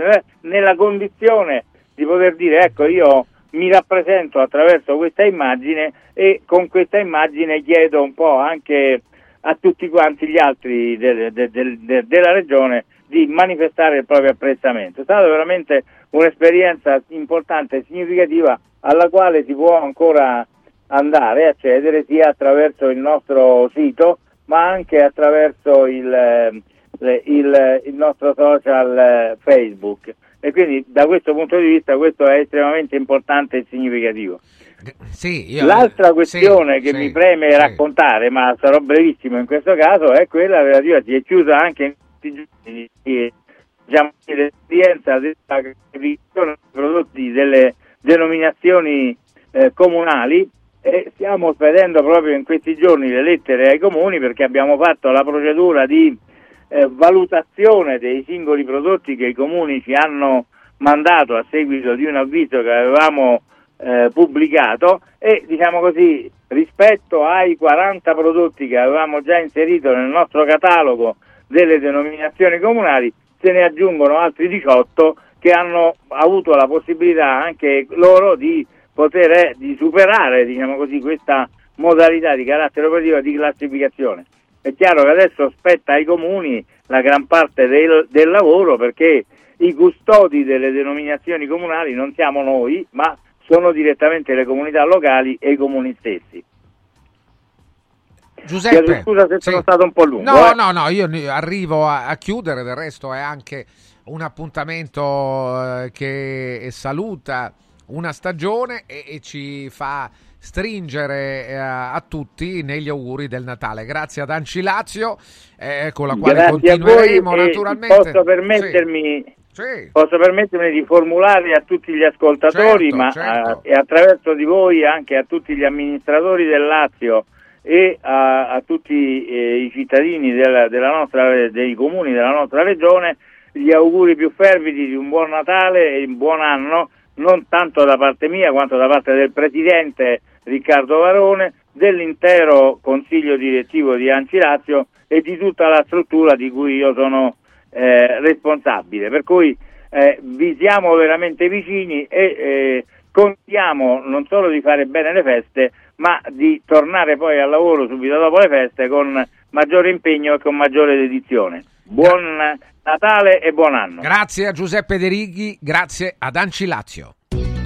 nella condizione di poter dire: ecco, io mi rappresento attraverso questa immagine e con questa immagine chiedo un po' anche a tutti quanti gli altri de, de, de, de, della regione di manifestare il proprio apprezzamento. È stata veramente un'esperienza importante e significativa, alla quale si può ancora andare, accedere sia attraverso il nostro sito ma anche attraverso il, il, il nostro social Facebook, e quindi da questo punto di vista questo è estremamente importante e significativo. Sì, io... L'altra questione sì, che sì, mi preme sì. raccontare, ma sarò brevissimo in questo caso, è quella relativa, si è chiusa anche in questi giorni di, diciamo, l'esperienza della classificazione dei prodotti delle denominazioni eh, comunali, e stiamo spedendo proprio in questi giorni le lettere ai comuni, perché abbiamo fatto la procedura di eh, valutazione dei singoli prodotti che i comuni ci hanno mandato a seguito di un avviso che avevamo Eh, pubblicato, e diciamo così, rispetto ai quaranta prodotti che avevamo già inserito nel nostro catalogo delle denominazioni comunali, se ne aggiungono altri diciotto che hanno avuto la possibilità anche loro di poter eh, di superare, diciamo così, questa modalità di carattere operativo di classificazione. È chiaro che adesso spetta ai comuni la gran parte del, del lavoro, perché i custodi delle denominazioni comunali non siamo noi, ma sono direttamente le comunità locali e i comuni stessi. Giuseppe, scusa se sì. sono stato un po' lungo. No, eh. no, no, io arrivo a, a chiudere, del resto è anche un appuntamento che saluta una stagione e, e ci fa stringere eh, a tutti negli auguri del Natale. Grazie ad Anci Lazio, eh, con la quale Grazie continueremo a voi, naturalmente. Posso permettermi... Sì. Sì. Posso permettermi di formulare a tutti gli ascoltatori, certo, ma certo. A, e attraverso di voi anche a tutti gli amministratori del Lazio e a, a tutti eh, i cittadini della, della nostra, dei comuni della nostra regione, gli auguri più fervidi di un buon Natale e un buon anno, non tanto da parte mia quanto da parte del Presidente Riccardo Varone, dell'intero Consiglio Direttivo di Anci Lazio e di tutta la struttura di cui io sono Eh, responsabile, per cui eh, vi siamo veramente vicini e eh, contiamo non solo di fare bene le feste, ma di tornare poi al lavoro subito dopo le feste con maggiore impegno e con maggiore dedizione. Buon Gra- Natale e buon anno. Grazie a Giuseppe De Righi, grazie ad Anci Lazio.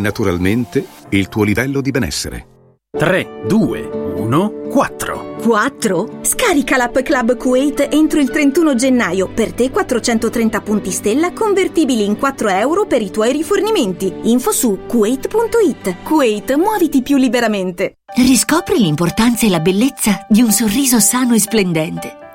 naturalmente il tuo livello di benessere. tre, due, uno, quattro quattro Scarica l'app Club Kuwait entro il trentuno gennaio. Per te quattrocentotrenta punti stella convertibili in quattro euro per i tuoi rifornimenti. Info su kuwait punto it. Kuwait, muoviti più liberamente. Riscopri l'importanza e la bellezza di un sorriso sano e splendente.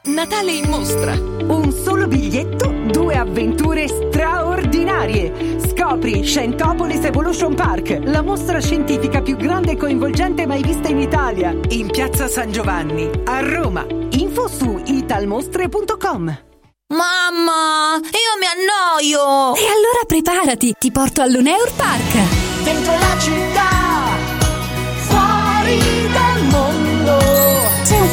Natale in mostra. Un solo biglietto, due avventure straordinarie. Scopri Scientopolis Evolution Park, la mostra scientifica più grande e coinvolgente mai vista in Italia. In piazza San Giovanni, a Roma. Info su italmostre punto com. Mamma, io mi annoio! E allora preparati, ti porto all'Uneur Park. Dentro la città, fuori dal mondo. C'è un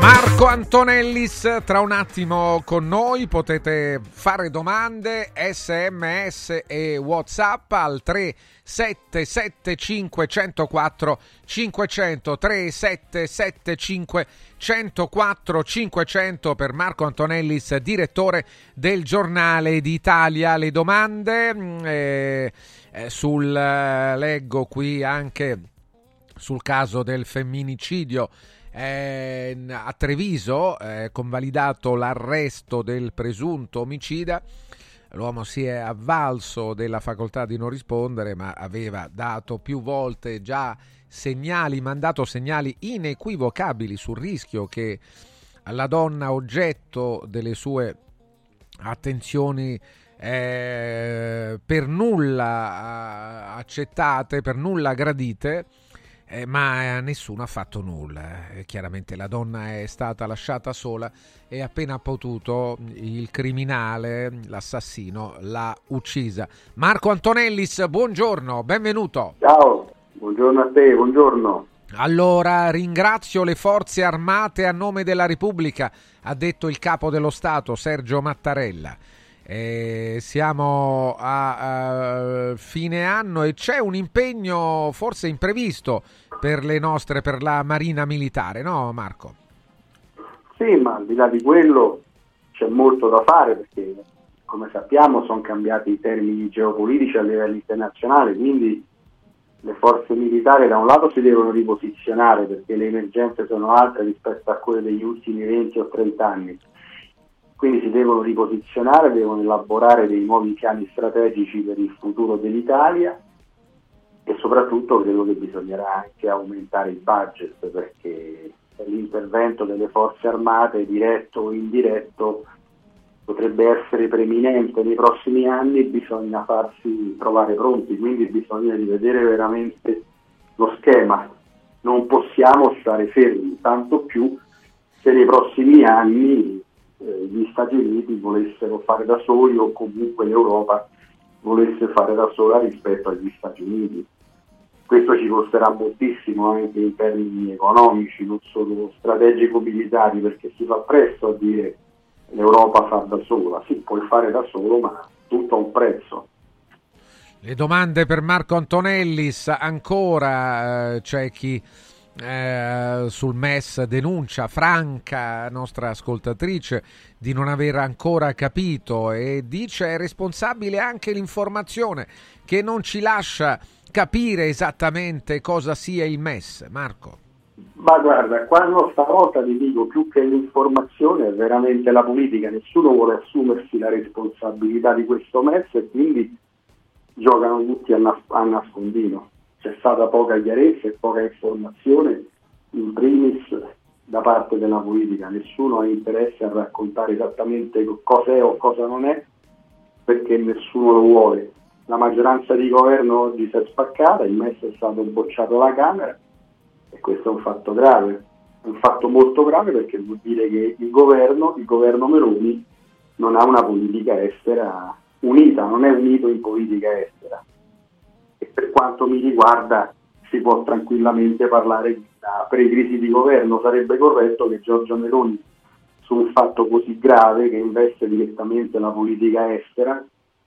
Marco Antonellis tra un attimo con noi, potete fare domande, sms e whatsapp al tre sette sette cinque zero quattro cinquecento, tre sette sette cinque zero quattro cinquecento per Marco Antonellis, direttore del Giornale d'Italia. Le domande, eh, eh, sul eh, leggo qui anche sul caso del femminicidio. Eh, a Treviso eh, convalidato l'arresto del presunto omicida. L'uomo si è avvalso della facoltà di non rispondere, ma aveva dato più volte già segnali, mandato segnali inequivocabili sul rischio che la donna oggetto delle sue attenzioni eh, per nulla accettate, per nulla gradite. Eh, ma nessuno ha fatto nulla. Eh, chiaramente la donna è stata lasciata sola e appena potuto il criminale, l'assassino, l'ha uccisa. Marco Antonellis, buongiorno, benvenuto. Ciao, buongiorno a te, buongiorno. Allora, ringrazio le forze armate a nome della Repubblica, ha detto il capo dello Stato, Sergio Mattarella. Eh, siamo a, a fine anno e c'è un impegno forse imprevisto per le nostre, per la Marina Militare, no Marco? Sì, ma al di là di quello c'è molto da fare perché, come sappiamo, sono cambiati i termini geopolitici a livello internazionale, quindi le forze militari da un lato si devono riposizionare perché le emergenze sono altre rispetto a quelle degli ultimi venti o trenta anni, quindi si devono riposizionare, devono elaborare dei nuovi piani strategici per il futuro dell'Italia e soprattutto credo che bisognerà anche aumentare il budget perché l'intervento delle forze armate, diretto o indiretto, potrebbe essere preminente nei prossimi anni. Bisogna farsi trovare pronti, quindi bisogna rivedere veramente lo schema, non possiamo stare fermi, tanto più se nei prossimi anni eh, gli Stati Uniti volessero fare da soli o comunque l'Europa volesse fare da sola rispetto agli Stati Uniti. Questo ci costerà moltissimo anche in termini economici, non solo strategico-militari, perché si fa presto a dire l'Europa fa da sola. Sì, puoi fare da solo, ma tutto a un prezzo. Le domande per Marco Antonellis ancora, eh, c'è chi eh, sul M E S denuncia, Franca, nostra ascoltatrice, di non aver ancora capito e dice è responsabile anche l'informazione che non ci lascia capire esattamente cosa sia il M E S. Marco? Ma guarda, quando stavolta ti dico, più che l'informazione è veramente la politica, nessuno vuole assumersi la responsabilità di questo M E S e quindi giocano tutti a, nas- a nascondino. C'è stata poca chiarezza e poca informazione in primis da parte della politica, nessuno ha interesse a raccontare esattamente cosa è o cosa non è perché nessuno lo vuole. La maggioranza di governo oggi si è spaccata, il M E S è stato bocciato alla Camera e questo è un fatto grave, è un fatto molto grave perché vuol dire che il governo, il governo Meloni non ha una politica estera unita, non è unito in politica estera e per quanto mi riguarda si può tranquillamente parlare di una precrisi di governo. Sarebbe corretto che Giorgia Meloni su un fatto così grave che investe direttamente la politica estera,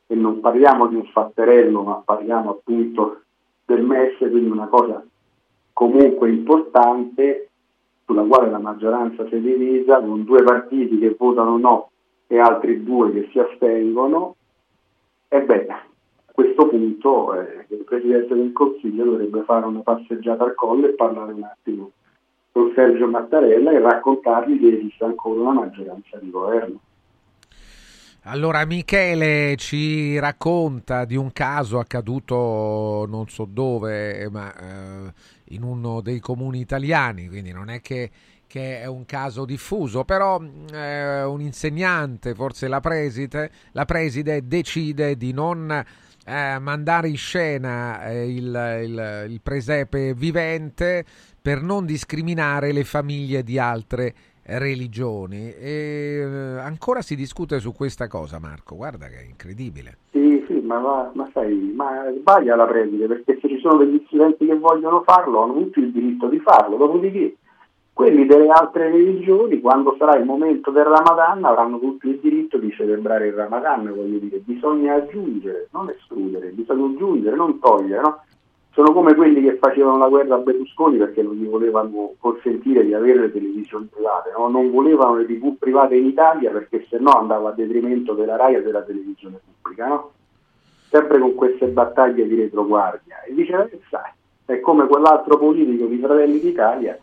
e non parliamo di un fatterello ma parliamo appunto del M E S, quindi una cosa comunque importante sulla quale la maggioranza si è divisa con due partiti che votano no e altri due che si astengono. Ebbene, a questo punto eh, il Presidente del Consiglio dovrebbe fare una passeggiata al Colle e parlare un attimo con Sergio Mattarella e raccontargli che esiste ancora una maggioranza di governo. Allora Michele ci racconta di un caso accaduto non so dove, ma eh, in uno dei comuni italiani, quindi non è che, che è un caso diffuso, però eh, un insegnante, forse la preside, la preside decide di non eh, mandare in scena eh, il, il, il presepe vivente per non discriminare le famiglie di altre religioni e ancora si discute su questa cosa. Marco, guarda che è incredibile. Sì, sì, ma, ma, ma sai, ma sbaglia la preside perché se ci sono degli studenti che vogliono farlo hanno tutto il diritto di farlo, dopodiché quelli delle altre religioni quando sarà il momento del Ramadan avranno tutto il diritto di celebrare il Ramadan. Voglio dire, bisogna aggiungere, non escludere, bisogna aggiungere, non togliere, no? Sono come quelli che facevano la guerra a Berlusconi perché non gli volevano consentire di avere le televisioni private, no? Non volevano le tivù private in Italia perché sennò andava a detrimento della RAI e della televisione pubblica, no? Sempre con queste battaglie di retroguardia. E viceversa, è come quell'altro politico di Fratelli d'Italia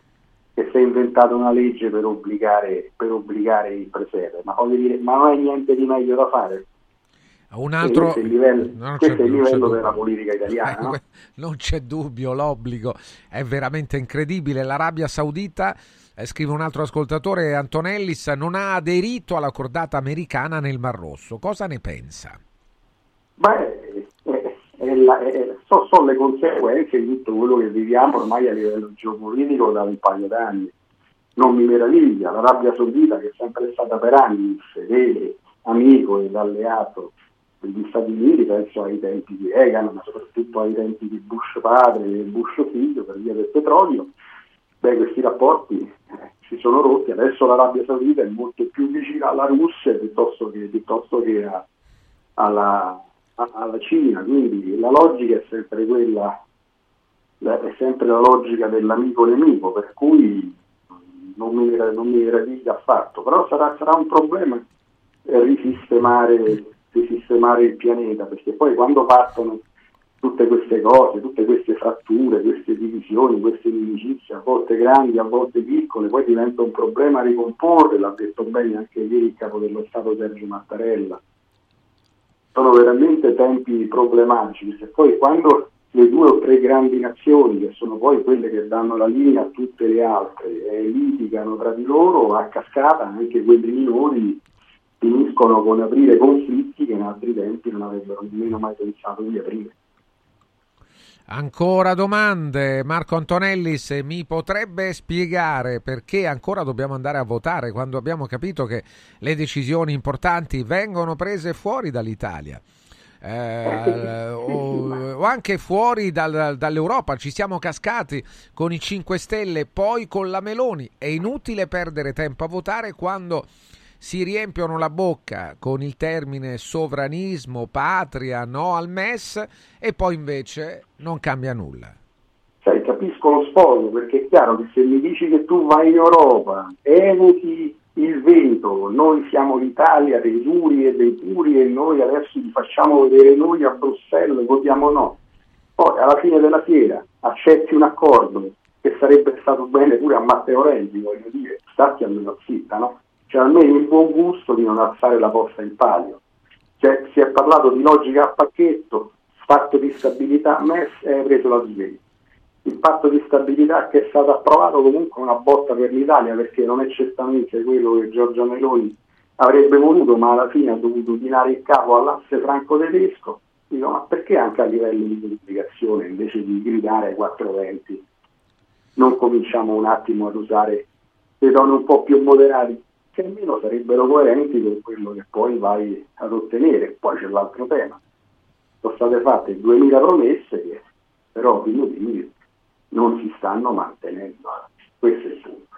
che si è inventato una legge per obbligare, per obbligare il presepe, ma voglio dire, ma non è niente di meglio da fare. Un altro, questo è il livello, questo è il livello della politica italiana, no? Non c'è dubbio, l'obbligo è veramente incredibile. L'Arabia Saudita, eh, scrive un altro ascoltatore, Antonellis, non ha aderito alla cordata americana nel Mar Rosso. Cosa ne pensa? Beh, eh, eh, la, eh, so, so le conseguenze di tutto quello che viviamo ormai a livello geopolitico da un paio d'anni. Non mi meraviglia, l'Arabia Saudita che è sempre stata per anni fedele, amico ed alleato degli Stati Uniti, penso ai tempi di Reagan, ma soprattutto ai tempi di Bush padre e Bush figlio per via del petrolio. Beh, questi rapporti eh, si sono rotti, adesso l'Arabia Saudita è molto più vicina alla Russia piuttosto che, piuttosto che a, alla, a, alla Cina, quindi la logica è sempre quella, è sempre la logica dell'amico nemico, per cui non mi, non mi meraviglia affatto, però sarà, sarà un problema risistemare, risistemare il pianeta, perché poi quando partono tutte queste cose, tutte queste fratture, queste divisioni, queste inimicizie, a volte grandi, a volte piccole, poi diventa un problema ricomporre, l'ha detto bene anche ieri il capo dello Stato Sergio Mattarella. Sono veramente tempi problematici, se poi quando le due o tre grandi nazioni, che sono poi quelle che danno la linea a tutte le altre, e litigano tra di loro, a cascata anche quelli minori finiscono con aprire conflitti che in altri tempi non avrebbero nemmeno mai pensato di aprire. Ancora domande, Marco Antonellis, mi potrebbe spiegare perché ancora dobbiamo andare a votare quando abbiamo capito che le decisioni importanti vengono prese fuori dall'Italia eh, o, o anche fuori dal, dall'Europa? Ci siamo cascati con i cinque Stelle, poi con la Meloni. È inutile perdere tempo a votare quando si riempiono la bocca con il termine sovranismo, patria, no al M E S, e poi invece non cambia nulla. Sai, capisco lo sfogo, perché è chiaro che se mi dici che tu vai in Europa, eviti il veto, noi siamo l'Italia dei duri e dei puri e noi adesso ti facciamo vedere noi a Bruxelles, votiamo no. Poi alla fine della fiera accetti un accordo che sarebbe stato bene pure a Matteo Renzi, voglio dire, stati almeno zitta, no? C'è almeno il buon gusto di non alzare la posta in palio. Cioè, si è parlato di logica a pacchetto, patto di stabilità, M E S e hai preso la sveglia. Il patto di stabilità che è stato approvato comunque è una botta per l'Italia, perché non è certamente quello che Giorgia Meloni avrebbe voluto, ma alla fine ha dovuto chinare il capo all'asse franco-tedesco. Dico, ma perché anche a livello di comunicazione, invece di gridare ai quattro venti, non cominciamo un attimo ad usare dei toni un po' più moderati, che almeno sarebbero coerenti con quello che poi vai ad ottenere? Poi c'è l'altro tema. Sono state fatte duemila promesse che per ovvi motivi non si stanno mantenendo. Questo è il punto.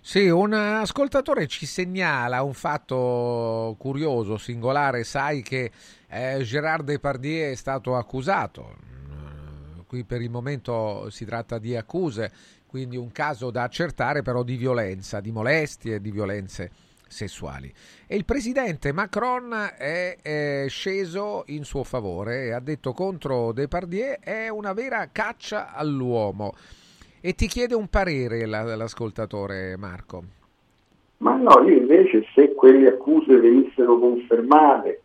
Sì, un ascoltatore ci segnala un fatto curioso, singolare. Sai che eh, Gérard Depardieu è stato accusato. Qui per il momento si tratta di accuse, quindi un caso da accertare, però di violenza, di molestie, di violenze sessuali. E il presidente Macron è, è sceso in suo favore e ha detto contro Depardieu è una vera caccia all'uomo. E ti chiede un parere la, l'ascoltatore Marco. Ma no, io invece, se quelle accuse venissero confermate,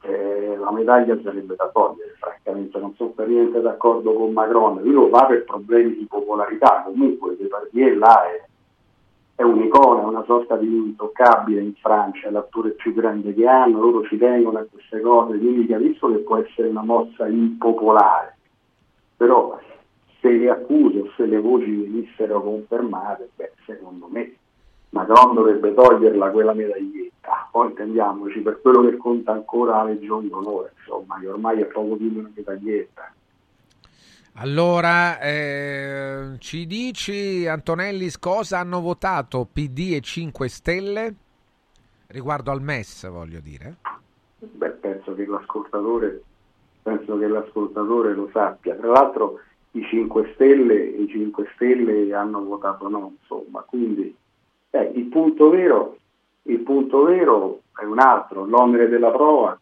Eh, la medaglia sarebbe da togliere, francamente non sono per niente d'accordo con Macron. Lui lo fa per problemi di popolarità, comunque Depardieu là è, è un'icona, è una sorta di intoccabile in Francia, è l'attore più grande che hanno, loro ci tengono a queste cose, quindi capisco che può essere una mossa impopolare, però se le accuse o se le voci venissero confermate, beh, secondo me Macron dovrebbe toglierla quella medaglietta. Poi intendiamoci, per quello che conta ancora la Legion d'Onore, insomma, che ormai è poco più di una medaglietta. Allora, eh, ci dici, Antonellis, cosa hanno votato P D e cinque Stelle riguardo al M E S, voglio dire? Beh, penso che l'ascoltatore, penso che l'ascoltatore lo sappia. Tra l'altro i cinque Stelle, i cinque Stelle hanno votato no, insomma, quindi Eh, il punto vero, il punto vero è un altro, l'onere della prova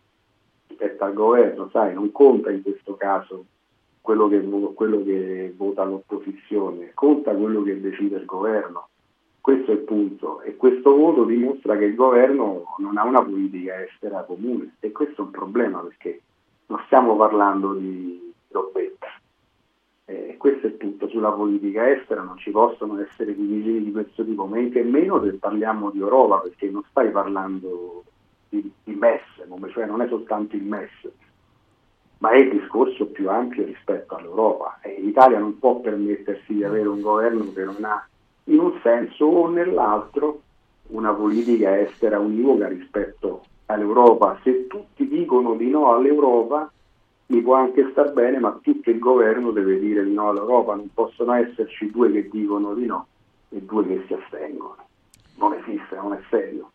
spetta al governo, sai, non conta in questo caso quello che, quello che vota l'opposizione, conta quello che decide il governo, questo è il punto, e questo voto dimostra che il governo non ha una politica estera comune, e questo è un problema, perché non stiamo parlando di robbetta. Eh, questo è il punto. Sulla politica estera non ci possono essere divisioni di questo tipo, men che meno se parliamo di Europa, perché non stai parlando di, di M E S, cioè non è soltanto il M E S, ma è il discorso più ampio rispetto all'Europa, e l'Italia non può permettersi di avere un governo che non ha in un senso o nell'altro una politica estera univoca rispetto all'Europa. Se tutti dicono di no all'Europa, mi può anche star bene, ma tutto il governo deve dire di no all'Europa, non possono esserci due che dicono di no e due che si astengono, non esiste, non è serio.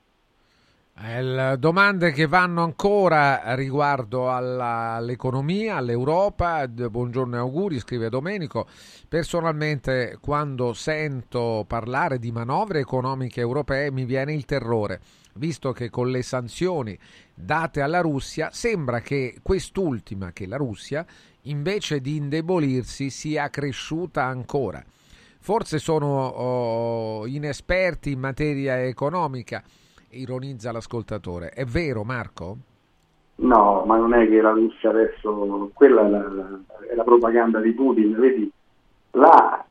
Eh, domande che vanno ancora riguardo alla, all'economia, all'Europa. Buongiorno e auguri, scrive Domenico. Personalmente, quando sento parlare di manovre economiche europee mi viene il terrore, visto che con le sanzioni date alla Russia sembra che quest'ultima, che la Russia, invece di indebolirsi sia cresciuta ancora. Forse sono oh, inesperti in materia economica, ironizza l'ascoltatore. È vero, Marco? No, ma non è che la Russia adesso, quella è la, è la propaganda di Putin. Vedi, là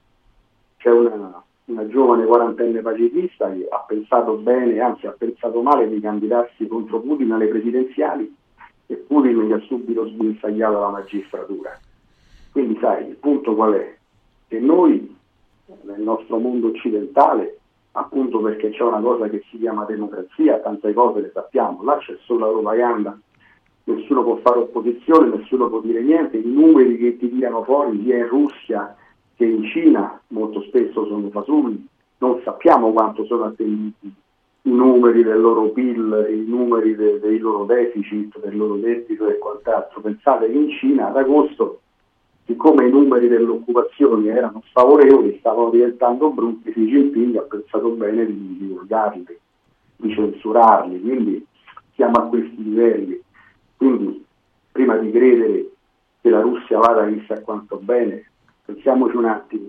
c'è una, una giovane quarantenne pacifista che ha pensato bene, anzi ha pensato male di candidarsi contro Putin alle presidenziali, e Putin gli ha subito sguinzagliato la magistratura. Quindi sai, il punto qual è? Che noi, nel nostro mondo occidentale, appunto perché c'è una cosa che si chiama democrazia, tante cose le sappiamo, là c'è solo la propaganda, nessuno può fare opposizione, nessuno può dire niente, i numeri che ti tirano fuori sia in Russia che in Cina molto spesso sono fasulli, non sappiamo quanto sono attenditi i numeri del loro P I L, i numeri de- dei loro deficit, del loro debito e quant'altro. Pensate che in Cina ad agosto, siccome i numeri dell'occupazione erano sfavorevoli, stavano diventando brutti, Xi Jinping ha pensato bene di divulgarli, di censurarli, quindi siamo a questi livelli. Quindi prima di credere che la Russia vada chissà quanto bene, pensiamoci un attimo.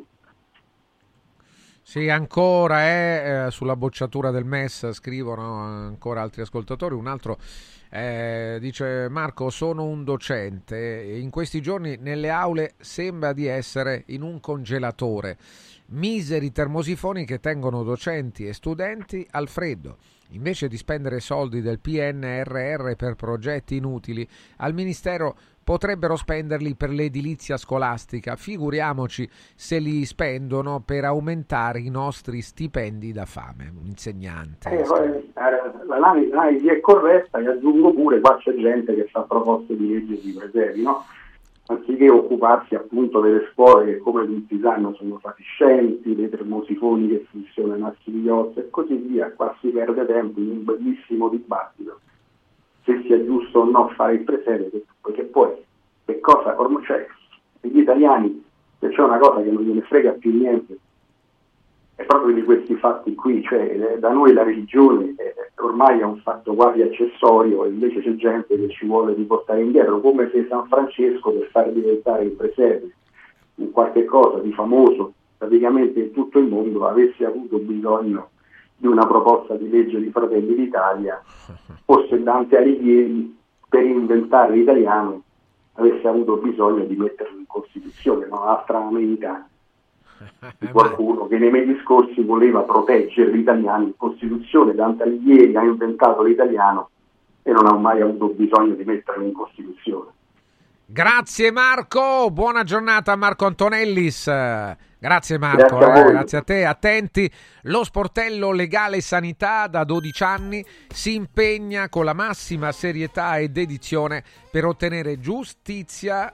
Sì, ancora è eh, sulla bocciatura del M E S, scrivono ancora altri ascoltatori. Un altro eh, dice: Marco, sono un docente, in questi giorni nelle aule sembra di essere in un congelatore, miseri termosifoni che tengono docenti e studenti al freddo. Invece di spendere soldi del P N R R per progetti inutili, al Ministero potrebbero spenderli per l'edilizia scolastica, figuriamoci se li spendono per aumentare i nostri stipendi da fame. Un insegnante. Eh, poi, l'analisi è corretta, e aggiungo pure, qua c'è gente che fa proposte di legge di presepi, no? Anziché occuparsi appunto delle scuole che, come tutti sanno, sono fatiscenti, dei termosifoni che funzionano a schigliotti e così via, qua si perde tempo in un bellissimo dibattito se sia giusto o no fare il presepe, perché poi che cosa ormai c'è, cioè, gli italiani, se c'è una cosa che non gliene frega più niente è proprio di questi fatti qui, cioè da noi la religione è, ormai è un fatto quasi accessorio, e invece c'è gente che ci vuole riportare indietro, come se San Francesco, per far diventare il presepe un qualche cosa di famoso praticamente in tutto il mondo, avesse avuto bisogno di una proposta di legge di Fratelli d'Italia, fosse Dante Alighieri per inventare l'italiano avesse avuto bisogno di metterlo in Costituzione, ma un'altra americana di qualcuno che nei mesi scorsi voleva proteggere gli italiani in Costituzione. Dante Alighieri ha inventato l'italiano e non ha mai avuto bisogno di metterlo in Costituzione. Grazie Marco, buona giornata a Marco Antonellis. Grazie Marco, grazie a, eh, grazie a te. Attenti, lo sportello Legale Sanità da dodici anni si impegna con la massima serietà e dedizione per ottenere giustizia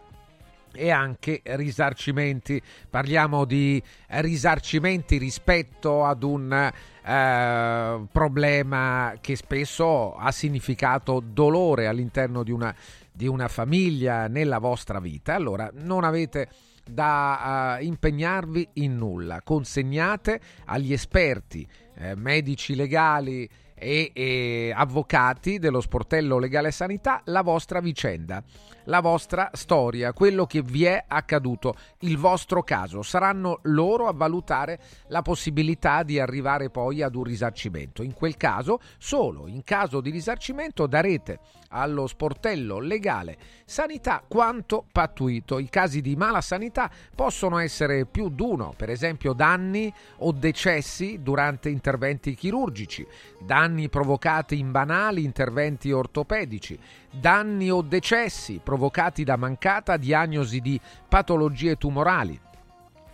e anche risarcimenti. Parliamo di risarcimenti rispetto ad un eh, problema che spesso ha significato dolore all'interno di una, di una famiglia, nella vostra vita. Allora, non avete da uh, impegnarvi in nulla, consegnate agli esperti, eh, medici legali e, e avvocati dello sportello Legale Sanità la vostra vicenda, la vostra storia, quello che vi è accaduto, il vostro caso. Saranno loro a valutare la possibilità di arrivare poi ad un risarcimento. In quel caso, solo in caso di risarcimento, darete allo sportello Legale Sanità quanto pattuito. I casi di mala sanità possono essere più d'uno, per esempio danni o decessi durante interventi chirurgici, danni provocati in banali interventi ortopedici, danni o decessi provocati da mancata diagnosi di patologie tumorali.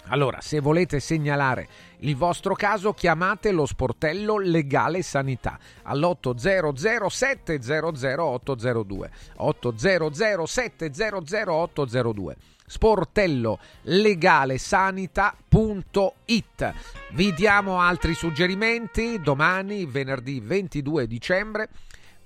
Allora, se volete segnalare il vostro caso, chiamate lo sportello Legale Sanità all'otto zero zero sette zero zero otto zero due otto zero zero sette zero zero otto zero due, sportello legale sanità punto it. Vi diamo altri suggerimenti domani, venerdì ventidue dicembre.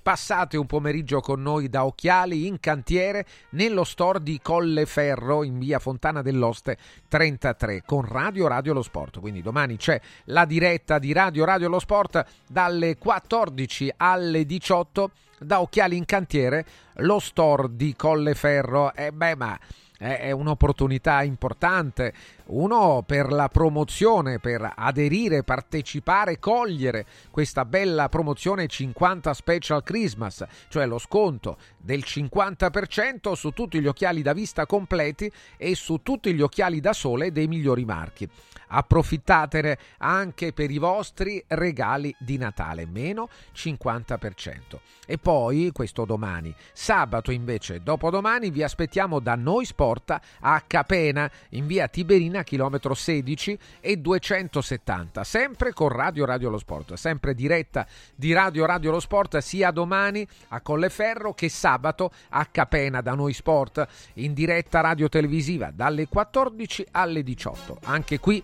passate un pomeriggio con noi da Occhiali in cantiere nello store di Colleferro in via Fontana dell'Oste trentatré con Radio Radio Lo Sport. Quindi domani c'è la diretta di Radio Radio Lo Sport dalle quattordici alle diciotto da Occhiali in cantiere, lo store di Colleferro. E eh beh, ma è un'opportunità importante, uno per la promozione, per aderire, partecipare, cogliere questa bella promozione cinquanta Special Christmas, cioè lo sconto del cinquanta per cento su tutti gli occhiali da vista completi e su tutti gli occhiali da sole dei migliori marchi. Approfittatene anche per i vostri regali di Natale, meno cinquanta per cento. E poi questo domani, sabato invece dopodomani vi aspettiamo da Noi Sporta a Capena in via Tiberina chilometro sedici e duecentosettanta, sempre con Radio Radio Lo Sport, sempre diretta di Radio Radio Lo Sport sia domani a Colleferro che sabato a Capena da Noi Sport, in diretta radio televisiva dalle quattordici alle diciotto. Anche qui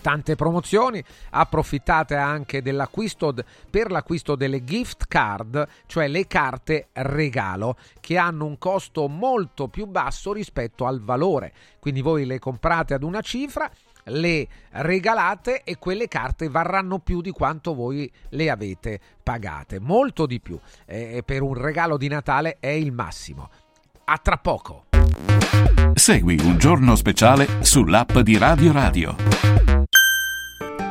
tante promozioni, approfittate anche dell'acquisto per l'acquisto delle gift card, cioè le carte regalo, che hanno un costo molto più basso rispetto al valore. Quindi voi le comprate ad una cifra, le regalate e quelle carte varranno più di quanto voi le avete pagate, molto di più. E per un regalo di Natale è il massimo. A tra poco. Segui Un Giorno Speciale sull'app di Radio Radio.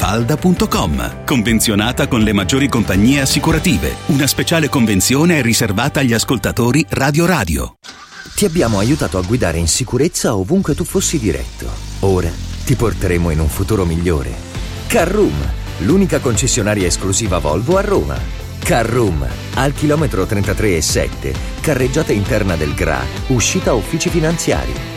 Falda punto com, convenzionata con le maggiori compagnie assicurative. Una speciale convenzione è riservata agli ascoltatori Radio Radio. Ti abbiamo aiutato a guidare in sicurezza ovunque tu fossi diretto. Ora ti porteremo in un futuro migliore. Carroom, l'unica concessionaria esclusiva Volvo a Roma. Carroom, al chilometro trentatré e sette, carreggiata interna del Gra, uscita uffici finanziari.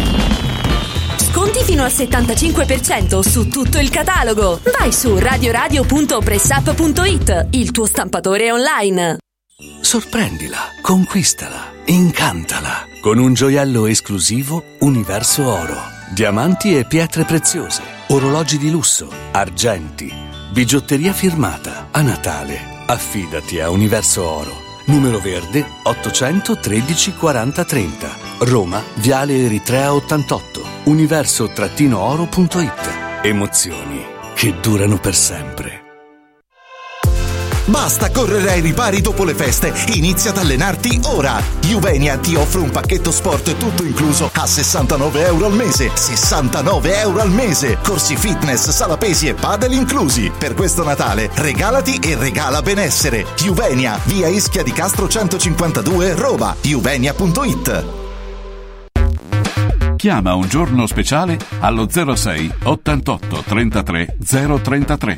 Sconti fino al settantacinque per cento su tutto il catalogo. Vai su radio radio punto press up punto it, il tuo stampatore online. Sorprendila, conquistala, incantala con un gioiello esclusivo Universo Oro. Diamanti e pietre preziose, orologi di lusso, argenti, bigiotteria firmata. A Natale affidati a Universo Oro. Numero verde otto uno tre quattro zero tre zero, Roma, Viale Eritrea ottantotto. universo oro punto it. Emozioni che durano per sempre. Basta correre ai ripari dopo le feste, inizia ad allenarti ora! Juvenia ti offre un pacchetto sport tutto incluso a sessantanove euro al mese, sessantanove euro al mese, corsi fitness, sala pesi e padel inclusi. Per questo Natale regalati e regala benessere. Juvenia, via Ischia di Castro centocinquantadue, Roma, juvenia punto it. Chiama Un Giorno Speciale allo zero sei ottantotto trentatré zero trentatré.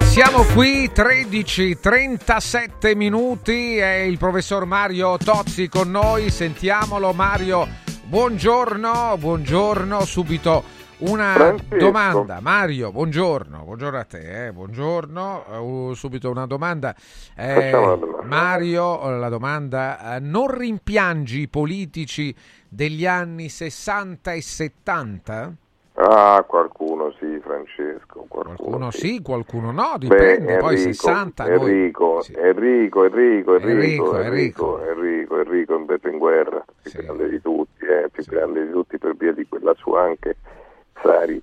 Siamo qui, tredici e trentasette minuti, è il professor Mario Tozzi con noi, sentiamolo. Mario, buongiorno, buongiorno, subito una Francesco. domanda. Mario, buongiorno, buongiorno a te, eh. buongiorno, uh, subito una domanda. Eh, domanda. Mario, la domanda, uh, non rimpiangi i politici degli anni sessanta e settanta? Ah, qualcuno sì, Francesco. Qualcuno, qualcuno sì. sì, qualcuno no, dipende. Beh, poi Enrico, sessanta Enrico, noi... sì. Enrico, Enrico, Enrico, Enrico, Enrico, Enrico, Enrico è andato in guerra, più sì. grande di tutti, eh, più sì. grande di tutti per via di quella sua anche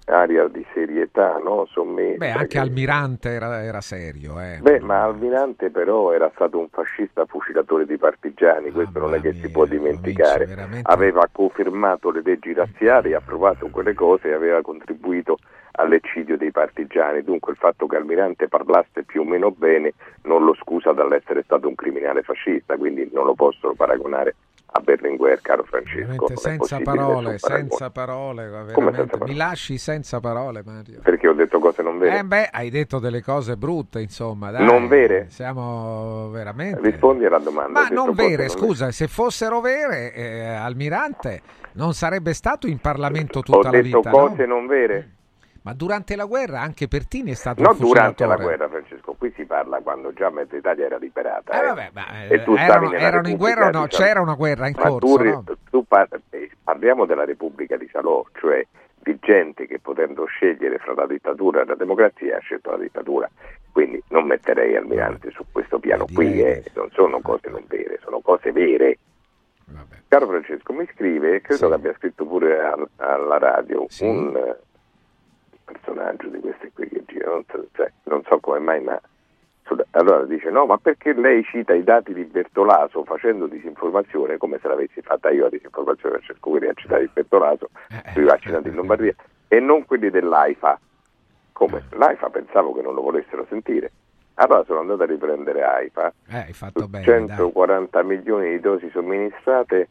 aria di serietà, no? Sommessa. Beh, anche che... Almirante era, era serio, eh. Beh, ma Almirante però era stato un fascista fucilatore di partigiani, ah, questo non è che mia, si può dimenticare. Veramente... Aveva confermato le leggi razziali, approvato quelle cose e aveva contribuito all'eccidio dei partigiani. Dunque il fatto che Almirante parlasse più o meno bene non lo scusa dall'essere stato un criminale fascista, quindi non lo possono paragonare a Berlinguer, caro Francesco. Senza parole, senza parole, veramente. Come senza parole, mi lasci senza parole, Mario. Perché ho detto cose non vere? Eh beh, hai detto delle cose brutte, insomma. Dai, non vere? Siamo veramente... Rispondi alla domanda. Ma non vere, scusa, non se fossero vere, eh, Almirante non sarebbe stato in Parlamento tutta la vita. Ho detto cose no? non vere. Ma durante la guerra anche Pertini è stato no, un fucilatore. No, durante la guerra, Francesco, qui si parla quando già mezza Italia era liberata. Eh, eh. Vabbè, ma, e tu erano, erano in guerra o no? Sal... C'era una guerra in ma corso, tu, no? Tu par... Parliamo della Repubblica di Salò, cioè di gente che potendo scegliere fra la dittatura e la democrazia ha scelto la dittatura. Quindi non metterei Almirante su questo piano qui, eh. non sono cose non vere, sono cose vere. Vabbè. Caro Francesco, mi scrive, credo sì. l'abbia scritto pure al, alla radio, sì. un... personaggio di questi qui che gira, non so, cioè, non so come mai, ma allora dice no, ma perché lei cita i dati di Bertolaso facendo disinformazione come se l'avessi fatta io la disinformazione, cerco quelli a citare di Bertolaso sui vaccinati in Lombardia e non quelli dell'AIFA, come l'AIFA pensavo che non lo volessero sentire. Allora sono andato a riprendere AIFA, eh, hai fatto bene, centoquaranta dai. milioni di dosi somministrate,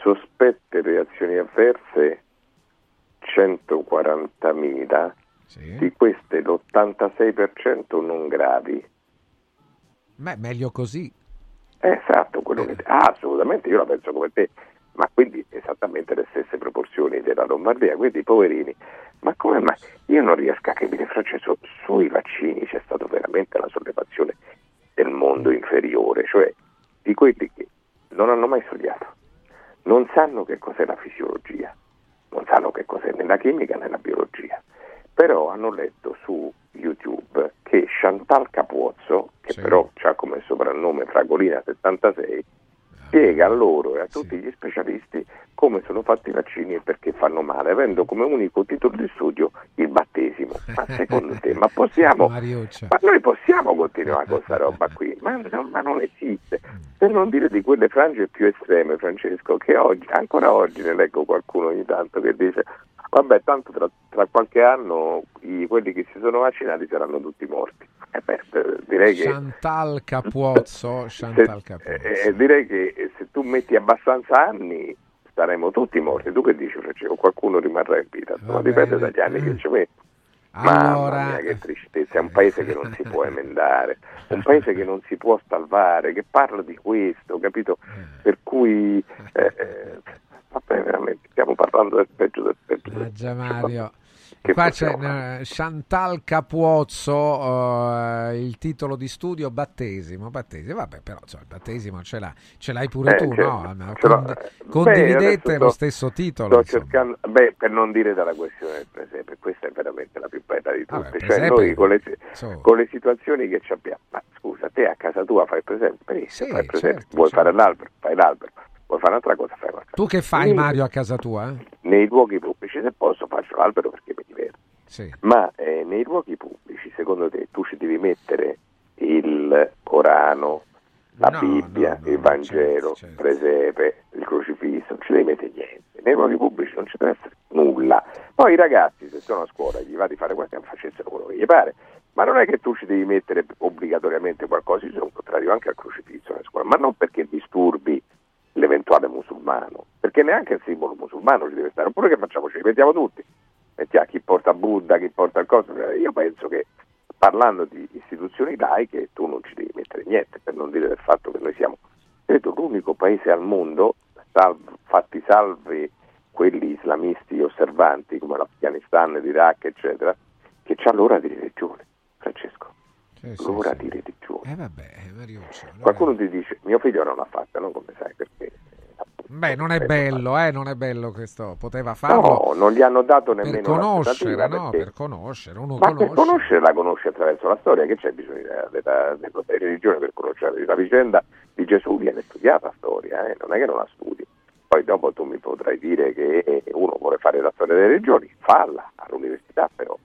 sospette reazioni avverse centoquarantamila, sì. di queste l'ottantasei per cento non gravi. Beh, meglio così. Esatto, quello eh. che... ah, assolutamente, io la penso come te, ma quindi esattamente le stesse proporzioni della Lombardia, quindi poverini. Ma come mai? Io non riesco a capire, Francesco, sui vaccini c'è stata veramente la sollevazione del mondo inferiore, cioè di quelli che non hanno mai studiato, non sanno che cos'è la fisiologia, non sanno che cos'è né la chimica né la biologia, però hanno letto su YouTube che Chantal Capuozzo, che sì. però ha come soprannome Fragolina settantasei, spiega a loro e a tutti sì. gli specialisti come sono fatti i vaccini e perché fanno male, avendo come unico titolo di studio il battesimo. Ma secondo te, ma possiamo, ma noi possiamo continuare con questa roba qui? Ma, no, ma non esiste. Per non dire di quelle frange più estreme, Francesco, che oggi, ancora oggi ne leggo qualcuno ogni tanto che dice vabbè, tanto tra, tra qualche anno i, quelli che si sono vaccinati saranno tutti morti. Eh beh, direi Chantal che... Capuozzo, Chantal se, Capuozzo. Eh, direi che se tu metti abbastanza anni saremo tutti morti. Tu che dici, Francesco? Qualcuno rimarrà in vita. Ma dipende dagli anni che ci metti. Allora... Mamma mia, che tristezza. È un paese che non si può emendare, un paese che non si può salvare, che parla di questo, capito? Per cui... Eh, eh, vabbè, veramente stiamo parlando del peggio del peggio. Maggia Mario. Che qua c'è uh, Chantal Capuozzo, uh, il titolo di studio battesimo, battesimo, vabbè, però cioè, il battesimo ce, l'ha, ce l'hai pure eh, tu, certo. no? Cond- condividete beh, lo sto, stesso titolo. Sto cercando, beh, per non dire dalla questione del presepe, questa è veramente la più bella di tutte, vabbè, cioè presepe, noi con le, so. con le situazioni che ci abbiamo, ma scusa, te a casa tua fai il presepe, sì, fai il presepe. Certo, vuoi certo. fare l'albero, fai l'albero. Vuoi fare un'altra cosa? Fai un'altra. Tu che fai, nei, Mario, a casa tua? Nei luoghi pubblici, se posso, faccio l'albero perché mi diverto. Sì. Ma eh, nei luoghi pubblici, secondo te, tu ci devi mettere il Corano, la no, Bibbia, no, no, il Vangelo, il certo, certo. presepe, il crocifisso, non ci devi mettere niente. Nei luoghi pubblici non ci deve essere nulla. Poi i ragazzi, se sono a scuola, gli va di fare qualcosa, facessero quello che gli pare. Ma non è che tu ci devi mettere obbligatoriamente qualcosa. Io sono contrario anche al crocifisso nella scuola, ma non perché disturbi l'eventuale musulmano, perché neanche il simbolo musulmano ci deve stare, oppure che facciamo, ci ripetiamo tutti, mettiamo chi porta Buddha, chi porta il coso. Io penso che parlando di istituzioni laiche tu non ci devi mettere niente, per non dire del fatto che noi siamo, credo, l'unico paese al mondo, salvo, fatti salvi quelli islamisti osservanti come l'Afghanistan, l'Iraq eccetera, che c'ha l'ora di religione, Francesco. Eh, l'ora sì, sì. di religione. Eh, vabbè, Mariuccio, allora... Qualcuno ti dice, mio figlio non l'ha fatta, non come sai perché. Beh, non è bello, eh, non è bello questo. Poteva farlo. No, non gli hanno dato nemmeno per conoscere, no, perché... per conoscere. Uno Ma conosce. per conoscere la conosce attraverso la storia, che c'è bisogno della, della, della, della religione per conoscere. La vicenda di Gesù viene studiata la storia, eh, non è che non la studi. Poi dopo tu mi potrai dire che uno vuole fare la storia delle religioni, falla all'università, però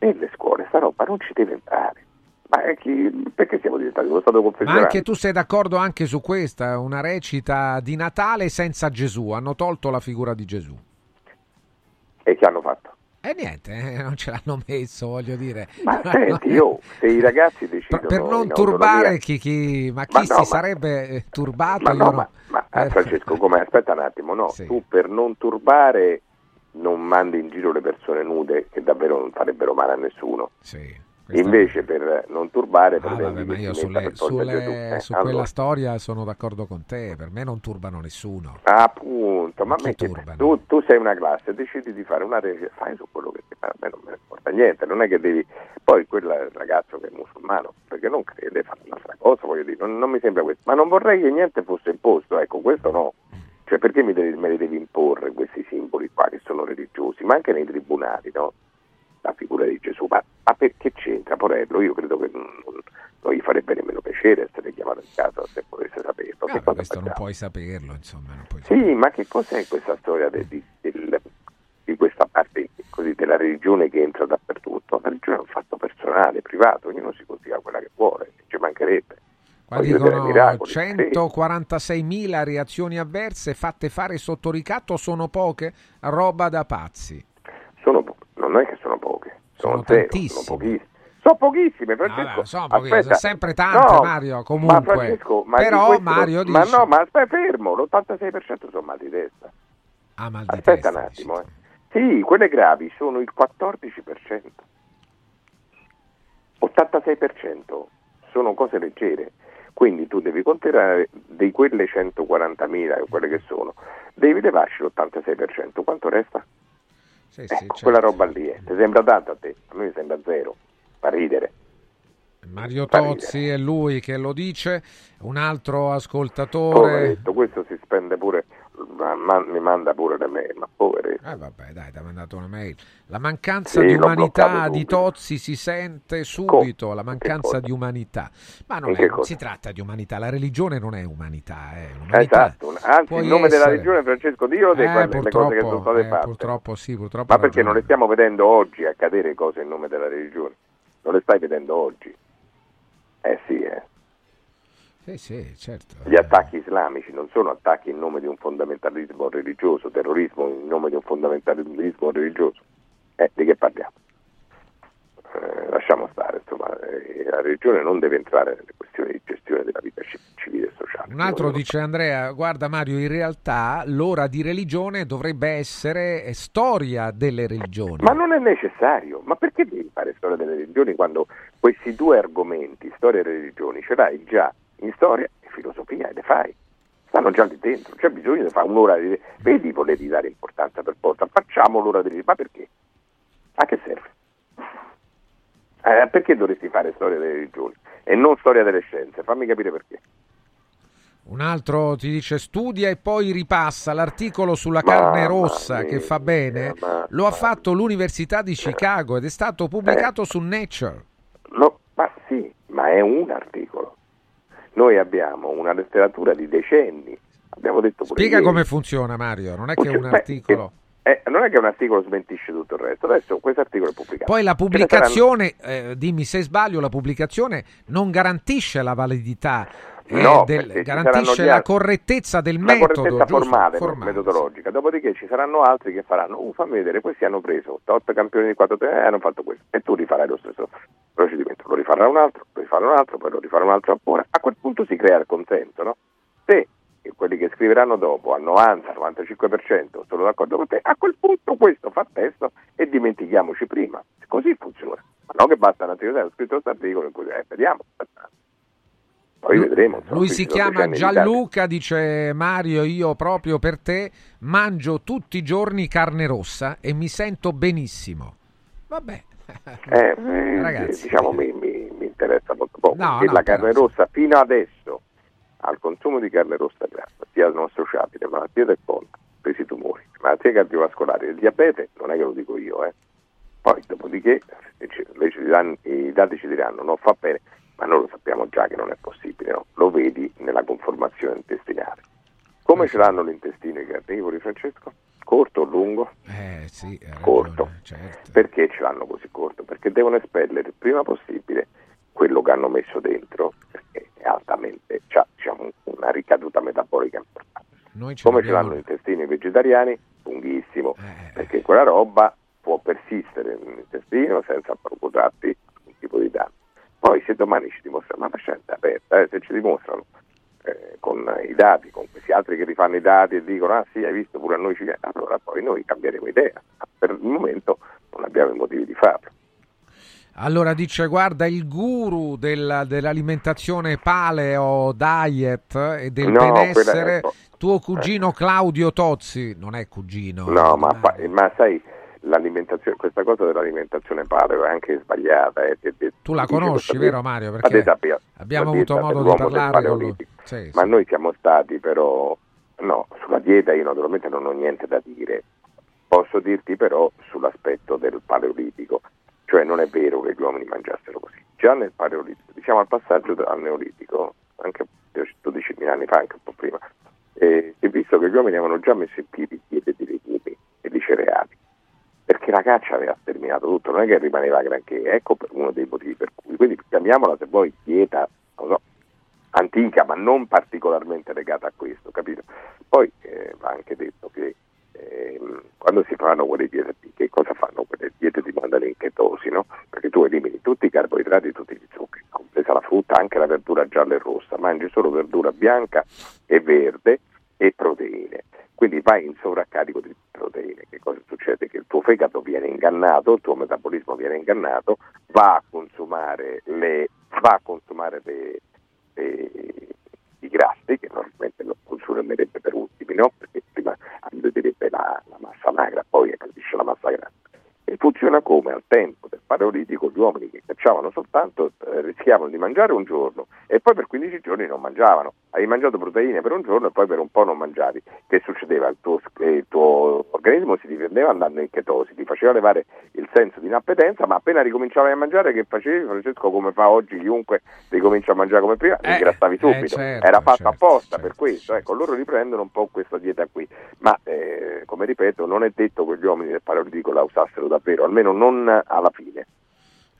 nelle scuole sta roba non ci deve entrare. Ma chi, perché siamo diventati uno Stato confessionale? Ma anche tu sei d'accordo anche su questa, una recita di Natale senza Gesù, hanno tolto la figura di Gesù. E che hanno fatto? E eh niente, eh, non ce l'hanno messo, voglio dire. Ma no, senti, no. io, se i ragazzi decidono... Per non turbare chi, chi... Ma chi ma no, si ma... sarebbe turbato? Ma, no, loro... ma, ma eh, Francesco, come aspetta un attimo, no, sì. tu per non turbare non mandi in giro le persone nude che davvero non farebbero male a nessuno. Sì. Invece per non turbare ah, vabbè, ma io sulle, sulle, eh, su allora. quella storia sono d'accordo con te, per me non turbano nessuno. Ah, appunto, ma metti, tu, tu sei una classe, decidi di fare una recita, fai su quello che ti fa, a me non me ne importa niente, non è che devi, poi quel ragazzo che è musulmano perché non crede fa un'altra cosa, voglio dire, non, non mi sembra questo, ma non vorrei che niente fosse imposto, ecco, questo no, cioè perché mi devi, me li devi imporre questi simboli qua che sono religiosi, ma anche nei tribunali, no? La figura di Gesù, ma, ma perché c'entra, Porello? Io credo che non, non gli farebbe nemmeno piacere essere chiamato in casa se potesse saperlo. Ah, che questo facciamo? Non puoi saperlo, insomma. Non puoi sì, saperlo. Ma che cos'è questa storia de, de, de, di questa parte così della religione che entra dappertutto? La religione è un fatto personale, privato, ognuno si coltiva quella che vuole, ci mancherebbe. Qua dicono centoquarantaseimila reazioni avverse fatte fare sotto ricatto, sono poche, roba da pazzi. Sono poche. Non è che sono poche, sono, sono zero, tantissime. Sono pochissime. Sono pochissime, Francesco. Allora, sono, pochissime, sono sempre tante, no, Mario. Comunque, ma Francesco, ma però, questo, Mario dice: ma no, ma aspetta, fermo. l'ottantasei per cento sono mal di testa. Ah, mal di aspetta testa, un attimo, eh. Sì, quelle gravi sono il quattordici per cento. ottantasei per cento sono cose leggere. Quindi tu devi considerare di quelle centoquarantamila, quelle che sono, devi levarci l'ottantasei per cento. Quanto resta? Sì, sì, ecco, certo. Quella roba lì, eh. Ti sembra tanto a te? A me mi sembra zero, fa ridere. Mario Tozzi è lui che lo dice, un altro ascoltatore. Poveretto, questo si spende pure, ma, mi manda pure le mail, ma poveretto. Eh vabbè, dai, ti ha mandato una mail. La mancanza sì, di umanità di Tozzi si sente subito, Com- la mancanza di umanità. Ma non è, si tratta di umanità, la religione non è umanità. È umanità. Esatto, anzi Puoi il nome essere... della religione Francesco Di Dio, eh, le cose che sono state eh, fatte. Purtroppo sì, purtroppo. Ma perché ragione. Non le stiamo vedendo oggi accadere cose in nome della religione? Non le stai vedendo oggi? Eh sì, eh. Sì, sì, certo. Gli attacchi islamici non sono attacchi in nome di un fondamentalismo religioso, terrorismo in nome di un fondamentalismo religioso. Eh, di che parliamo? Eh, lasciamo stare, insomma, eh, la religione non deve entrare nelle questioni di gestione della vita civile e sociale. Un altro dice, Andrea, guarda Mario, in realtà l'ora di religione dovrebbe essere storia delle religioni. Ma non è necessario, ma perché devi fare storia delle religioni quando questi due argomenti, storia e religioni, ce l'hai già in storia e filosofia e le fai, stanno già lì dentro, c'è bisogno di fare un'ora di... Vedi, volevi dare importanza per forza, facciamo l'ora di... Ma perché? A che serve? Eh, perché dovresti fare storia delle religioni e non storia delle scienze? Fammi capire perché. Un altro ti dice studia e poi ripassa l'articolo sulla carne mamma rossa mia, che fa bene, mamma, lo ha fatto l'Università di Chicago ed è stato pubblicato eh, su Nature. No, ma sì, ma è un articolo. Noi abbiamo una letteratura di decenni. Abbiamo detto pure Spiega ieri. Come funziona, Mario, non è che un articolo... Eh, non è che un articolo smentisce tutto il resto, adesso questo articolo è pubblicato. Poi la pubblicazione, saranno... eh, dimmi se sbaglio, la pubblicazione non garantisce la validità, eh, no, del, garantisce la altri... correttezza del la metodo. La correttezza formale, formale metodologica, sì. Dopodiché ci saranno altri che faranno, uh, fammi vedere, questi hanno preso otto campioni di quattro, e eh, hanno fatto questo, e tu rifarai lo stesso procedimento, lo rifarà un altro, lo rifarà un altro, poi lo rifarà un altro ancora. A quel punto si crea il consenso, no? Se quelli che scriveranno dopo al novanta novantacinque per cento sono d'accordo con te, a quel punto questo fa testo e dimentichiamoci prima, così funziona. Ma non che basta un articolo, ho scritto questo articolo in cui eh, vediamo, poi lui, vedremo insomma, lui si chiama Gianluca, dice Mario, io proprio per te mangio tutti i giorni carne rossa e mi sento benissimo. Vabbè, eh, eh, ragazzi, diciamo mi, mi, mi interessa molto poco, no, perché no, la carne però... rossa fino adesso al consumo di carne rossa grassa siano associati le malattie del collo, questi tumori, le malattie cardiovascolari e il diabete, non è che lo dico io, eh. Poi dopodiché invece i dati ci diranno no, fa bene, ma noi lo sappiamo già che non è possibile, no? Lo vedi nella conformazione intestinale. Come eh. ce l'hanno l'intestino i carnivori, Francesco? Corto o lungo? Eh sì, eh, corto. Ragione, certo. Perché ce l'hanno così corto? Perché devono espellere il prima possibile quello che hanno messo dentro, perché è altamente, c'ha, diciamo, una ricaduta metabolica importante. Noi ce Come abbiamo... ce l'hanno gli intestini vegetariani? Lunghissimo, eh, perché quella roba può persistere nell'intestino senza procurarti alcun tipo di danno. Poi se domani ci dimostrano, ma la scienza è aperta, eh, se ci dimostrano eh, con i dati, con questi altri che rifanno i dati e dicono ah sì, hai visto, pure a noi ci viene, allora poi noi cambieremo idea, per il momento non abbiamo i motivi di farlo. Allora dice, guarda, il guru della, dell'alimentazione paleo diet e del no, benessere, tuo cugino Claudio Tozzi, non è cugino. No, ma, ma... ma sai, l'alimentazione, questa cosa dell'alimentazione paleo è anche sbagliata. Eh, ti, ti, tu la conosci, vero dieta, Mario? Perché dieta, abbiamo dieta, avuto modo di parlare con lui. Sì, ma sì. Noi siamo stati però, no, sulla dieta io naturalmente non ho niente da dire, posso dirti però sull'aspetto del paleolitico. Cioè non è vero che gli uomini mangiassero così. Già nel paleolitico, diciamo al passaggio al neolitico, anche dodicimila anni fa, anche un po' prima, eh, si è visto che gli uomini avevano già messo in piedi diete di legumi e di cereali, perché la caccia aveva sterminato tutto, non è che rimaneva granché, ecco per uno dei motivi per cui. Quindi chiamiamola se vuoi dieta, non so, antica, ma non particolarmente legata a questo, capito? Poi eh, va anche detto che quando si fanno quelle diete, che cosa fanno quelle diete di mandarin chetosi, no? Perché tu elimini tutti i carboidrati e tutti gli zuccheri, compresa la frutta, anche la verdura gialla e rossa, mangi solo verdura bianca e verde e proteine, quindi vai in sovraccarico di proteine. Che cosa succede? Che il tuo fegato viene ingannato, il tuo metabolismo viene ingannato, va a consumare le va a consumare le, le i grassi che normalmente lo consumerebbe per ultimi, no? Perché prima abbia la, la massa magra, poi acquisisce la massa grassa. E funziona come? Al tempo del paroliti con gli uomini che cacciavano soltanto, eh, rischiavano di mangiare un giorno e poi per quindici giorni non mangiavano. Hai mangiato proteine per un giorno e poi per un po' non mangiavi. Che succedeva? Il tuo, il tuo organismo si difendeva andando in chetosi, ti faceva levare il senso di inappetenza, ma appena ricominciavi a mangiare, che facevi, Francesco, come fa oggi chiunque ricomincia a mangiare come prima? Eh, ingrassavi subito. Eh, certo, Era fatto certo, apposta certo, per questo. Ecco, loro riprendono un po' questa dieta qui. Ma, eh, come ripeto, non è detto che gli uomini del paralitico la usassero davvero, almeno non alla fine.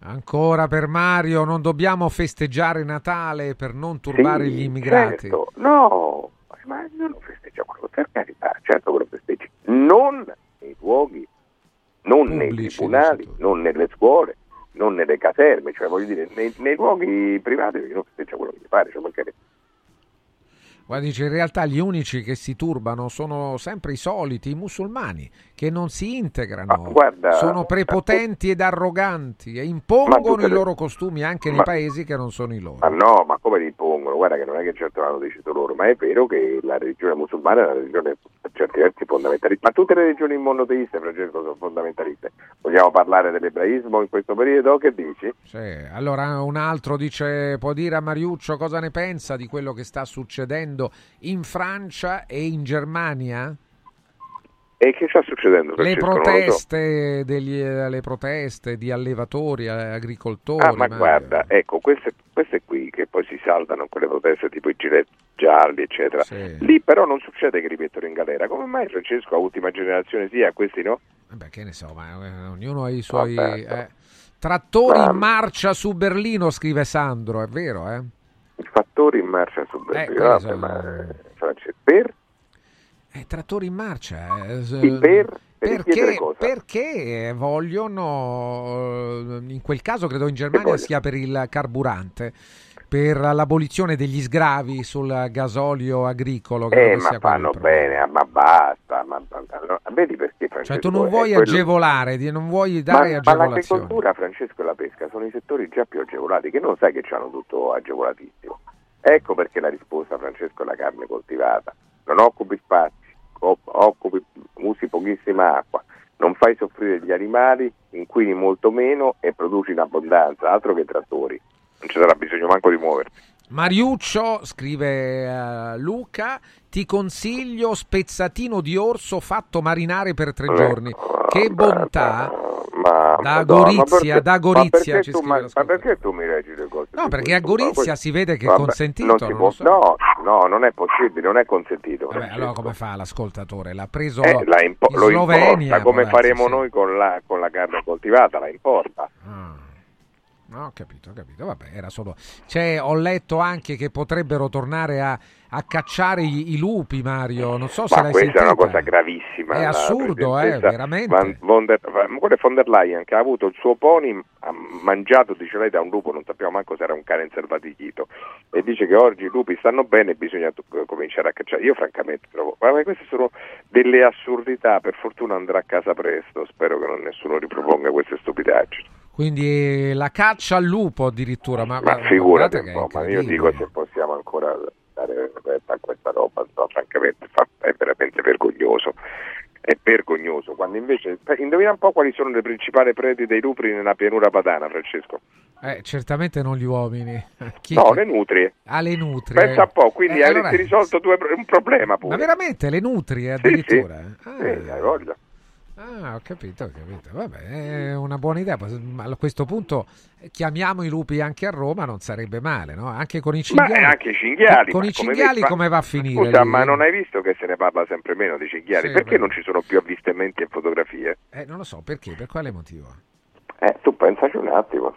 Ancora per Mario, non dobbiamo festeggiare Natale per non turbare sì, gli immigrati. Certo, no, ma non lo festeggiamo, per carità, certo che lo festeggi. Non nei luoghi, non pubblici, nei tribunali, non nelle scuole, non nelle caserme, cioè voglio dire, nei, nei luoghi privati non festeggia quello che gli pare, cioè magari. Guarda, dice, in realtà gli unici che si turbano sono sempre i soliti, i musulmani, che non si integrano, ah, guarda, sono prepotenti ed arroganti e impongono i loro costumi anche ma, nei paesi che non sono i loro. Ma no, ma come li impongono? Guarda che non è che certo l'hanno deciso loro, ma è vero che la religione musulmana è una religione a certi versi fondamentalista, ma tutte le religioni monoteiste, Francesco, sono fondamentaliste. Vogliamo parlare dell'ebraismo in questo periodo? Che dici? Sì, allora un altro dice, può dire a Mariuccio cosa ne pensa di quello che sta succedendo in Francia e in Germania? E che sta succedendo? Le proteste, so. degli, le proteste di allevatori, agricoltori. Ah, ma Mario, guarda, ecco, queste, queste qui che poi si saldano con le proteste tipo i gilet gialli, eccetera. Sì. Lì però non succede che li mettono in galera. Come mai, Francesco, a ultima generazione sì, a questi no? Beh, che ne so, ma ognuno ha i suoi... Eh. Trattori ma... in marcia su Berlino, scrive Sandro, è vero, eh? Trattori in marcia su Berlino, eh, sono... Francesco, per? Eh, trattori in marcia? Eh, sì, per? Per perché, cosa? Perché vogliono, in quel caso credo in Germania sia per il carburante, per l'abolizione degli sgravi sul gasolio agricolo. Eh, ma sia fanno bene, ma basta, ma, ma, vedi perché, Francesco? Cioè tu non vuoi agevolare, quello... non vuoi dare ma, agevolazioni. Ma l'agricoltura, Francesco, e la pesca sono i settori già più agevolati, che non sai che c'hanno tutto agevolatissimo. Ecco perché la risposta, Francesco, è la carne coltivata. Non occupi spazi, occupi, usi pochissima acqua, non fai soffrire gli animali, inquini molto meno e produci in abbondanza, altro che trattori. Non ci sarà bisogno manco di muoversi. Mariuccio, scrive uh, Luca, ti consiglio spezzatino di orso fatto marinare per tre eh, giorni. Oh, che bontà! Ma, da ma Gorizia, no, da Gorizia ma ci tu, scrive. Ma, ma perché tu mi leggi le cose? No, perché a Gorizia si vede che è vabbè, consentito. Non si non può, so. No, no, non è possibile, non è consentito. Vabbè, non allora certo. Come fa l'ascoltatore? L'ha preso eh, la impo- in Slovenia. Come faremo sì. noi con la, con la carne coltivata, la importa. Ah. No, ho capito, ho capito. Vabbè, era solo. Cioè, ho letto anche che potrebbero tornare a, a cacciare i, i lupi, Mario. Non so se ma l'hai sentita. Ma questa è una cosa gravissima. È assurdo, eh, veramente. Van, von der, quella von der Leyen che ha avuto il suo pony mangiato, dice lei, da un lupo, non sappiamo manco se era un cane inselvatichito, e dice che oggi i lupi stanno bene e bisogna cominciare a cacciare. Io francamente trovo, ma queste sono delle assurdità. Per fortuna andrà a casa presto, spero che non nessuno riproponga queste stupidaggini. Quindi la caccia al lupo addirittura. Ma, ma figurati un po', ma io dico se possiamo ancora dare a questa roba, no, francamente è veramente vergognoso. È vergognoso, quando invece... Indovina un po' quali sono le principali prede dei lupi nella pianura padana, Francesco. Eh, certamente non gli uomini. Chi no, è? Le nutrie. Ah, le nutrie. Pensa un po', quindi eh, avresti allora... risolto due, un problema pure. Ma veramente, le nutrie addirittura? Sì, sì. Ah. Sì, hai voglia. Ah, ho capito, ho capito. Vabbè, è una buona idea. Ma a questo punto chiamiamo i lupi anche a Roma, non sarebbe male, no? Anche con i cinghiali. Ma anche i cinghiali. Con i cinghiali come, come va a finire? Scusa, lì? Ma non hai visto che se ne parla sempre meno di cinghiali? Sì, perché beh. non ci sono più avvistamenti e fotografie? Eh, non lo so, perché? Per quale motivo? Eh, tu pensaci un attimo.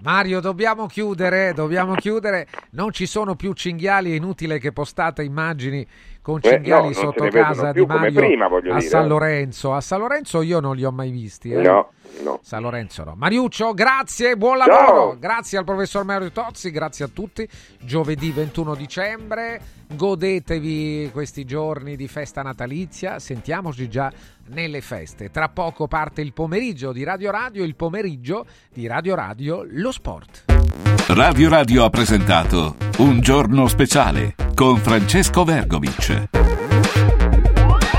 Mario, dobbiamo chiudere, dobbiamo chiudere. Non ci sono più cinghiali, è inutile che postate immagini con cinghiali Beh, no, sotto casa di Mario prima, a dire. San Lorenzo. A San Lorenzo io non li ho mai visti. Eh. No, no. San Lorenzo no. Mariuccio, grazie, buon lavoro. Ciao. Grazie al professor Mario Tozzi, grazie a tutti. Giovedì ventuno dicembre, godetevi questi giorni di festa natalizia. Sentiamoci già nelle feste. Tra poco parte il pomeriggio di Radio Radio, il pomeriggio di Radio Radio, lo sport. Radio Radio ha presentato Un Giorno Speciale con Francesco Vergovic.